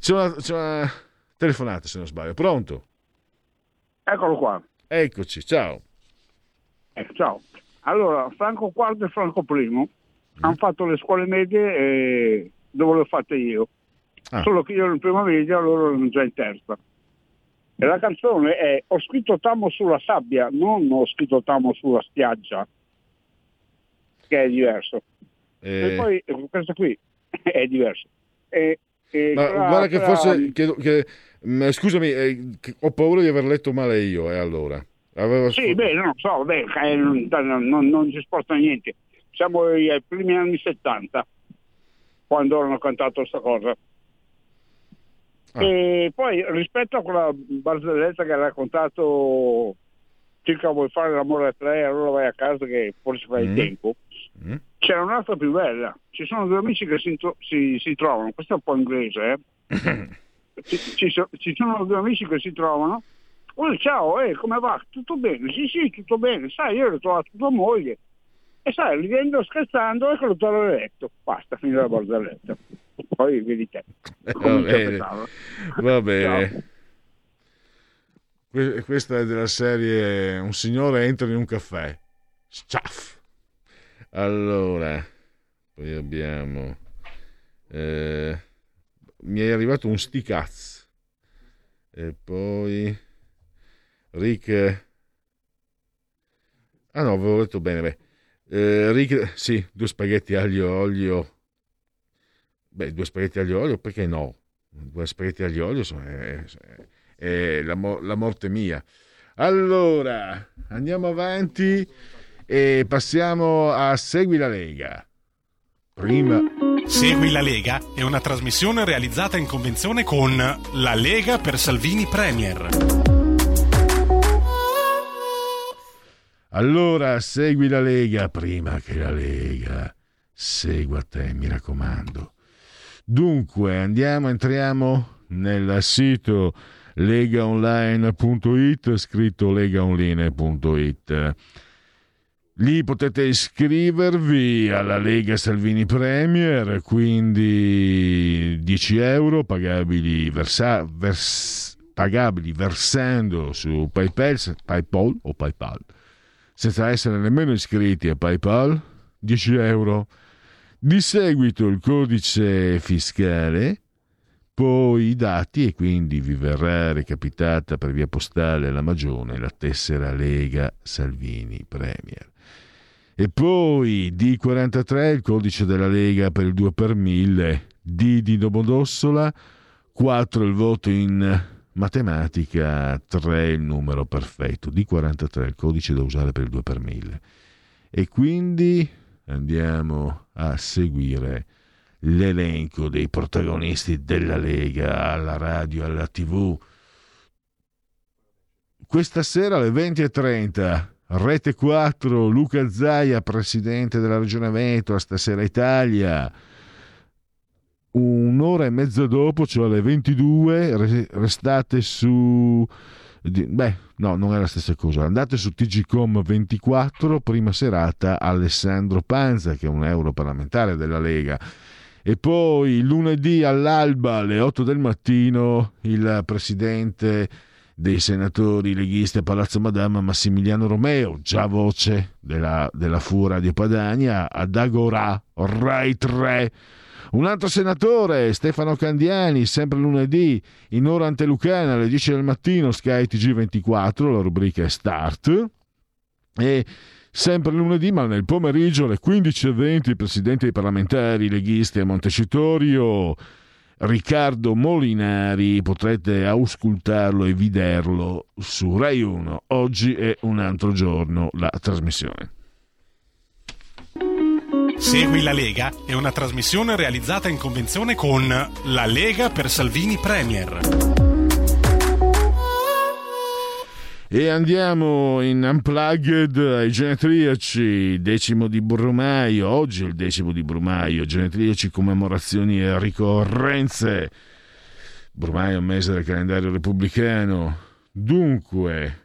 C'è una, c'è una telefonata, se non sbaglio. Pronto? Eccolo qua. Eccoci, ciao. Eh, ciao. Allora, Franco quarto e Franco primo mm. hanno fatto le scuole medie e dove le ho fatte io. Ah. Solo che io ero in prima media, loro erano già in terza. E la canzone è "Ho scritto t'amo sulla sabbia", non "Ho scritto t'amo sulla spiaggia", che è diverso. Eh... E poi questo qui è diverso. E, e Ma tra, guarda che tra... forse... Che, che, scusami, eh, che ho paura di aver letto male io, e eh, allora? Avevo sì, scritto... beh, non so, beh, non, non, non ci sposta niente. Siamo ai primi anni settanta, quando hanno cantato questa cosa. Ah. E poi rispetto a quella barzelletta che ha raccontato circa vuoi fare l'amore a tre, allora vai a casa che forse fai mm. il tempo, mm. c'era un'altra più bella. Ci sono due amici che si, intro- si, si trovano, questo è un po' inglese, eh? ci, ci, so- ci sono due amici che si trovano. Oh, ciao, eh, come va? Tutto bene? Sì, sì, tutto bene. Sai, io ho trovato tua moglie. E sai, ridendo, scherzando, ecco lo torno a letto. Basta, finire la barzelletta. Poi vedi te. Va bene. Va bene. Que- questa è della serie un signore entra in un caffè. Sciaff. Allora, poi abbiamo... Eh, mi è arrivato un sticazzo. E poi... Rick, ah no, avevo detto bene, beh. Eh, Rick, sì, due spaghetti aglio olio, beh, due spaghetti aglio olio, perché no? Due spaghetti aglio olio sono, è, è la, la morte mia. Allora, andiamo avanti e passiamo a Segui la Lega. Prima... Segui la Lega è una trasmissione realizzata in convenzione con la Lega per Salvini Premier. Allora segui la Lega prima che la Lega segua te, mi raccomando. Dunque andiamo, entriamo nel sito legaonline punto it, scritto legaonline punto it. Lì potete iscrivervi alla Lega Salvini Premier, quindi dieci euro pagabili versa- vers- pagabili versando su PayPal, PayPal o PayPal. Senza essere nemmeno iscritti a PayPal, dieci euro. Di seguito il codice fiscale, poi i dati e quindi vi verrà recapitata per via postale la magione, la tessera Lega Salvini Premier. E poi D quarantatré, il codice della Lega per il due per mille, D di Domodossola, quattro il voto in... matematica, tre il numero perfetto, D quarantatré il codice da usare per il due per mille. E quindi andiamo a seguire l'elenco dei protagonisti della Lega alla radio, alla tivù. Questa sera alle venti e trenta Rete quattro, Luca Zaia, presidente della Regione Veneto, a Stasera Italia. Un'ora e mezza dopo, cioè alle ventidue, restate su... Beh, no, non è la stessa cosa. Andate su T G Com ventiquattro, prima serata, Alessandro Panza, che è un europarlamentare della Lega. E poi lunedì all'alba, alle otto del mattino, il presidente dei senatori leghisti a Palazzo Madama, Massimiliano Romeo, già voce della, della Fu Radio Padania, ad Agorà, Rai tre. Un altro senatore, Stefano Candiani, sempre lunedì, in ora antelucana alle dieci del mattino, Sky T G ventiquattro, la rubrica è Start. E sempre lunedì, ma nel pomeriggio, alle quindici e venti, il presidente dei parlamentari leghisti a Montecitorio, Riccardo Molinari, potrete auscultarlo e vederlo su Rai uno. Oggi è un altro giorno la trasmissione. Segui la Lega è una trasmissione realizzata in convenzione con la Lega per Salvini Premier. E andiamo in Unplugged ai genetriaci, decimo di Brumaio, oggi è il decimo di Brumaio, genetriaci, commemorazioni e ricorrenze. Brumaio è un mese del calendario repubblicano. Dunque...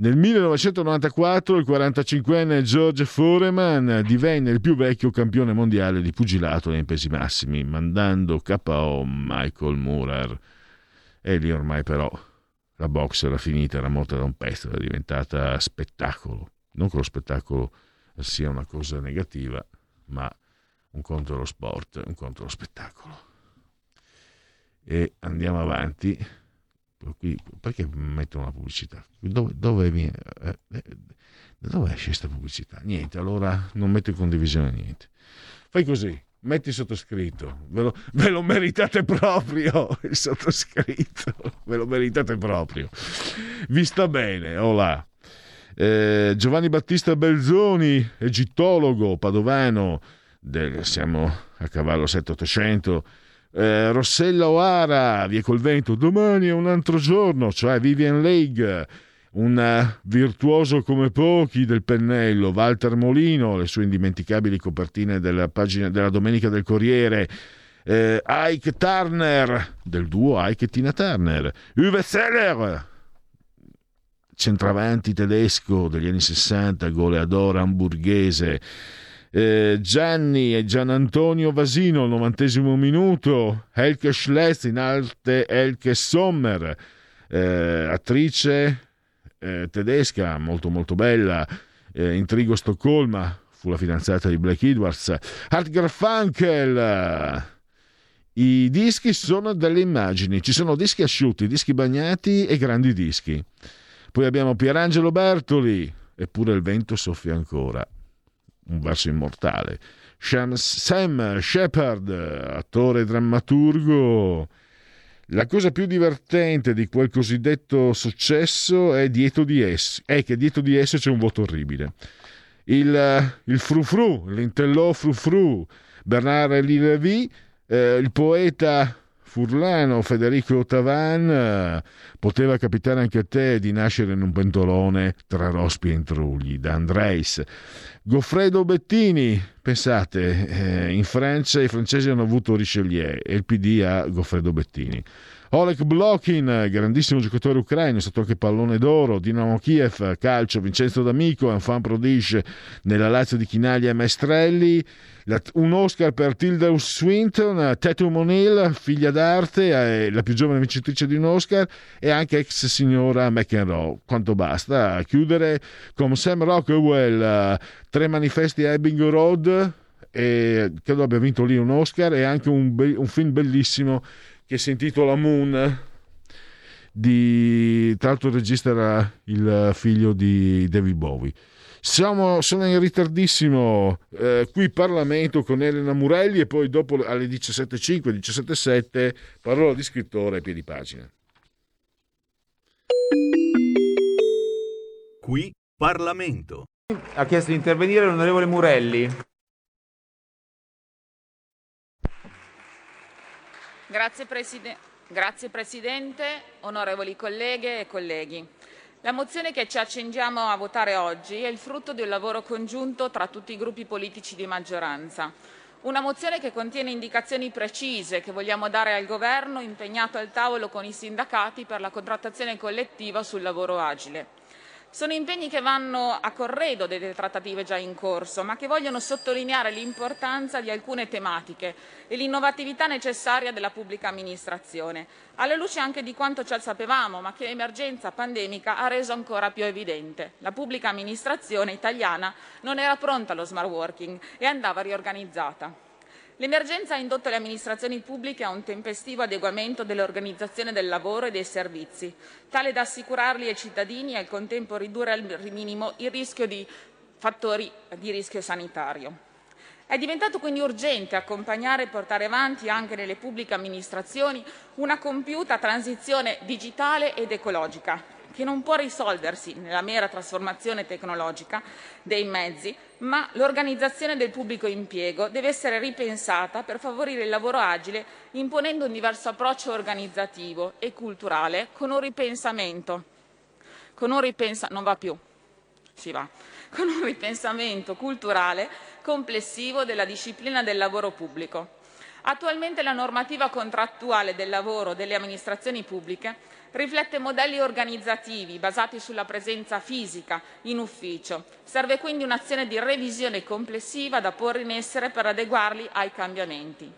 Nel millenovecentonovantaquattro il quarantacinquenne George Foreman divenne il più vecchio campione mondiale di pugilato nei pesi massimi, mandando K O Michael Murer. E lì ormai però la box era finita, era morta da un pezzo, era diventata spettacolo. Non che lo spettacolo sia una cosa negativa, ma un conto è lo sport, un conto è lo spettacolo. E andiamo avanti... Qui, perché mettono la pubblicità? Dove, dove, viene, eh, dove esce questa pubblicità? Niente, allora non metto in condivisione niente. Fai così, metti sottoscritto, ve lo, ve lo meritate proprio il sottoscritto, ve lo meritate proprio. Vi sta bene, olà. Eh, Giovanni Battista Belzoni, egittologo padovano, del, siamo a cavallo settecento ottocento, Eh, Rossella O'Hara, Via col vento, domani è un altro giorno, cioè Vivian Leigh, un virtuoso come pochi del pennello, Walter Molino, le sue indimenticabili copertine della pagina della domenica del Corriere, eh, Ike Turner del duo Ike e Tina Turner, Uwe Seller, centravanti tedesco degli anni sessanta, goleador hamburghese, Eh, Gianni e Gian Antonio Vasino al novantesimo minuto, Elke Schless in arte Elke Sommer, eh, attrice eh, tedesca molto molto bella, eh, Intrigo Stoccolma, fu la fidanzata di Blake Edwards, Art Garfunkel. I dischi sono delle immagini, ci sono dischi asciutti, dischi bagnati e grandi dischi. Poi abbiamo Pierangelo Bertoli, Eppure il vento soffia ancora, un verso immortale. Sam Shepard, attore e drammaturgo. La cosa più divertente di quel cosiddetto successo è, dietro di esso, è che dietro di esso c'è un vuoto orribile. Il, il frufru, l'intellò frufru, Bernard Lévy, eh, il poeta furlano Federico Tavan, eh, poteva capitare anche a te di nascere in un pentolone tra rospi e intrugli, da Andreis. Goffredo Bettini, pensate, eh, in Francia i francesi hanno avuto Richelieu e il P D ha Goffredo Bettini. Oleg Blokhin, grandissimo giocatore ucraino, è stato anche pallone d'oro, Dinamo Kiev, calcio, Vincenzo D'Amico, enfant prodige nella Lazio di Chinaglia e Maestrelli, un Oscar per Tilda Swinton, Tatum O'Neill, figlia d'arte, la più giovane vincitrice di un Oscar, e anche ex signora McEnroe. Quanto basta a chiudere con Sam Rockwell, tre manifesti a Ebbing Road, e credo abbia vinto lì un Oscar, e anche un, be- un film bellissimo che si intitola Moon, di tra l'altro regista era il figlio di David Bowie. Siamo, sono in ritardissimo, eh, qui Parlamento con Elena Murelli, e poi dopo alle diciassette e cinque, diciassette e sette, parola di scrittore a piedi pagina. Qui Parlamento. Ha chiesto di intervenire l'onorevole Murelli. Grazie, Preside- Grazie Presidente, onorevoli colleghe e colleghi. La mozione che ci accingiamo a votare oggi è il frutto di un lavoro congiunto tra tutti i gruppi politici di maggioranza. Una mozione che contiene indicazioni precise che vogliamo dare al Governo impegnato al tavolo con i sindacati per la contrattazione collettiva sul lavoro agile. Sono impegni che vanno a corredo delle trattative già in corso, ma che vogliono sottolineare l'importanza di alcune tematiche e l'innovatività necessaria della pubblica amministrazione, alla luce anche di quanto già sapevamo, ma che l'emergenza pandemica ha reso ancora più evidente. La pubblica amministrazione italiana non era pronta allo smart working e andava riorganizzata. L'emergenza ha indotto le amministrazioni pubbliche a un tempestivo adeguamento dell'organizzazione del lavoro e dei servizi, tale da assicurarli ai cittadini e al contempo ridurre al minimo il rischio di fattori di rischio sanitario. È diventato quindi urgente accompagnare e portare avanti anche nelle pubbliche amministrazioni una compiuta transizione digitale ed ecologica, che non può risolversi nella mera trasformazione tecnologica dei mezzi, ma l'organizzazione del pubblico impiego deve essere ripensata per favorire il lavoro agile, imponendo un diverso approccio organizzativo e culturale con un ripensamento, con un ripensa... non va più, si va, con un ripensamento culturale complessivo della disciplina del lavoro pubblico. Attualmente la normativa contrattuale del lavoro delle amministrazioni pubbliche riflette modelli organizzativi basati sulla presenza fisica in ufficio. Serve quindi un'azione di revisione complessiva da porre in essere per adeguarli ai cambiamenti.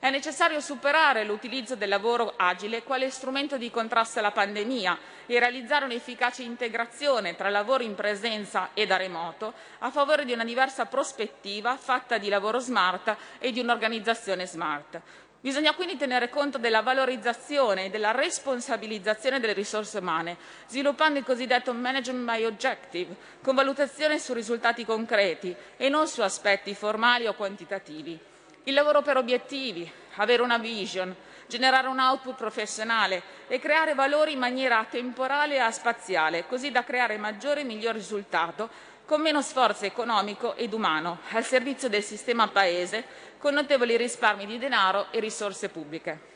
È necessario superare l'utilizzo del lavoro agile quale strumento di contrasto alla pandemia e realizzare un'efficace integrazione tra lavoro in presenza e da remoto a favore di una diversa prospettiva fatta di lavoro smart e di un'organizzazione smart. Bisogna quindi tenere conto della valorizzazione e della responsabilizzazione delle risorse umane, sviluppando il cosiddetto management by objective, con valutazione su risultati concreti e non su aspetti formali o quantitativi. Il lavoro per obiettivi, avere una vision, generare un output professionale e creare valori in maniera temporale e spaziale, così da creare maggiore e miglior risultato con meno sforzo economico ed umano, al servizio del sistema Paese, con notevoli risparmi di denaro e risorse pubbliche.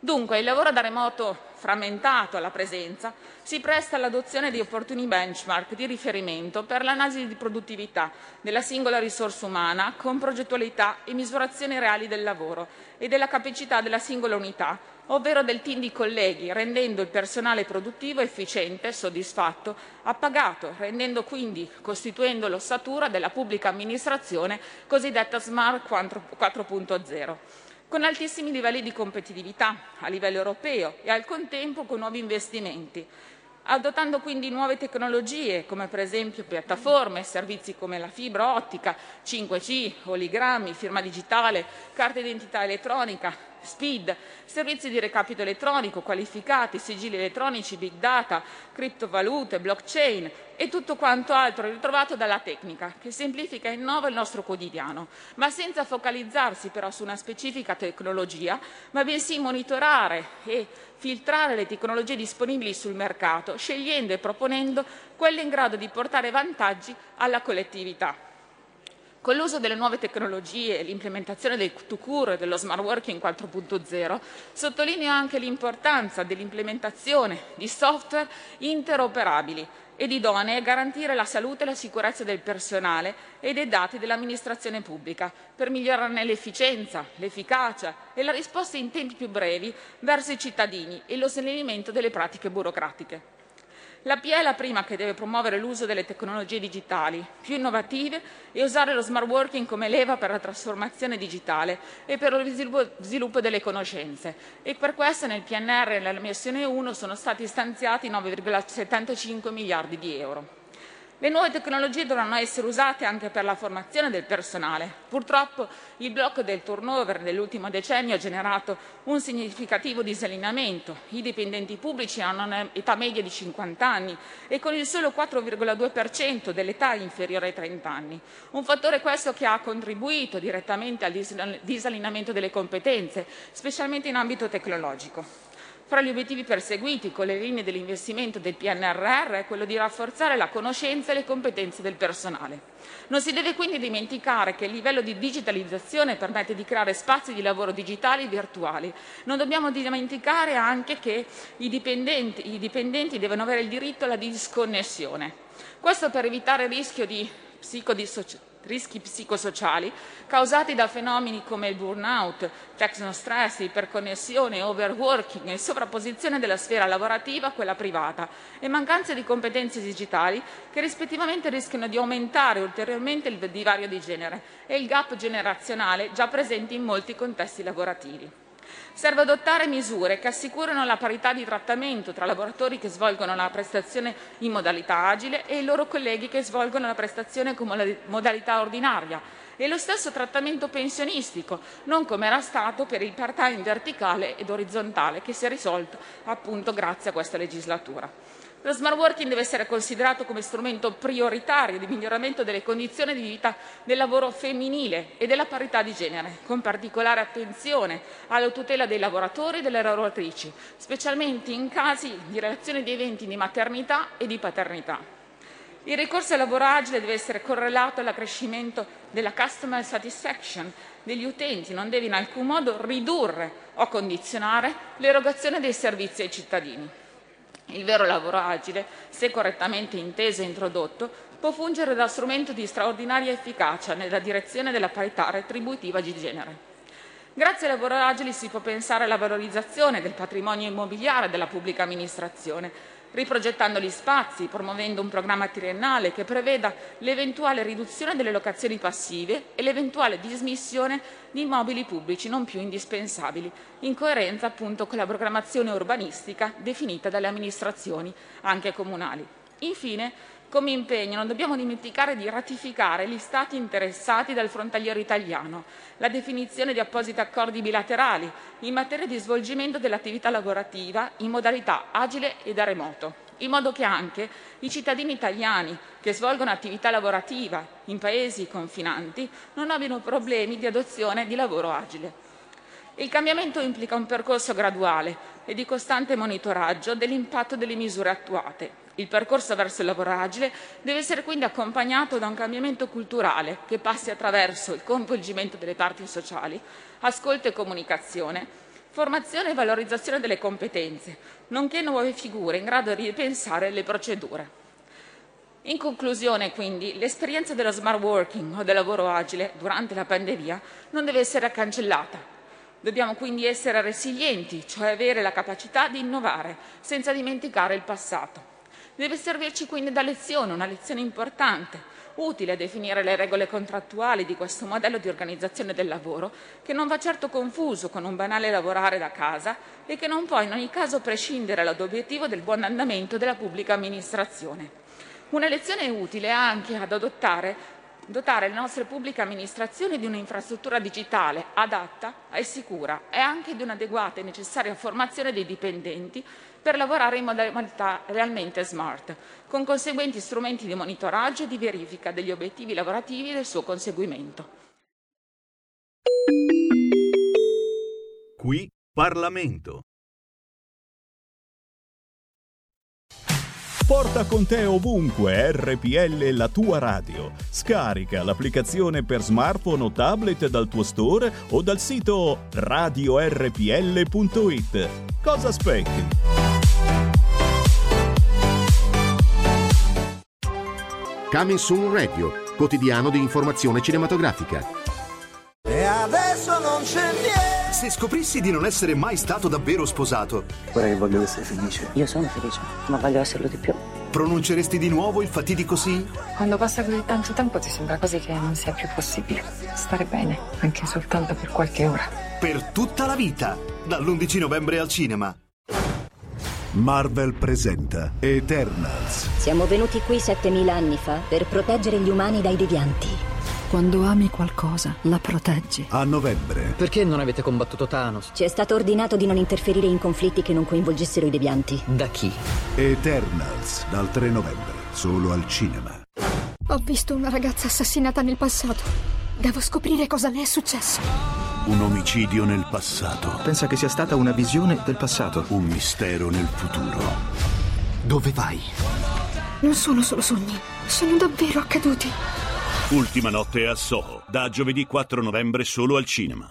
Dunque, il lavoro da remoto frammentato alla presenza si presta all'adozione di opportuni benchmark di riferimento per l'analisi di produttività della singola risorsa umana con progettualità e misurazioni reali del lavoro e della capacità della singola unità, ovvero del team di colleghi, rendendo il personale produttivo efficiente, soddisfatto, appagato, rendendo quindi, costituendo l'ossatura della pubblica amministrazione cosiddetta Smart quattro punto zero. Con altissimi livelli di competitività a livello europeo e al contempo con nuovi investimenti, adottando quindi nuove tecnologie come per esempio piattaforme, servizi come la fibra ottica, cinque G, oligrammi, firma digitale, carta d'identità elettronica, S P I D, servizi di recapito elettronico qualificati, sigilli elettronici, big data, criptovalute, blockchain e tutto quanto altro ritrovato dalla tecnica che semplifica e innova il nostro quotidiano, ma senza focalizzarsi però su una specifica tecnologia, ma bensì monitorare e filtrare le tecnologie disponibili sul mercato, scegliendo e proponendo quelle in grado di portare vantaggi alla collettività. Con l'uso delle nuove tecnologie e l'implementazione del to-cure e dello smart working quattro punto zero, sottolineo anche l'importanza dell'implementazione di software interoperabili ed idonee a garantire la salute e la sicurezza del personale e dei dati dell'amministrazione pubblica, per migliorarne l'efficienza, l'efficacia e la risposta in tempi più brevi verso i cittadini e lo snellimento delle pratiche burocratiche. La P E è la prima che deve promuovere l'uso delle tecnologie digitali più innovative e usare lo smart working come leva per la trasformazione digitale e per lo sviluppo delle conoscenze. E per questo nel P N R e nella missione uno sono stati stanziati nove virgola settantacinque miliardi di euro. Le nuove tecnologie dovranno essere usate anche per la formazione del personale. Purtroppo il blocco del turnover nell'ultimo decennio ha generato un significativo disallineamento. I dipendenti pubblici hanno un'età media di cinquanta anni e con il solo quattro virgola due per cento dell'età inferiore ai trenta anni. Un fattore questo che ha contribuito direttamente al disallineamento delle competenze, specialmente in ambito tecnologico. Fra gli obiettivi perseguiti con le linee dell'investimento del P N R R è quello di rafforzare la conoscenza e le competenze del personale. Non si deve quindi dimenticare che il livello di digitalizzazione permette di creare spazi di lavoro digitali e virtuali. Non dobbiamo dimenticare anche che i dipendenti, i dipendenti devono avere il diritto alla disconnessione. Questo per evitare il rischio di psicodissociazione. Rischi psicosociali causati da fenomeni come il burnout, techno stress, iperconnessione, overworking e sovrapposizione della sfera lavorativa a quella privata e mancanza di competenze digitali che rispettivamente rischiano di aumentare ulteriormente il divario di genere e il gap generazionale già presenti in molti contesti lavorativi. Serve adottare misure che assicurano la parità di trattamento tra lavoratori che svolgono la prestazione in modalità agile e i loro colleghi che svolgono la prestazione con modalità ordinaria e lo stesso trattamento pensionistico, non come era stato per il part-time verticale ed orizzontale che si è risolto appunto grazie a questa legislatura. Lo smart working deve essere considerato come strumento prioritario di miglioramento delle condizioni di vita del lavoro femminile e della parità di genere, con particolare attenzione alla tutela dei lavoratori e delle lavoratrici, specialmente in casi di relazione di eventi di maternità e di paternità. Il ricorso al lavoro agile deve essere correlato all'accrescimento della customer satisfaction degli utenti, non deve in alcun modo ridurre o condizionare l'erogazione dei servizi ai cittadini. Il vero lavoro agile, se correttamente inteso e introdotto, può fungere da strumento di straordinaria efficacia nella direzione della parità retributiva di genere. Grazie al lavoro agile si può pensare alla valorizzazione del patrimonio immobiliare della pubblica amministrazione, riprogettando gli spazi, promuovendo un programma triennale che preveda l'eventuale riduzione delle locazioni passive e l'eventuale dismissione di immobili pubblici non più indispensabili, in coerenza appunto con la programmazione urbanistica definita dalle amministrazioni anche comunali. Infine, come impegno non dobbiamo dimenticare di ratificare gli Stati interessati dal frontaliero italiano, la definizione di appositi accordi bilaterali in materia di svolgimento dell'attività lavorativa in modalità agile e da remoto, in modo che anche i cittadini italiani che svolgono attività lavorativa in paesi confinanti non abbiano problemi di adozione di lavoro agile. Il cambiamento implica un percorso graduale e di costante monitoraggio dell'impatto delle misure attuate, Il percorso verso il lavoro agile deve essere quindi accompagnato da un cambiamento culturale che passi attraverso il coinvolgimento delle parti sociali, ascolto e comunicazione, formazione e valorizzazione delle competenze, nonché nuove figure in grado di ripensare le procedure. In conclusione, quindi, l'esperienza dello smart working o del lavoro agile durante la pandemia non deve essere cancellata. Dobbiamo quindi essere resilienti, cioè avere la capacità di innovare senza dimenticare il passato. Deve servirci quindi da lezione, una lezione importante, utile a definire le regole contrattuali di questo modello di organizzazione del lavoro, che non va certo confuso con un banale lavorare da casa e che non può in ogni caso prescindere dall'obiettivo del buon andamento della pubblica amministrazione. Una lezione utile anche ad adottare, dotare le nostre pubbliche amministrazioni di un'infrastruttura digitale adatta e sicura e anche di un'adeguata e necessaria formazione dei dipendenti per lavorare in modalità realmente smart, con conseguenti strumenti di monitoraggio e di verifica degli obiettivi lavorativi e del suo conseguimento. Qui Parlamento. Porta con te ovunque R P L, la tua radio. Scarica l'applicazione per smartphone o tablet dal tuo store o dal sito radio R P L punto it. Cosa aspetti? Coming Soon Radio, quotidiano di informazione cinematografica. E adesso non c'è niente. Se scoprissi di non essere mai stato davvero sposato. Guarda che voglio essere felice. Io sono felice, ma voglio esserlo di più. Pronunceresti di nuovo il fatidico sì? Quando passa così tanto tempo ti sembra quasi che non sia più possibile stare bene, anche soltanto per qualche ora. Per tutta la vita, dall'undici novembre al cinema. Marvel presenta Eternals. Siamo venuti qui settemila anni fa per proteggere gli umani dai devianti. Quando ami qualcosa, la proteggi. A novembre. Perché non avete combattuto Thanos? Ci è stato ordinato di non interferire in conflitti che non coinvolgessero i devianti. Da chi? Eternals, dal tre novembre, solo al cinema. Ho visto una ragazza assassinata nel passato. Devo scoprire cosa ne è successo. Un omicidio nel passato. Pensa che sia stata una visione del passato. Un mistero nel futuro. Dove vai? Non sono solo sogni, sono davvero accaduti. Ultima notte a Soho, da giovedì quattro novembre solo al cinema.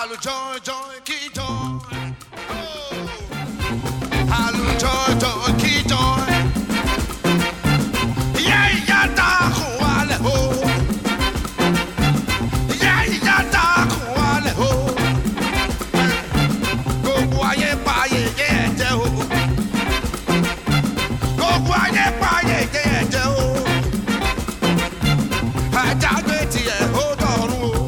I'll join, join, key join. Oh, I'll join, join, key join. Yeah, yeah, da kuale ho. Yeah, yeah, da kuale ho. Go kuaye pa ye ye de ho. Go kuaye pa ye ye de ho. I just wait here, hold on ho.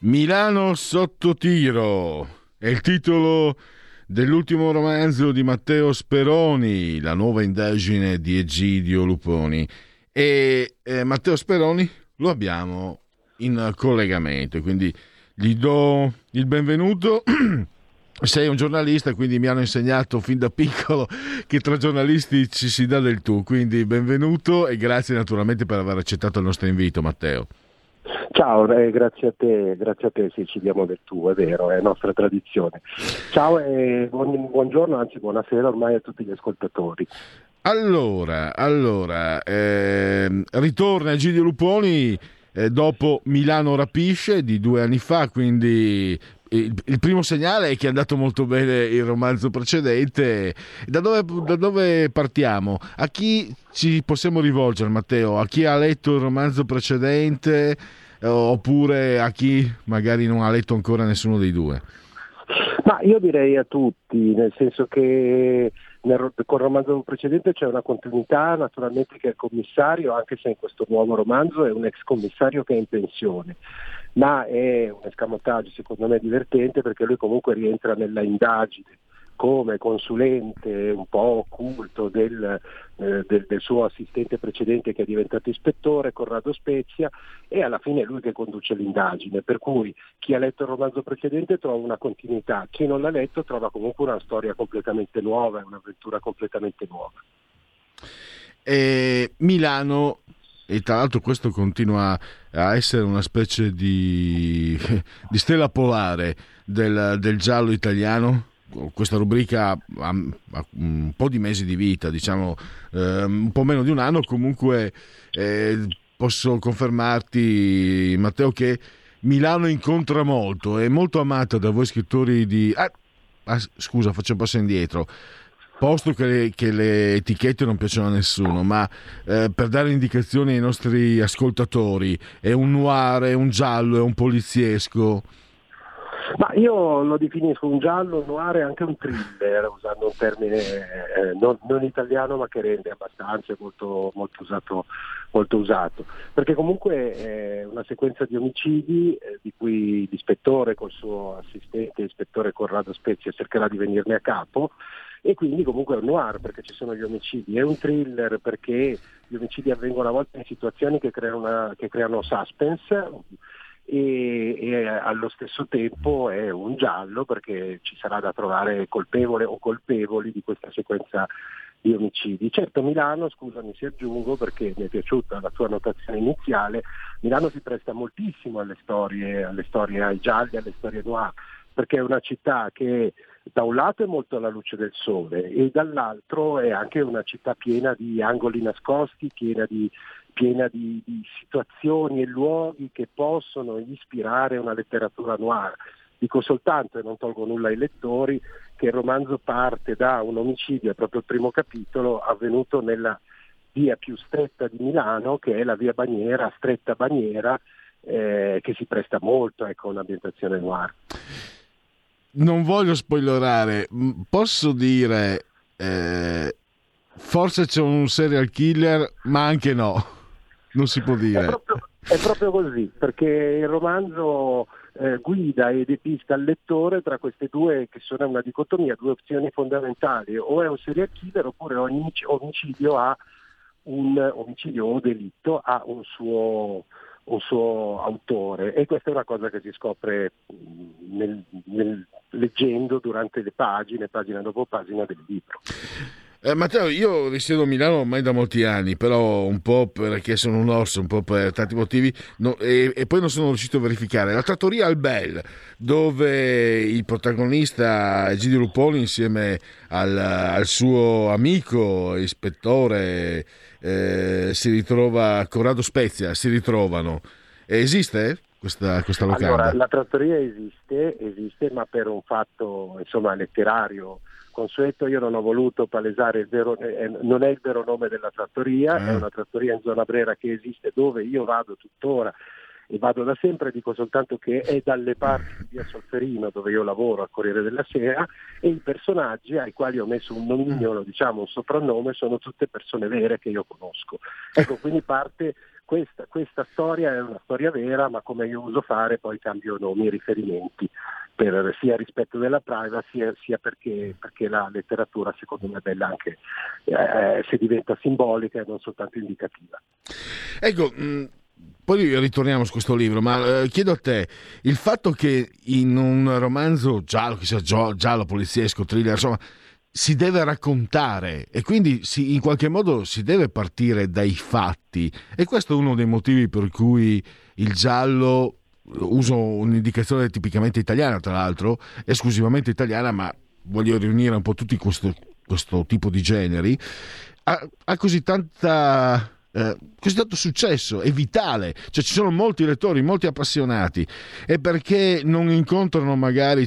Milano sotto tiro è il titolo dell'ultimo romanzo di Matteo Speroni, la nuova indagine di Egidio Lupponi, e eh, Matteo Speroni lo abbiamo in collegamento, quindi gli do il benvenuto. Sei un giornalista, quindi mi hanno insegnato fin da piccolo che tra giornalisti ci si dà del tu, quindi benvenuto e grazie naturalmente per aver accettato il nostro invito, Matteo. Ciao, eh, grazie a te, grazie a te, se ci diamo del tu, è vero, è nostra tradizione. Ciao e buon, buongiorno, anzi buonasera ormai a tutti gli ascoltatori. Allora, allora eh, ritorna Egidio Lupponi eh, dopo Milano rapisce di due anni fa, quindi... Il primo segnale è che è andato molto bene il romanzo precedente. Da dove, da dove partiamo? A chi ci possiamo rivolgere, Matteo? A chi ha letto il romanzo precedente eh, oppure a chi magari non ha letto ancora nessuno dei due? Ma io direi a tutti, nel senso che nel, col romanzo precedente c'è una continuità, naturalmente, che è il commissario, anche se in questo nuovo romanzo è un ex commissario che è in pensione. Ma è un escamotaggio secondo me divertente, perché lui comunque rientra nella indagine come consulente un po' occulto del, eh, del, del suo assistente precedente che è diventato ispettore, Corrado Spezia, e alla fine è lui che conduce l'indagine, per cui chi ha letto il romanzo precedente trova una continuità, chi non l'ha letto trova comunque una storia completamente nuova, un'avventura completamente nuova. Eh, Milano... E tra l'altro questo continua a essere una specie di, di stella polare del, del giallo italiano. Questa rubrica ha un po' di mesi di vita, diciamo eh, un po' meno di un anno. Comunque eh, posso confermarti, Matteo, che Milano incontra molto, è molto amata da voi scrittori di... Ah, ah, scusa, faccio un passo indietro. Posto che le, che le etichette non piacciono a nessuno, ma eh, per dare indicazioni ai nostri ascoltatori, è un noir, è un giallo, è un poliziesco? Ma io lo definisco un giallo, un noir e anche un thriller, usando un termine eh, non, non italiano ma che rende abbastanza molto, molto usato, molto usato, perché comunque è una sequenza di omicidi eh, di cui l'ispettore col suo assistente, l'ispettore Corrado Spezia, cercherà di venirne a capo. E quindi comunque è un noir perché ci sono gli omicidi, è un thriller perché gli omicidi avvengono a volte in situazioni che creano, una, che creano suspense, e, e allo stesso tempo è un giallo perché ci sarà da trovare colpevole o colpevoli di questa sequenza di omicidi. Certo, Milano, scusami se aggiungo perché mi è piaciuta la tua notazione iniziale, Milano si presta moltissimo alle storie, alle storie ai gialli, alle storie noir, perché è una città che da un lato è molto alla luce del sole e dall'altro è anche una città piena di angoli nascosti, piena di, piena di, di situazioni e luoghi che possono ispirare una letteratura noir. Dico soltanto, e non tolgo nulla ai lettori, che il romanzo parte da un omicidio, è proprio il primo capitolo, avvenuto nella via più stretta di Milano, che è la via Bagnera, stretta Bagnera, eh, che si presta molto, ecco, a un'ambientazione noir. Non voglio spoilerare, posso dire eh, forse c'è un serial killer, ma anche no, non si può dire. È proprio, è proprio così, perché il romanzo eh, guida ed depista il lettore tra queste due, che sono una dicotomia, due opzioni fondamentali: o è un serial killer oppure ogni omicidio ha un omicidio o delitto ha un suo... un suo autore, e questa è una cosa che si scopre nel, nel, leggendo durante le pagine, pagina dopo pagina del libro. Eh, Matteo, io risiedo a Milano ormai da molti anni, però un po' perché sono un orso, un po' per tanti motivi, no, e, e poi non sono riuscito a verificare la trattoria al Bel, dove il protagonista Egidio Lupponi insieme al, al suo amico ispettore eh, si ritrova Corrado Spezia, si ritrovano. Esiste questa, questa locanda? Allora, la trattoria esiste, esiste, ma per un fatto insomma letterario consueto io non ho voluto palesare il vero, eh, non è il vero nome della trattoria, ah. È una trattoria in zona Brera che esiste, dove io vado tuttora e vado da sempre, dico soltanto che è dalle parti di via Solferino, dove io lavoro al Corriere della Sera, e i personaggi ai quali ho messo un nomignolo, diciamo un soprannome, sono tutte persone vere che io conosco. Ecco, quindi parte questa, questa storia è una storia vera, ma come io uso fare poi cambio nomi e riferimenti, per sia rispetto della privacy sia perché, perché la letteratura secondo me è bella anche eh, se diventa simbolica e non soltanto indicativa. Ecco, mh, poi ritorniamo su questo libro, ma eh, chiedo a te, il fatto che in un romanzo giallo, che sia giallo, poliziesco, thriller, insomma, si deve raccontare e quindi si, in qualche modo si deve partire dai fatti, e questo è uno dei motivi per cui il giallo, uso un'indicazione tipicamente italiana, tra l'altro esclusivamente italiana, ma voglio riunire un po' tutti questo, questo tipo di generi, ha, ha così tanta eh, così tanto successo, è vitale, cioè ci sono molti lettori, molti appassionati, e perché non incontrano magari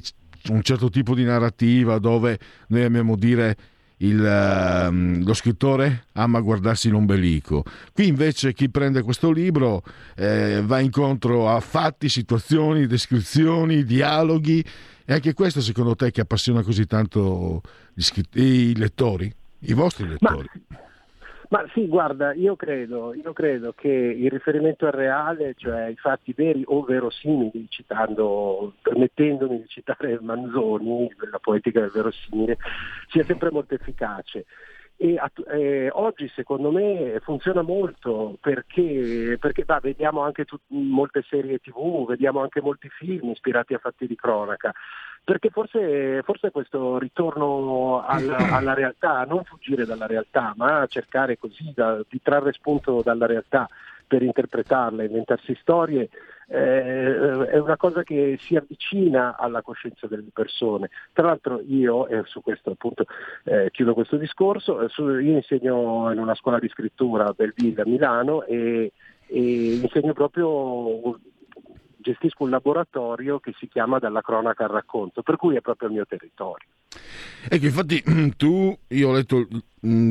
un certo tipo di narrativa dove noi amiamo dire il, um, lo scrittore ama guardarsi l'ombelico. Qui invece chi prende questo libro eh, va incontro a fatti, situazioni, descrizioni, dialoghi. E anche questo secondo te che appassiona così tanto gli scritt- i lettori, i vostri lettori? Ma... Ma sì, guarda, io credo, io credo che il riferimento al reale, cioè i fatti veri o verosimili, citando, permettendomi di citare Manzoni, la poetica del verosimile, sia sempre molto efficace. E eh, oggi secondo me funziona molto perché, perché bah, vediamo anche tut- molte serie tivù, vediamo anche molti film ispirati a fatti di cronaca, perché forse, forse questo ritorno alla, alla realtà, non fuggire dalla realtà, ma cercare così da, di trarre spunto dalla realtà per interpretarla, inventarsi storie, eh, è una cosa che si avvicina alla coscienza delle persone. Tra l'altro io, e su questo appunto eh, chiudo questo discorso, su, io insegno in una scuola di scrittura a Belville a Milano e, e insegno proprio, gestisco un laboratorio che si chiama Dalla cronaca al racconto, per cui è proprio il mio territorio. Ecco, infatti tu, io ho letto,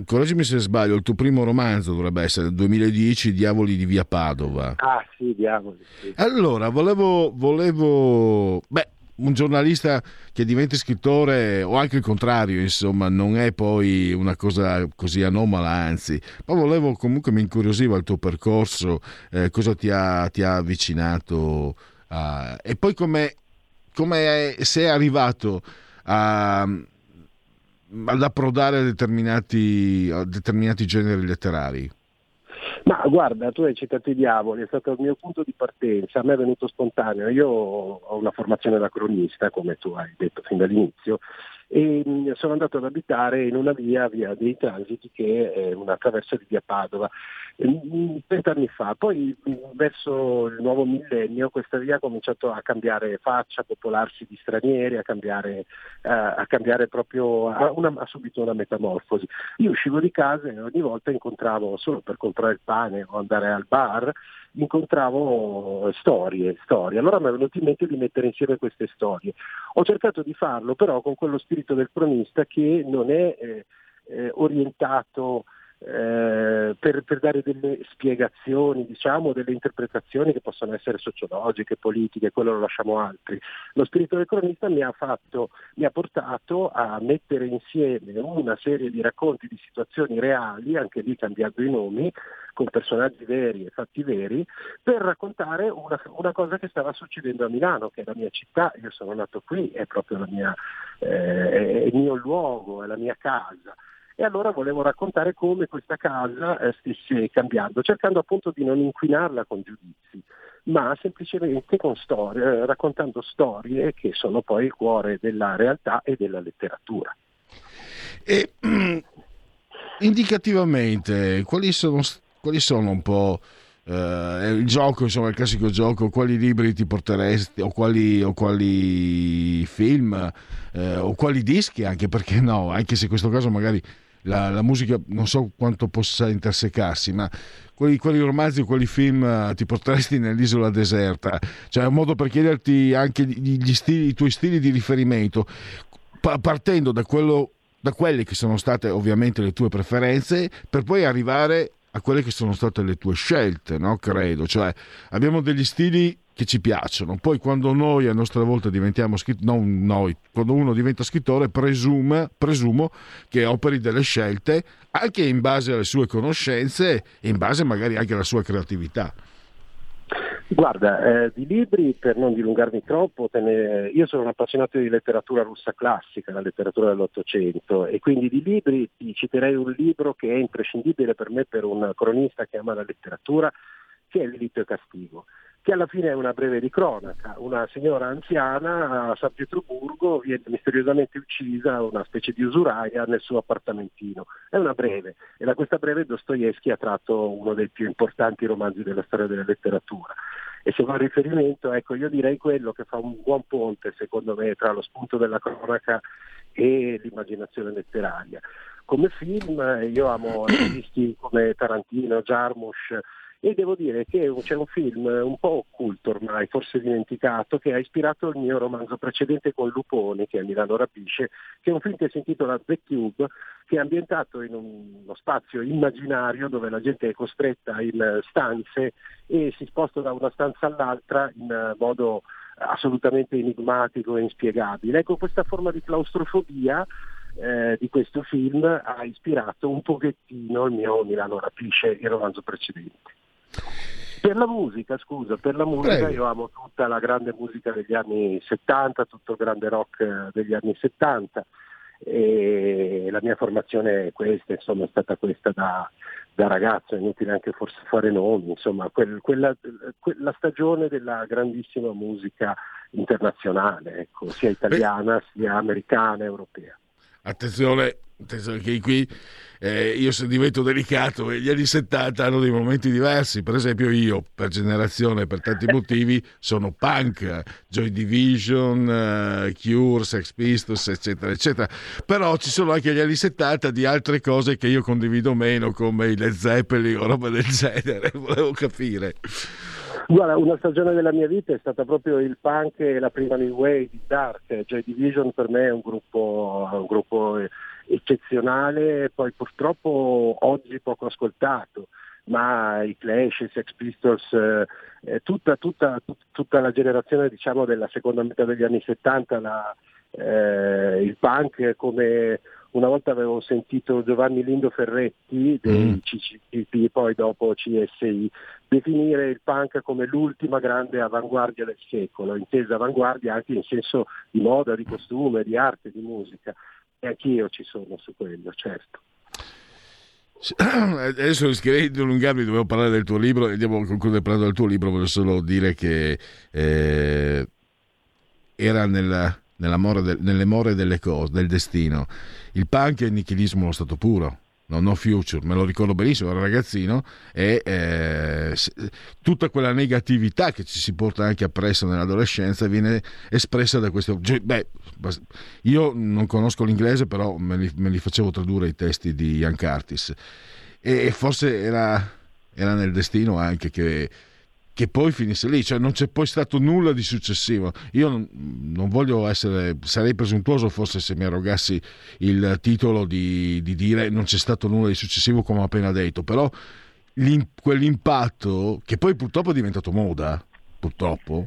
correggimi se sbaglio, il tuo primo romanzo dovrebbe essere del duemiladieci, Diavoli di Via Padova. Ah sì, Diavoli. Sì. Allora, volevo, volevo, beh, un giornalista che diventi scrittore, o anche il contrario, insomma, non è poi una cosa così anomala, anzi, ma volevo comunque, mi incuriosiva il tuo percorso, eh, cosa ti ha, ti ha avvicinato a... e poi come come sei arrivato a, ad approdare a determinati, a determinati generi letterari? Ma guarda, tu hai citato i Diavoli, è stato il mio punto di partenza, a me è venuto spontaneo. Io ho una formazione da cronista, come tu hai detto fin dall'inizio, e sono andato ad abitare in una via, via dei Transiti, che è una traversa di via Padova, trent'anni fa. Poi verso il nuovo millennio questa via ha cominciato a cambiare faccia, a popolarsi di stranieri, a cambiare, a, a cambiare proprio, a una, ha subito una metamorfosi. Io uscivo di casa e ogni volta incontravo, solo per comprare il pane o andare al bar, incontravo storie, storie. Allora mi è venuto in mente di mettere insieme queste storie. Ho cercato di farlo però con quello spirito del cronista che non è eh, eh, orientato eh, per, per dare delle spiegazioni, diciamo, delle interpretazioni che possono essere sociologiche, politiche, quello lo lasciamo altri. Lo spirito del cronista mi ha fatto, mi ha portato a mettere insieme una serie di racconti di situazioni reali, anche lì cambiando i nomi, con personaggi veri e fatti veri, per raccontare una, una cosa che stava succedendo a Milano, che è la mia città, io sono nato qui, è proprio la mia, eh, è il mio luogo, è la mia casa. E allora volevo raccontare come questa casa eh, stesse cambiando, cercando appunto di non inquinarla con giudizi, ma semplicemente con storie, raccontando storie che sono poi il cuore della realtà e della letteratura. E indicativamente quali sono, quali sono un po' eh, il gioco, insomma il classico gioco, quali libri ti porteresti o quali, o quali film eh, o quali dischi, anche perché no, anche se in questo caso magari la, la musica non so quanto possa intersecarsi, ma quali, quali romanzi o quali film ti porteresti nell'isola deserta, cioè è un modo per chiederti anche gli stili, i tuoi stili di riferimento, pa- partendo da quello da quelle che sono state ovviamente le tue preferenze, per poi arrivare a quelle che sono state le tue scelte, no? Credo, cioè abbiamo degli stili che ci piacciono, poi quando noi a nostra volta diventiamo scrittori, non noi, quando uno diventa scrittore presume, presumo che operi delle scelte anche in base alle sue conoscenze e in base magari anche alla sua creatività. Guarda, eh, di libri, per non dilungarmi troppo, te ne... io sono un appassionato di letteratura russa classica, la letteratura dell'Ottocento, e quindi di libri ti citerei un libro che è imprescindibile per me, per un cronista che ama la letteratura, che è Delitto e Castigo, che alla fine è una breve di cronaca. Una signora anziana a San Pietroburgo viene misteriosamente uccisa, una specie di usuraia, nel suo appartamentino. È una breve, e da questa breve Dostoevskij ha tratto uno dei più importanti romanzi della storia della letteratura. E se va a riferimento, ecco, io direi quello che fa un buon ponte, secondo me, tra lo spunto della cronaca e l'immaginazione letteraria. Come film io amo registi come Tarantino, Jarmusch, e devo dire che c'è un film un po' occulto ormai, forse dimenticato, che ha ispirato il mio romanzo precedente con Lupponi, che a Milano rapisce, che è un film che si intitola The Cube, che è ambientato in uno spazio immaginario dove la gente è costretta in stanze e si sposta da una stanza all'altra in modo assolutamente enigmatico e inspiegabile. Ecco, questa forma di claustrofobia Eh, di questo film ha ispirato un pochettino il mio Milano rapisce, il romanzo precedente. Per la musica, scusa, per la musica Prego. Io amo tutta la grande musica degli anni settanta, tutto il grande rock degli anni settanta, e la mia formazione è questa, insomma è stata questa da, da ragazzo, è inutile anche forse fare nomi, insomma quel, quella, quella stagione della grandissima musica internazionale, ecco, sia italiana Beh. sia americana, europea. Attenzione, attenzione che qui eh, io se divento delicato, gli anni settanta hanno dei momenti diversi, per esempio io per generazione, per tanti motivi sono punk, Joy Division, uh, Cure, Sex Pistols eccetera eccetera, però ci sono anche gli anni settanta di altre cose che io condivido meno, come i Led Zeppelin o roba del genere, volevo capire. Guarda, una stagione della mia vita è stata proprio il punk e la prima new wave, di Dark. Joy Division per me è un gruppo, un gruppo eccezionale, poi purtroppo oggi poco ascoltato, ma i Clash, i Sex Pistols, eh, tutta, tutta, tut, tutta la generazione diciamo della seconda metà degli anni settanta, la, eh, il punk come... Una volta avevo sentito Giovanni Lindo Ferretti dei C C P, poi dopo C S I, definire il punk come l'ultima grande avanguardia del secolo, intesa avanguardia anche in senso di moda, di costume, di arte, di musica. E anch'io ci sono su quello, certo. Adesso rischierei di dilungarmi, dovevo parlare del tuo libro e andiamo a concludere parlando del tuo libro. Voglio solo dire che eh, era nella... Nella more de, nelle more delle cose, del destino. Il punk è il nichilismo allo stato puro, no, no future, me lo ricordo benissimo, ero ragazzino, e eh, tutta quella negatività che ci si porta anche appresso nell'adolescenza viene espressa da questo. Beh, io non conosco l'inglese, però me li, me li facevo tradurre i testi di Ian Curtis, e forse era, era nel destino anche che che poi finisse lì, cioè non c'è poi stato nulla di successivo. Io non, non voglio essere, sarei presuntuoso forse se mi arrogassi il titolo di, di dire non c'è stato nulla di successivo, come ho appena detto, però quell'impatto che poi purtroppo è diventato moda, purtroppo,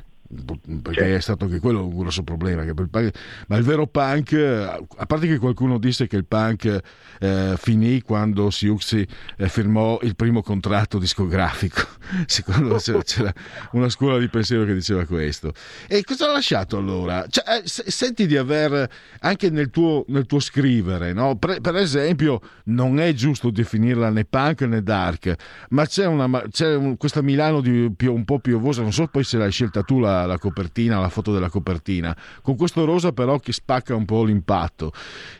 perché certo. È stato anche quello un grosso problema, che per il punk, ma il vero punk, a parte che qualcuno disse che il punk eh, finì quando Siuxi eh, firmò il primo contratto discografico, secondo c'era, c'era una scuola di pensiero che diceva questo. E cosa ha lasciato allora? Cioè, senti di aver anche nel tuo, nel tuo scrivere, no? per, per esempio non è giusto definirla né punk né dark, ma c'è, una, c'è un, questa Milano di, più, un po' piovosa, non so poi se l'hai scelta tu la la, la copertina, la foto della copertina, con questo rosa però che spacca un po' l'impatto,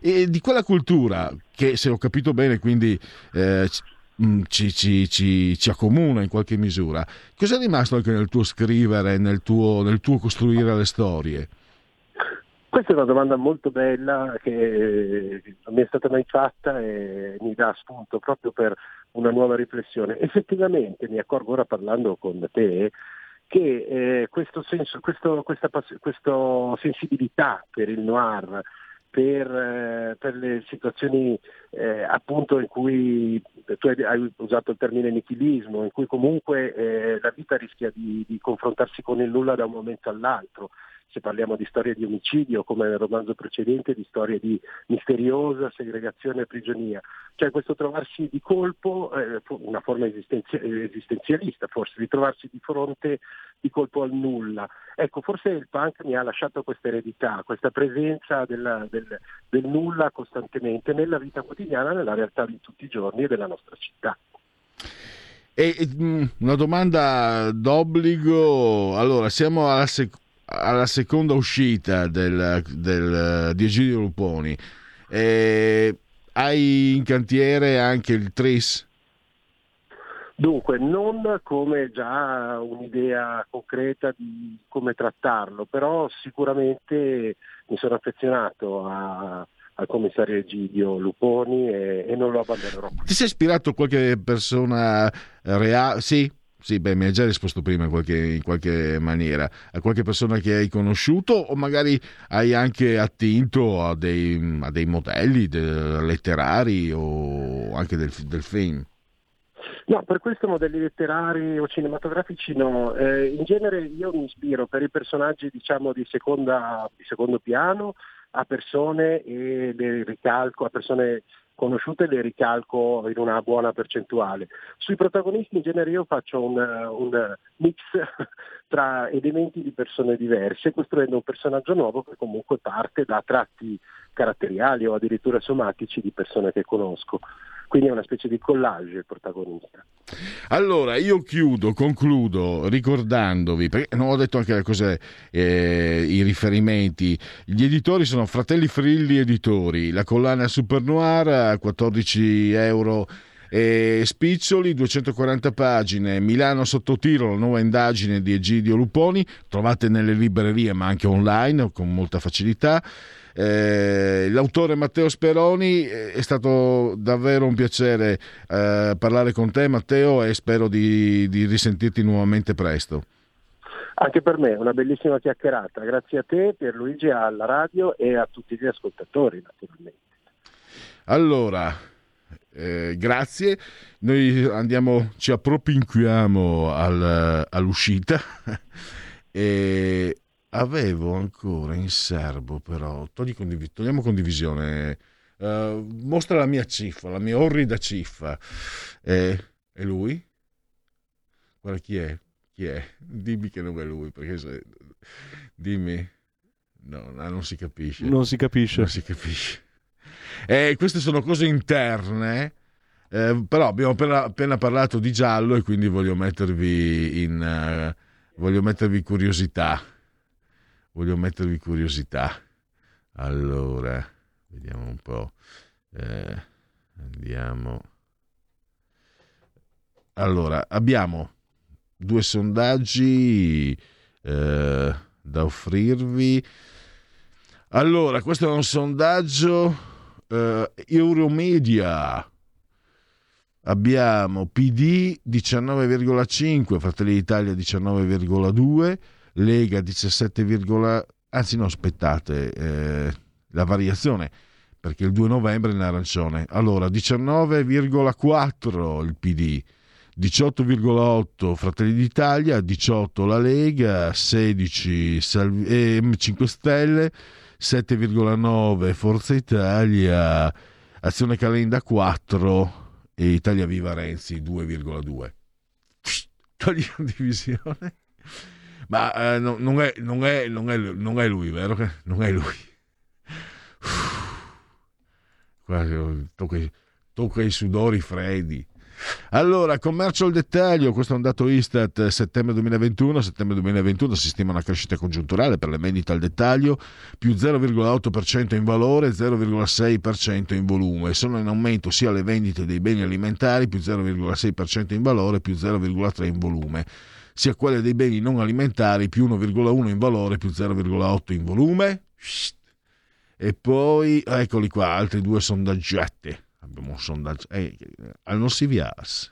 e di quella cultura che, se ho capito bene, quindi eh, Ci, ci, ci, ci accomuna in qualche misura. Cos'è rimasto anche nel tuo scrivere, nel tuo, nel tuo costruire le storie? Questa è una domanda molto bella che non mi è stata mai fatta e mi dà spunto proprio per una nuova riflessione. Effettivamente mi accorgo ora, parlando con te, che eh, questo senso, questo, questa, questa sensibilità per il noir, Per, per le situazioni eh, appunto in cui tu hai, hai usato il termine nichilismo, in cui comunque eh, la vita rischia di, di confrontarsi con il nulla da un momento all'altro. Se parliamo di storie di omicidio, come nel romanzo precedente, di storie di misteriosa segregazione e prigionia, cioè questo trovarsi di colpo, eh, una forma esistenzi- esistenzialista forse, di trovarsi di fronte di colpo al nulla. Ecco, forse il punk mi ha lasciato questa eredità, questa presenza della, del, del nulla costantemente nella vita quotidiana, nella realtà di tutti i giorni e della nostra città. E, e, una domanda d'obbligo, allora siamo alla seconda, alla seconda uscita del, del, di Egidio Lupponi, eh, hai in cantiere anche il Tris? Dunque, non come già un'idea concreta di come trattarlo, però sicuramente mi sono affezionato a, al commissario Egidio Lupponi e, e non lo abbandonerò. Ti sei ispirato a qualche persona reale? Sì. Sì, beh, mi hai già risposto prima in qualche, in qualche maniera. A qualche persona che hai conosciuto, o magari hai anche attinto a dei, a dei modelli de, letterari o anche del, del film? No, per questo modelli letterari o cinematografici no. Eh, in genere io mi ispiro per i personaggi, diciamo, di, seconda, di secondo piano, a persone e le ricalco, a persone conosciute le ricalco in una buona percentuale. Sui protagonisti in genere io faccio un, un mix tra elementi di persone diverse, costruendo un personaggio nuovo che comunque parte da tratti caratteriali o addirittura somatici di persone che conosco. Quindi è una specie di collage il protagonista. Allora, io chiudo, concludo ricordandovi, perché non ho detto anche le cose, eh, i riferimenti. Gli editori sono Fratelli Frilli Editori, la collana Super Noir a quattordici euro e spiccioli, duecentoquaranta pagine, Milano sotto tiro, la nuova indagine di Egidio Lupponi, trovate nelle librerie ma anche online con molta facilità. Eh, l'autore Matteo Speroni, è stato davvero un piacere eh, parlare con te, Matteo, e spero di, di risentirti nuovamente presto. Anche per me, una bellissima chiacchierata. Grazie a te, Pierluigi, alla radio e a tutti gli ascoltatori, naturalmente. Allora, eh, grazie. Noi andiamo, ci appropinquiamo al, all'uscita e avevo ancora in serbo, però togli condiv- togliamo condivisione, uh, mostra la mia cifra, la mia orrida cifra. E, e lui? Guarda chi è, chi è? Dimmi che non è lui, perché se... dimmi, no, no, non si capisce. Non si capisce. Non si capisce. E queste sono cose interne. Eh, però abbiamo appena, appena parlato di giallo e quindi voglio mettervi in, uh, voglio mettervi curiosità. Voglio mettervi curiosità. Allora, vediamo un po'. Eh, andiamo. Allora, abbiamo due sondaggi eh, da offrirvi. Allora, questo è un sondaggio eh, Euromedia. Abbiamo P D diciannove virgola cinque, Fratelli d'Italia diciannove virgola due, Lega diciassette, anzi no, aspettate eh, la variazione, perché il due novembre è in arancione. Allora, diciannove virgola quattro il P D, diciotto virgola otto Fratelli d'Italia, diciotto la Lega, sedici Salvi, eh, cinque Stelle, sette virgola nove Forza Italia, Azione Calenda quattro e Italia Viva Renzi due virgola due. Togli condivisione. Ma eh, no, non, è, non, è, non, è, non è lui, vero? Non è lui. Uff, quasi, tocca, tocca i sudori freddi. Allora, commercio al dettaglio, questo è un dato Istat settembre duemilaventuno, settembre duemilaventuno si stima una crescita congiunturale per le vendite al dettaglio, più zero virgola otto per cento in valore, zero virgola sei per cento in volume. Sono in aumento sia le vendite dei beni alimentari, più zero virgola sei per cento in valore, più zero virgola tre per cento in volume, sia quelle dei beni non alimentari, più uno virgola uno per cento in valore, più zero virgola otto per cento in volume. E poi, eccoli qua, altri due sondaggetti. Abbiamo un sondaggio, eh, al non si vias.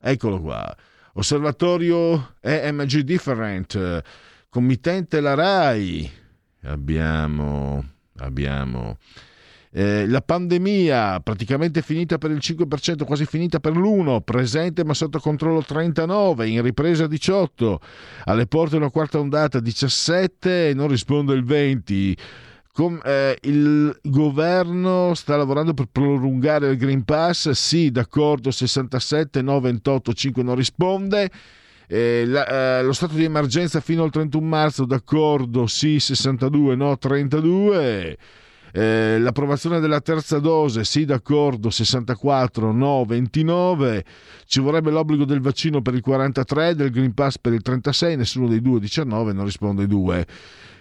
Eccolo qua. Osservatorio E M G Different, committente la RAI. Abbiamo, abbiamo eh, la pandemia praticamente finita per il cinque per cento, quasi finita per l'uno per cento, presente ma sotto controllo trentanove per cento, in ripresa diciotto per cento, alle porte una quarta ondata diciassette per cento, non risponde il venti per cento. Com- eh, il governo sta lavorando per prolungare il Green Pass, sì, d'accordo, sessantasette, no, ventotto, cinque non risponde. Eh, la, eh, lo stato di emergenza fino al trentuno marzo, d'accordo, sì, sessantadue, no, trentadue. Eh, l'approvazione della terza dose, sì, d'accordo, sessantaquattro, no, ventinove. Ci vorrebbe l'obbligo del vaccino per il quarantatré, del Green Pass per il trentasei, nessuno dei due, diciannove, non risponde i due.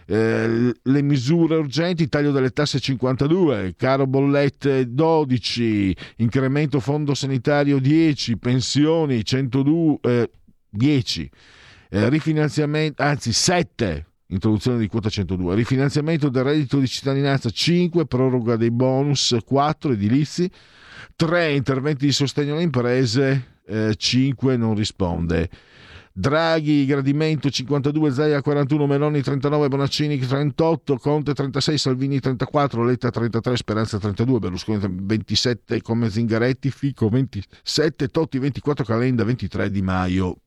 Eh, le misure urgenti, taglio delle tasse cinquantadue, caro bollette dodici, incremento fondo sanitario dieci, pensioni centodue, eh, dieci, eh, rifinanziamento, anzi sette, introduzione di quota centodue, rifinanziamento del reddito di cittadinanza cinque, proroga dei bonus quattro, edilizi tre, interventi di sostegno alle imprese eh, cinque, non risponde. Draghi, gradimento cinquantadue, Zaia quarantuno, Meloni trentanove, Bonaccini trentotto, Conte trentasei, Salvini trentaquattro, Letta trentatré, Speranza trentadue, Berlusconi ventisette come Zingaretti, Fico ventisette, Totti ventiquattro, Calenda ventitré, Di Maio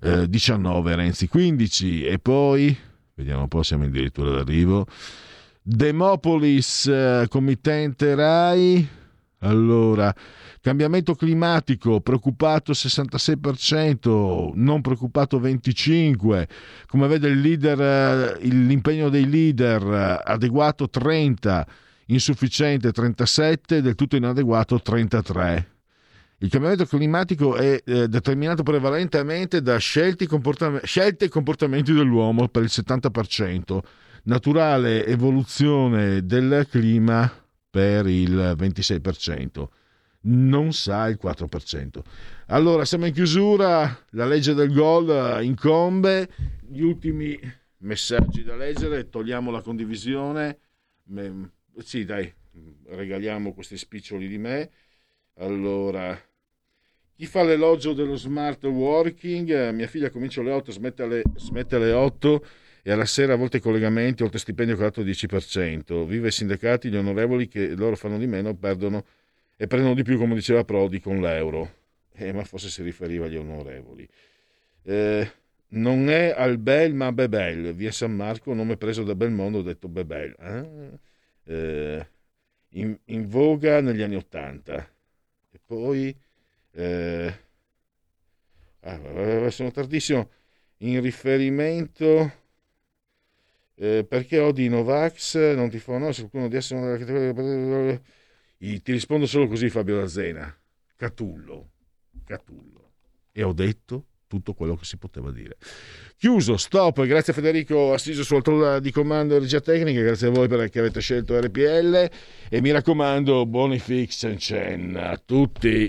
eh, diciannove, Renzi quindici. E poi, vediamo un po', siamo addirittura d'arrivo, Demopolis, eh, committente RAI. Allora, cambiamento climatico, preoccupato sessantasei per cento, non preoccupato venticinque per cento, come vede il leader, l'impegno dei leader, adeguato trenta per cento, insufficiente trentasette per cento, del tutto inadeguato trentatré per cento. Il cambiamento climatico è eh, determinato prevalentemente da scelte e comportamenti dell'uomo per il settanta per cento, naturale evoluzione del clima per il ventisei per cento, non sa il quattro per cento. Allora, siamo in chiusura, la legge del gol incombe, gli ultimi messaggi da leggere, togliamo la condivisione, sì dai, regaliamo questi spiccioli di me. Allora, chi fa l'elogio dello smart working? Mia figlia comincia alle otto, smette alle, smette alle otto, e alla sera a volte i collegamenti, oltre stipendio calato del dieci per cento. Vive i sindacati, gli onorevoli che loro fanno di meno, perdono e prendono di più, come diceva Prodi, con l'euro. Eh, ma forse si riferiva agli onorevoli. Eh, non è al Bel ma Bebel, via San Marco, nome preso da Belmondo, detto Bebel. Eh? Eh, in, in voga negli anni Ottanta. E poi... Eh, ah, sono tardissimo. In riferimento... Eh, perché odi i Novax, non ti fanno, se qualcuno di essi non della categoria. Ti rispondo solo così, Fabio Lazzena. Catullo, Catullo. E ho detto tutto quello che si poteva dire. Chiuso, stop. Grazie a Federico Assiso sul tavolo di comando e regia tecnica. Grazie a voi perché avete scelto R P L. E mi raccomando, buoni fix and cen a tutti.